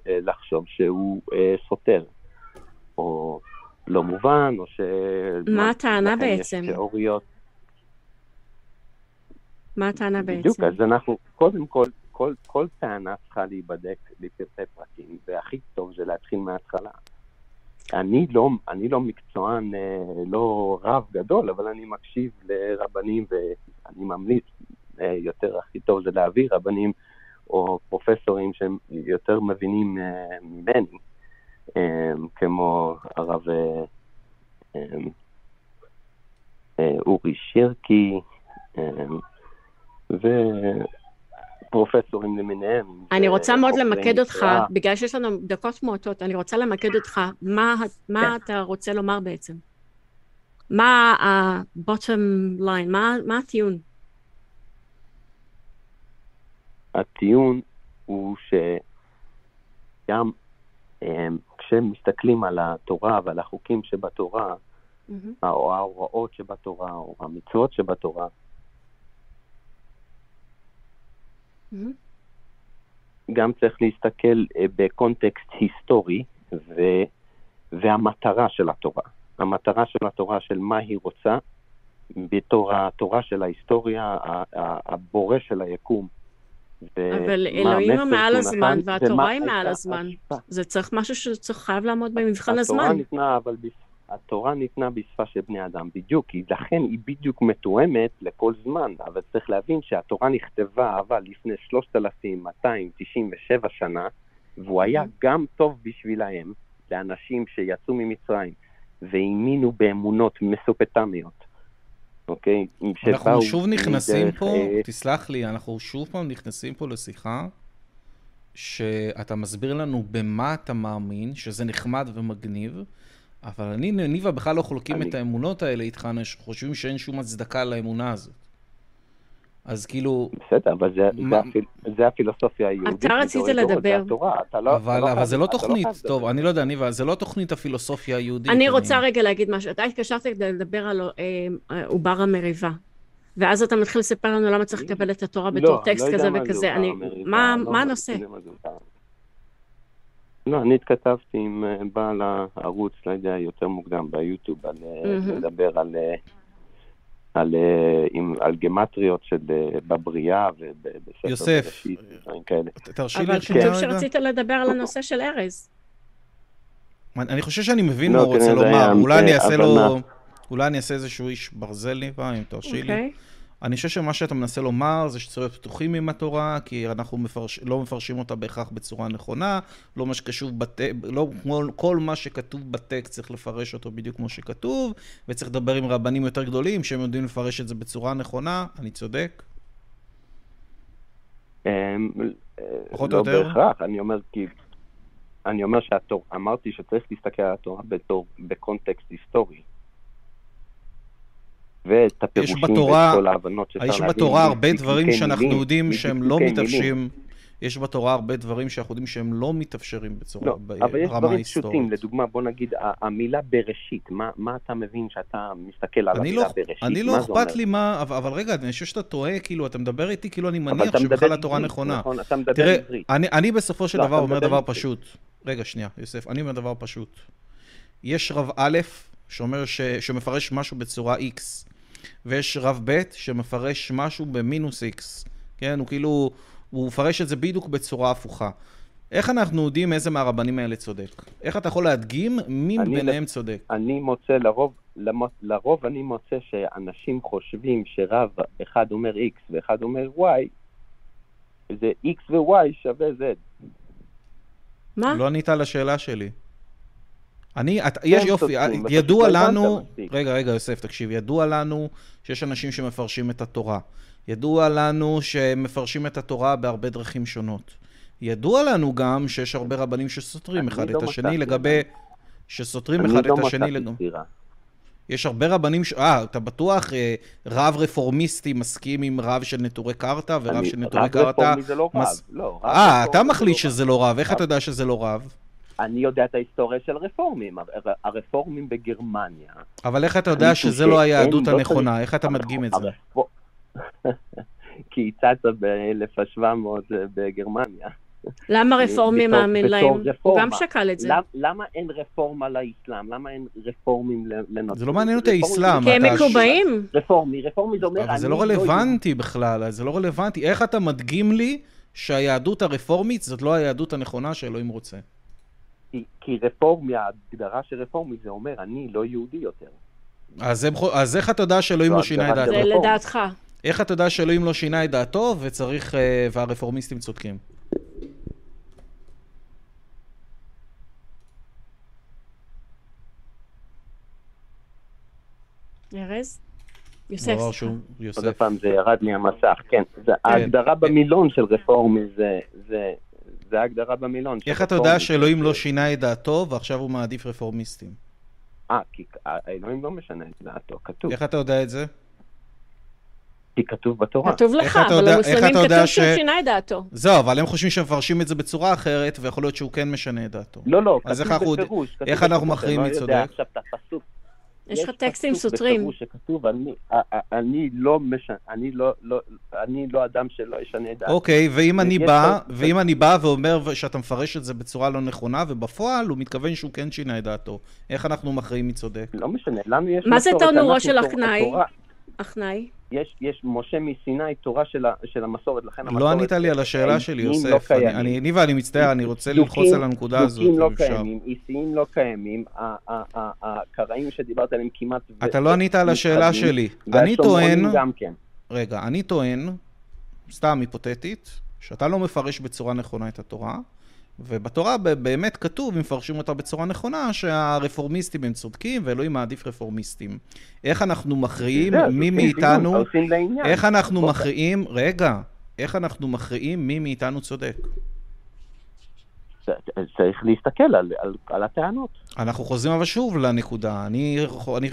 לחשוב שהוא סותר, או לא מובן, או ש... מה הטענה בעצם? תיאוריות. מה הטענה בעצם? בדיוק, אז אנחנו קודם כל, כל טענה צריכה להיבדק לפרטי פרטים, והכי טוב זה להתחיל מההתחלה. אני לא מקצוען, לא רב גדול, אבל אני מקשיב לרבנים, ואני ממליץ יותר, הכי טוב זה להביא רבנים או פרופסורים שהם יותר מבינים ממני, כמו הרב אורי שרקי, ו... פרופסורים למיניהם. אני רוצה מאוד למקד אותך, בגלל שיש לנו דקות מועטות, אני רוצה למקד אותך, מה אתה רוצה לומר בעצם? מה ה-bottom line? מה הטיעון? הטיעון הוא שגם כשמסתכלים על התורה ועל החוקים שבתורה, או ההוראות שבתורה, או המצוות שבתורה, גם צריך להסתכל בקונטקסט היסטורי והמטרה של התורה. המטרה של התורה, של מה היא רוצה, בתור התורה של ההיסטוריה, הבורא של היקום. אבל אלוהים מעל הזמן, והתורה היא מעל הזמן. זה צריך משהו שצריך חייב לעמוד במבחן הזמן. התורה ניתנה, אבל התורה ניתנה בשפה של בני אדם בדיוק, לכן היא בדיוק מתואמת לכל זמן, אבל צריך להבין שהתורה נכתבה אבל לפני 3,297 שנה, והוא היה גם טוב בשבילהם, לאנשים שיצאו ממצרים, והאמינו באמונות מסופטמיות. אוקיי? אנחנו שוב נכנסים פה, תסלח לי, אנחנו שוב פעם נכנסים פה לשיחה, שאתה מסביר לנו במה אתה מאמין, שזה נחמד ומגניב, אבל אני וניבה בכלל לא חולקים את האמונות האלה איתך, אנחנו חושבים שאין שום הצדקה לאמונה הזאת. אז כאילו... בסדר, אבל זה הפילוסופיה היהודית. אתה רצית לדבר. אבל זה לא תוכנית, טוב, אני לא יודע, ניבה, זה לא תוכנית הפילוסופיה היהודית. אני רוצה רגע להגיד משהו, אתה התקשרת כדי לדבר על עובר המריבה, ואז אתה מתחיל לספר לנו למה צריך לקבל את התורה בתור טקסט כזה וכזה. מה הנושא? לא, אני התכתבתי עם בעל הערוץ, לא יודע, יותר מוקדם ביוטיוב, לדבר על גמטריות בבריאה ובספר יוסף. אבל כתוב שרצית לדבר על הנושא של ארז. אני חושב שאני מבין מה הוא רוצה לומר, אולי אני אעשה איזשהו איש ברזלי פעם, תרשי לי. אני חושב שמה שאתה מנסה לומר זה שצריך פתוחים עם התורה, כי אנחנו לא מפרשים אותה בהכרח בצורה נכונה, לא מה שכתוב בטקסט, לא כל מה שכתוב בטקסט צריך לפרש אותו בדיוק כמו שכתוב, וצריך לדבר עם רבנים יותר גדולים שהם יודעים לפרש את זה בצורה נכונה. אני צודק? פחות או יותר? לא בהכרח, אני אומר אמרתי שצריך להסתכל על התורה בקונטקסט היסטורי. יש בתורה, הרבה דברים שאנחנו יודעים שהם לא מתאפשרים, יש בתורה הרבה דברים שאנחנו יודעים שהם לא מתאפשרים בצורה ברמה היסטורית. אבל יש דברים פשוטים, לדוגמה, בוא נגיד, המילה בראשית, מה אתה מבין שאתה מסתכל על המילה בראשית? אני לא אכפת לי מה, אבל רגע, אני חושב שאתה טועה, כאילו, אתה מדבר איתי, כאילו אני מניח שבכלל התורה נכונה. תראה, אני בסופו של דבר אומר דבר פשוט. רגע, שנייה, יוסף, אני אומר דבר פשוט. יש רב א' שאומר שמפרש משהו בצורה X. ויש רב ב' שמפרש משהו במינוס איקס, כן? הוא כאילו, הוא מפרש את זה בדיוק בצורה הפוכה. איך אנחנו יודעים איזה מהרבנים האלה צודק? איך אתה יכול להדגים מי ביניהם צודק? אני מוצא לרוב אני מוצא שאנשים חושבים שרב אחד אומר איקס ואחד אומר וואי, זה איקס ווואי שווה זד. מה? לא ענית על השאלה שלי. יש יופי, ידוע לנו, רגע יוסף תקשיב, ידוע לנו שיש אנשים שמפרשים את התורה, ידוע לנו שמפרשים את התורה בהרבה דרכים שונות, ידוע לנו גם שיש הרבה רבנים שסותרים אחד את השני לגבי, שסותרים אחד את השני לגבי, יש הרבה רבנים, אתה בטוח רב רפורמיסטי מסכים עם רב של נטורי קרתא ורב של נטורי קרתא, אתה מחליט שזה לא רב, איך אתה יודע שזה לא רב? אני יודע את ההיסטוריה של הרפורמים, הרפורמים בגרמניה. אבל איך אתה יודע שזה לא היהדות הנכונה? איך אתה מדגים את זה? כי היא צצה ב-1700 בגרמניה. למה רפורמים מאמין להם? הוא גם שקל את זה. למה אין רפורמה לאסלאם? למה אין רפורמים לנוצרים? זה לא מעניין אותי האסלאם. כי הם מקובעים. רפורמי זה אומר... אבל זה לא רלוונטי בכלל, זה לא רלוונטי. איך אתה מדגים לי שהיהדות הרפורמית זאת לא היהדות הנכונה שאלוהים רוצה? כי רפורמיה, ההגדרה של רפורמי זה אומר, אני לא יהודי יותר. אז איך אתה יודע שאלוהים לא שינה את דעתו? זה לדעתך. איך אתה יודע שאלוהים לא שינה את דעתו וצריך, והרפורמיסטים צודקים? ארז? יוסף. עוד פעם זה ירד לי המסך, כן. ההגדרה במילון של רפורמי זה... זה ההגדרה במילון. איך אתה יודע שאלוהים לא שינה את דעתו, ועכשיו הוא מעדיף רפורמיסטים? כי האלוהים לא משנה את דעתו, כתוב. איך אתה יודע את זה? כי כתוב בתורה. כתוב לך, אבל המוסלמים כתוב שהוא שינה את דעתו. זהו, אבל הם חושבים שמפרשים את זה בצורה אחרת, ויכול להיות שהוא כן משנה את דעתו. לא, כתוב בפירוש. אז איך אנחנו מכריעים מצודק? יש לך טקסטים סותרים. שכתוב, אני לא אדם שלא ישנה דעת. אוקיי, ואם אני בא ואומר שאתה מפרש את זה בצורה לא נכונה, ובפועל הוא מתכוון שהוא כן שינה את דעתו. איך אנחנו מכריעים מי צודק? לא משנה, למה יש... מה זה תנורו של הכנאי? הכנאי? יש משה מסיני, תורה של המסורת, לכן המסורת... לא ענית לי על השאלה שלי, יוסף. ניבה, אני מצטער, אני רוצה ללחוץ על הנקודה הזאת. דוקים לא קיימים, איסיים לא קיימים, הקראים שדיברת עליהם כמעט... אתה לא ענית על השאלה שלי. אני טוען, סתם היפותטית, שאתה לא מפרש בצורה נכונה את התורה, ובתורה באמת כתוב, אם מפרשים אותה בצורה נכונה, שהרפורמיסטים הם צודקים, ואלוהים מעדיף רפורמיסטים. איך אנחנו מכריעים מי מאיתנו... איך אנחנו מכריעים מי מאיתנו צודק? צריך להסתכל על הטענות. אנחנו חוזרים אבל שוב לנקודה. אני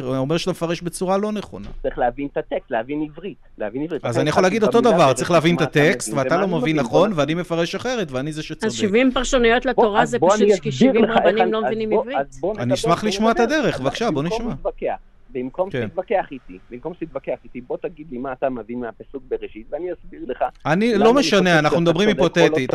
אומר שאתה מפרש בצורה לא נכונה. צריך להבין את הטקסט, להבין עברית. אז אני יכול להגיד אותו דבר, צריך להבין את הטקסט, ואתה לא מבין נכון, ואני מפרש אחרת, ואני זה שצודק. אז 70 פרשנויות לתורה זה פשוט כי 70 רבנים לא מבינים עברית. אני אשמח לשמוע את הדרך, בבקשה, בוא נשמע. במקום שתתווכח איתי, בוא תגיד לי מה אתה מבין מהפסוק בראשית, ואני אסביר לך. לא משנה, אנחנו מדברים היפותטית.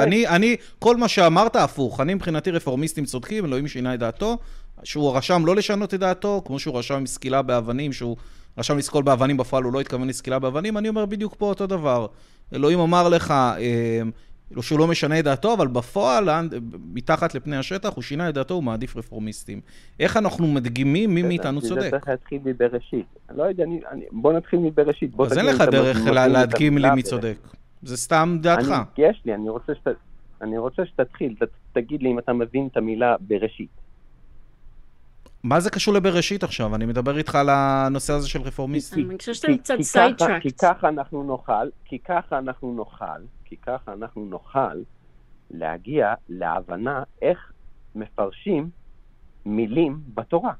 כל מה שאמרת הפוך. אני מבחינתי רפורמיסטים צודקים, אלוהים שינה את דעתו, שהוא רשם לא לשנות את דעתו, כמו שהוא רשם סקילה באבנים, שהוא רשם לסקול באבנים בפועל, הוא לא התכוון לסקילה באבנים. אני אומר בדיוק פה אותו דבר. אלוהים אמר לך שהוא לא משנה את דעתו, אבל בפועל, מתחת לפני השטח, הוא שינה את דעתו, הוא מעדיף רפורמיסטים. איך אנחנו מדגימים מי מאיתנו צודק? זה צריך להתחיל מבראשית. לא יודע, בוא נתחיל מבראשית. אז אין לך דרך להדגים לי מי צודק. זה סתם דעתך. יש לי, אני רוצה שתתחיל. תגיד לי אם אתה מבין את המילה בראשית. מה זה קשור לבראשית עכשיו? אני מדבר איתך על הנושא הזה של רפורמיסטים. אני חושב שאתם קצת סיידטראקט. כי ככה אנחנו נוכל להגיע להבנה איך מפרשים מילים בתורה.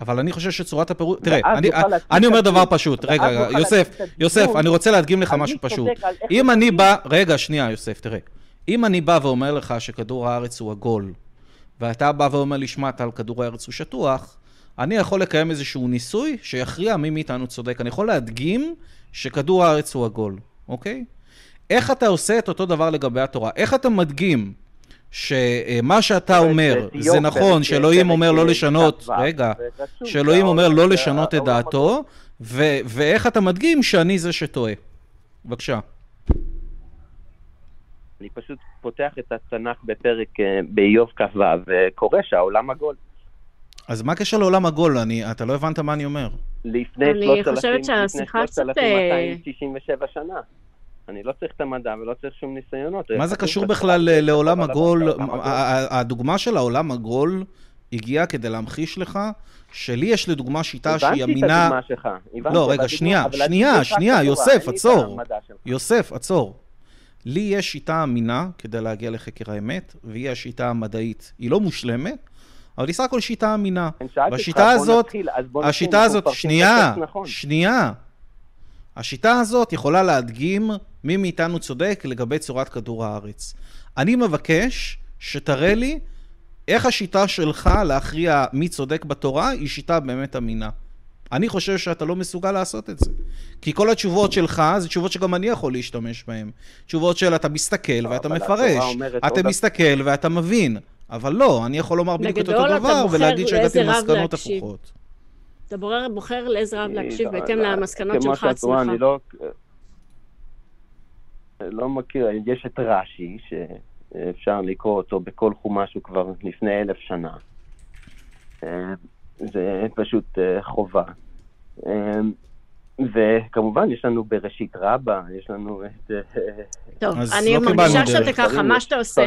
אבל אני חושב שצורת הפירוש... תראה, אני אומר דבר פשוט. רגע, יוסף, אני רוצה להדגים לך משהו פשוט. אם אני בא... רגע, שנייה, יוסף, תראה. אם אני בא ואומר לך שכדור הארץ הוא עגול, ואתה בא ואומר לי, שמעת על כדור הארץ הוא שטוח, אני יכול לקיים איזשהו ניסוי שיכריע מי מאיתנו צודק. אני יכול להדגים שכדור הארץ הוא עגול, אוקיי? איך אתה עושה את אותו דבר לגבי התורה? איך אתה מדגים שמה שאתה אומר זה נכון, שאלוהים אומר לא לשנות, רגע, שאלוהים אומר לא לשנות את דעתו, ואיך אתה מדגים שאני זה שטועה? בבקשה. אני פשוט פותח את התנ"ך בפרק באיוב כ"ו וקורא שהעולם עגול. אז מה קשר לעולם עגול? אתה לא הבנת מה אני אומר. אני חושבת שהשיחה קצת... 3,297 שנה. אני לא צריך את המדע ולא צריך שום ניסיונות. מה זה קשור בכלל לעולם עגול? הדוגמה של העולם עגול הגיעה כדי להמחיש לך שלי יש לדוגמה שיטה שהיא אמינה... הבנתי את הדוגמה שלך. לא, רגע, שנייה, יוסף, עצור. לי יש שיטה אמינה כדי להגיע לחקר האמת, והיא השיטה המדעית. היא לא מושלמת, אבל היא סך הכל שיטה אמינה. והשיטה הזאת... שנייה. השיטה הזאת יכולה להדגים מי מאיתנו צודק לגבי צורת כדור הארץ. אני מבקש שתראה לי איך השיטה שלך להכריע מי צודק בתורה היא שיטה באמת אמינה. אני חושב שאתה לא מסוגל לעשות את זה. כי כל התשובות שלך זה תשובות שגם אני יכול להשתמש בהן. תשובות של אתה מסתכל ואתה מפרש. אתה מסתכל ואתה מבין. אבל לא, אני יכול לומר בדיוק את אותו דבר ולהגיד שהגעתי למסקנות הפוכות. אתה בוחר לאיזה רב להקשיב בהתאם למסקנות שלך עצמך. אני לא מכיר, יש את רש"י שאפשר לקרוא אותו בכל חומש שהוא כבר לפני 1000 שנה. זה פשוט חובה. וכמובן יש לנו בראשית רבה, יש לנו את... טוב, אני מרגישה שאתה ככה, מה שאתה עושה,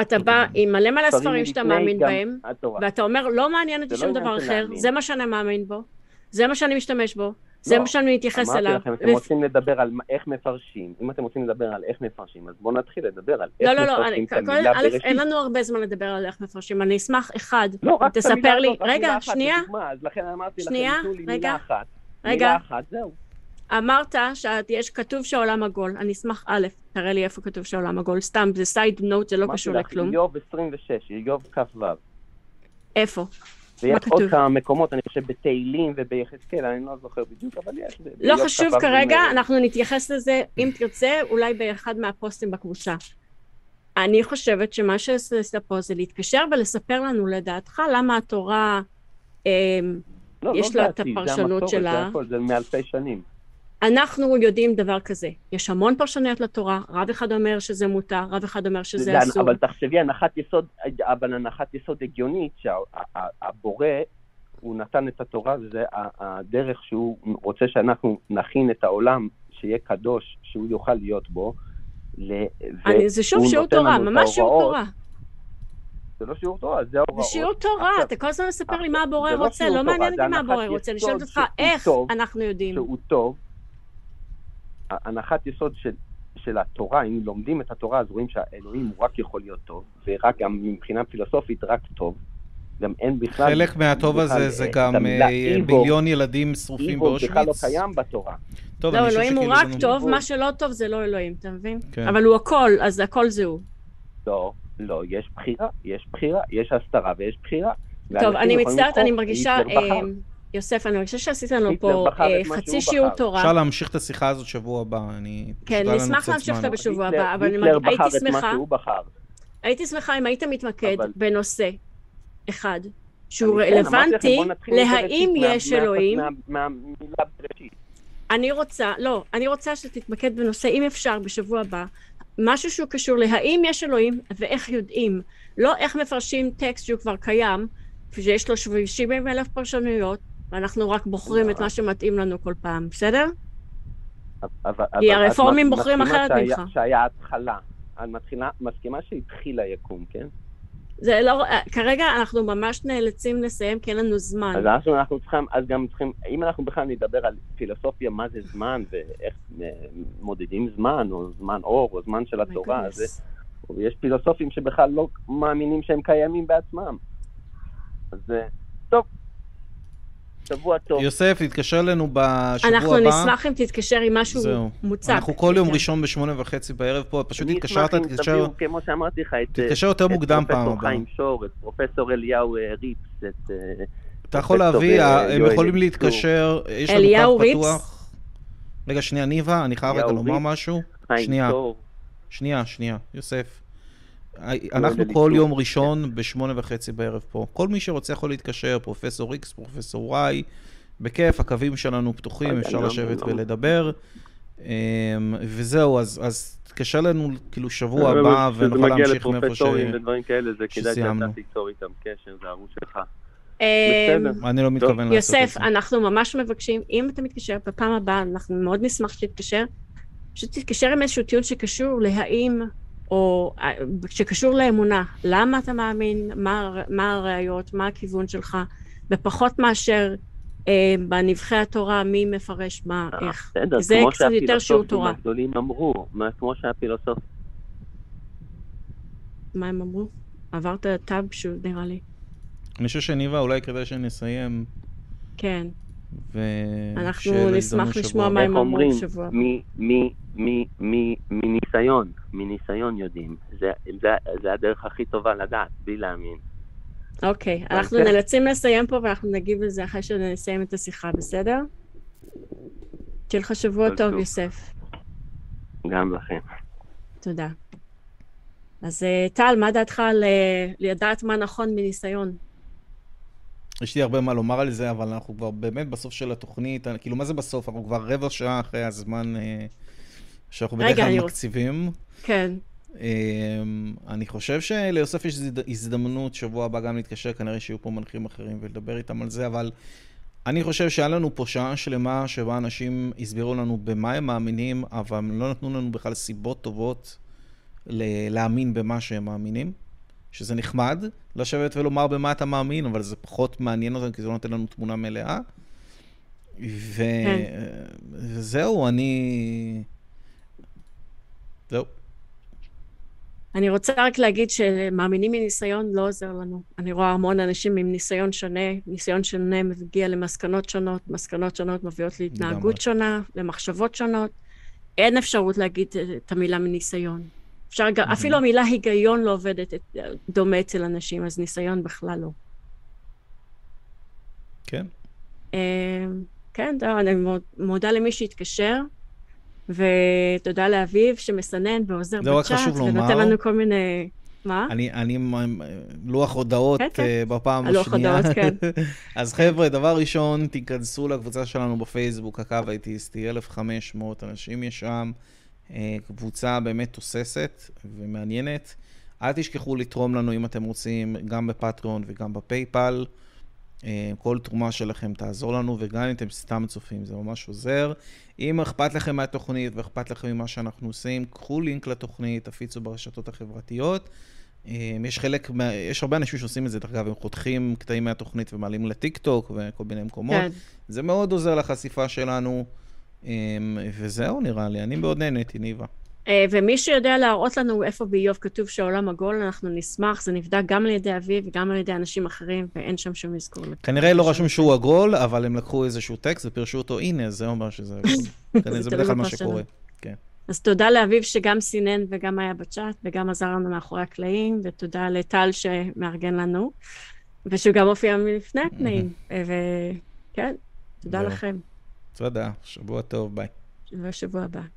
אתה בא עם מלא מלא ספרים שאתה מאמין בהם, ואתה אומר, לא מעניין אותי שום דבר אחר, זה מה שאני מאמין בו, זה מה שאני משתמש בו, זה מה שאני מתייחס אליו. אמרתי לכם, אתם רוצים לדבר על איך מפרשים, אם אתם רוצים לדבר על איך מפרשים, אז בואו נתחיל לדבר על איך מפרשים את המילה בראשית. לא, אין לנו הרבה זמן לדבר על איך מפרשים, אני אשמח אחד, תספר לי, רגע, שנייה, אמרת שיש כתוב שהעולם עגול, אני אשמח א', תראה לי איפה כתוב שהעולם עגול, סתם, זה סייד נוט, זה לא קשור לכלום. איוב 26, איוב כ"ו. איפה? ויש עוד כמה מקומות, אני חושב בתהילים וביחזקאל, אני לא זוכר בדיוק, אבל יש. לא חשוב כרגע, אנחנו נתייחס לזה, אם תרצה, אולי באחד מהפוסטים בקבוצה. אני חושבת שמה שעשית פה זה להתקשר ולספר לנו לדעתך למה התורה, יש לה את הפרשנות שלה. זה מאלפי שנים. אנחנו יודעים דבר כזה, יש המון פרשניות לתורה, רב אחד אומר שזה מותר, רב אחד אומר שזה אסור. אבל תחשבי, הנחת יסוד הגיונית, שהבורא, הוא נתן את התורה, זה הדרך שהוא רוצה שאנחנו נכין את העולם, שיהיה קדוש, שהוא יוכל להיות בו. זה שוב שיעור תורה, ממש שיעור תורה. זה לא שיעור תורה, זה ההוראות. זה שיעור תורה, אתה כל הזמן מספר לי מה הבורא רוצה, לא מעניין לי מה הבורא רוצה, אני שואלת אותך איך אנחנו יודעים. שהוא טוב, הנחת יסוד של התורה, אם לומדים את התורה, אז רואים שהאלוהים הוא רק יכול להיות טוב, ורק גם מבחינה פילוסופית רק טוב, גם אין בכלל... חלק מהטוב הזה זה גם מיליון ילדים שרופים באושוויץ. בכלל לא קיים בתורה. לא, אלוהים הוא רק טוב, מה שלא טוב זה לא אלוהים, אתה מבין? אבל הוא הכל, אז הכל זה הוא. לא, לא, יש בחירה, יש בחירה, יש הסתרה ויש בחירה. טוב, אני מצטערת, אני מרגישה... יוסף, אני חושבת שעשית לנו פה חצי שיעור תורה. אפשר להמשיך את השיחה הזאת שבוע הבא. כן, נשמח להמשיך את זה בשבוע הבא, אבל הייתי שמחה אם היית מתמקד בנושא אחד, שהוא רלוונטי להאם יש אלוהים. אני רוצה שתתמקד בנושא, אם אפשר, בשבוע הבא, משהו שהוא קשור להאם יש אלוהים ואיך יודעים, לא איך מפרשים טקסט שהוא כבר קיים, שיש לו 70,000 פרשנויות, ואנחנו רק בוחרים את מה שמתאים לנו כל פעם, בסדר? כי הרפורמים בוחרים אחרת ממך. שהיה התחלה, מסכימה שהתחיל היקום, כן? זה לא, כרגע אנחנו ממש נאלצים לסיים, כי אין לנו זמן. אז אנחנו צריכים, אז גם צריכים, אם אנחנו בכלל נדבר על פילוסופיה, מה זה זמן, ואיך מודדים זמן, או זמן אור, או זמן של התורה, יש פילוסופים שבכלל לא מאמינים שהם קיימים בעצמם. אז טוב, שבוע טוב. יוסף, תתקשר לנו בשבוע הבא. אנחנו נשמח אם תתקשר עם משהו מוצק. אנחנו כל יום ראשון ב8:30 בערב פה, פשוט תתקשרת, כמו שאמרתי לך, תתקשר יותר מוקדם פעם הבאה. חיים שור, את פרופסור אליהו ריפס, אתה יכול להביא, הם יכולים להתקשר, יש לנו קו פתוח. רגע, שנייה, ניבה, אני חייב רגע לומר משהו. שנייה, יוסף. אנחנו כל יום ראשון ב8:30 בערב פה. כל מי שרוצה יכול להתקשר, פרופסור איקס, פרופסור וואי, בכיף, הקווים שלנו פתוחים, אפשר לשבת ולדבר. וזהו, אז תקשר לנו כאילו שבוע הבא, ונוכל להמשיך מאיפה שסיימנו. אני לא מתכוון לעשות את זה. יוסף, אנחנו ממש מבקשים, אם אתה מתקשר, בפעם הבאה אנחנו מאוד נשמח שתתקשר, עם איזשהו טיול שקשור להאם... או שקשור לאמונה, למה אתה מאמין, מה הראיות, מה הכיוון שלך, ופחות מאשר בנבחי התורה, מי מפרש מה, איך. זה קצת יותר שיעור תורה. כמו שהפילוסופים הגדולים אמרו, מה הם אמרו? עברת טאב שנראה לי. אני חושב שניבה, אולי כדי שנסיים. כן. אנחנו נשמח לשמוע מה הם אמרו שבוע. מניסיון יודעים. זה הדרך הכי טובה לדעת, בלי להאמין. אוקיי, אנחנו נאלצים לסיים פה, ואנחנו נגיב לזה אחרי שנסיים את השיחה, בסדר? שיהיה לך שבוע טוב, יוסף. גם לכם. תודה. אז טל, מה דעתך לדעת מה נכון מניסיון? יש לי הרבה מה לומר על זה, אבל אנחנו כבר באמת בסוף של התוכנית, כאילו מה זה בסוף? אנחנו כבר רבע שעה אחרי הזמן שאנחנו בדרך כלל מקציבים. כן. אני חושב שליוסף יש הזדמנות שבוע הבא גם להתקשר, כנראה שיהיו פה מנחים אחרים ולדבר איתם על זה, אבל אני חושב שהיה לנו פה שעה שלמה שבה אנשים הסבירו לנו במה הם מאמינים, אבל לא נתנו לנו בכלל סיבות טובות להאמין במה שהם מאמינים. שזה נחמד לשבת ולומר במה אתה מאמין, אבל זה פחות מעניין אותנו, כי זה לא נותן לנו תמונה מלאה. וזהו, זהו. אני רוצה רק להגיד שמאמינים מניסיון לא עוזר לנו. אני רואה המון אנשים עם ניסיון שונה, ניסיון שונה מגיע למסקנות שונות, מסקנות שונות מביאות להתנהגות שונה, למחשבות שונות. אין אפשרות להגיד את המילה מניסיון. אפילו המילה היגיון לא עובדת דומה אצל אנשים, אז ניסיון בכלל לא. כן. כן, אני מודה למי שהתקשר, ותודה לאביב שמסנן ועוזר בצ'אט, ונותן לנו כל מיני... מה? אני לוח הודעות בפעם השנייה. אז חבר'ה, דבר ראשון, תיכנסו לקבוצה שלנו בפייסבוק, הקו האתאיסטי, 1,500 אנשים יש שם, קבוצה באמת תוססת ומעניינת. אל תשכחו לתרום לנו אם אתם רוצים, גם בפטריון וגם בפייפל. כל תרומה שלכם תעזור לנו, וגם אם אתם סתם צופים, זה ממש עוזר. אם אכפת לכם מהתוכנית ואכפת לכם ממה שאנחנו עושים, קחו לינק לתוכנית, תפיצו ברשתות החברתיות. יש הרבה אנשים שעושים את זה, דרך אגב, הם חותכים קטעים מהתוכנית ומעלים לטיק-טוק וכל מיני מקומות. זה מאוד עוזר לחשיפה שלנו, וזהו נראה לי. אני מאוד נהניתי, ניבה. ומי שיודע להראות לנו איפה באיוב כתוב שהעולם עגול, אנחנו נשמח, זה נבדק גם על ידי אביב וגם על ידי אנשים אחרים, ואין שם שום מזכור. כנראה לא רשום שהוא עגול, אבל הם לקחו איזשהו טקסט ופרשו אותו, הנה, זה אומר שזה עגול. כנראה זה בדרך כלל מה שקורה. אז תודה לאביב שגם סינן וגם היה בצ'אט, וגם עזר לנו מאחורי הקלעים, ותודה לטל שמארגן לנו, ושהוא גם הופיע מלפני התנאים. וכן, תודה לכם. תודה, שבוע טוב, ביי. ושבוע הבא.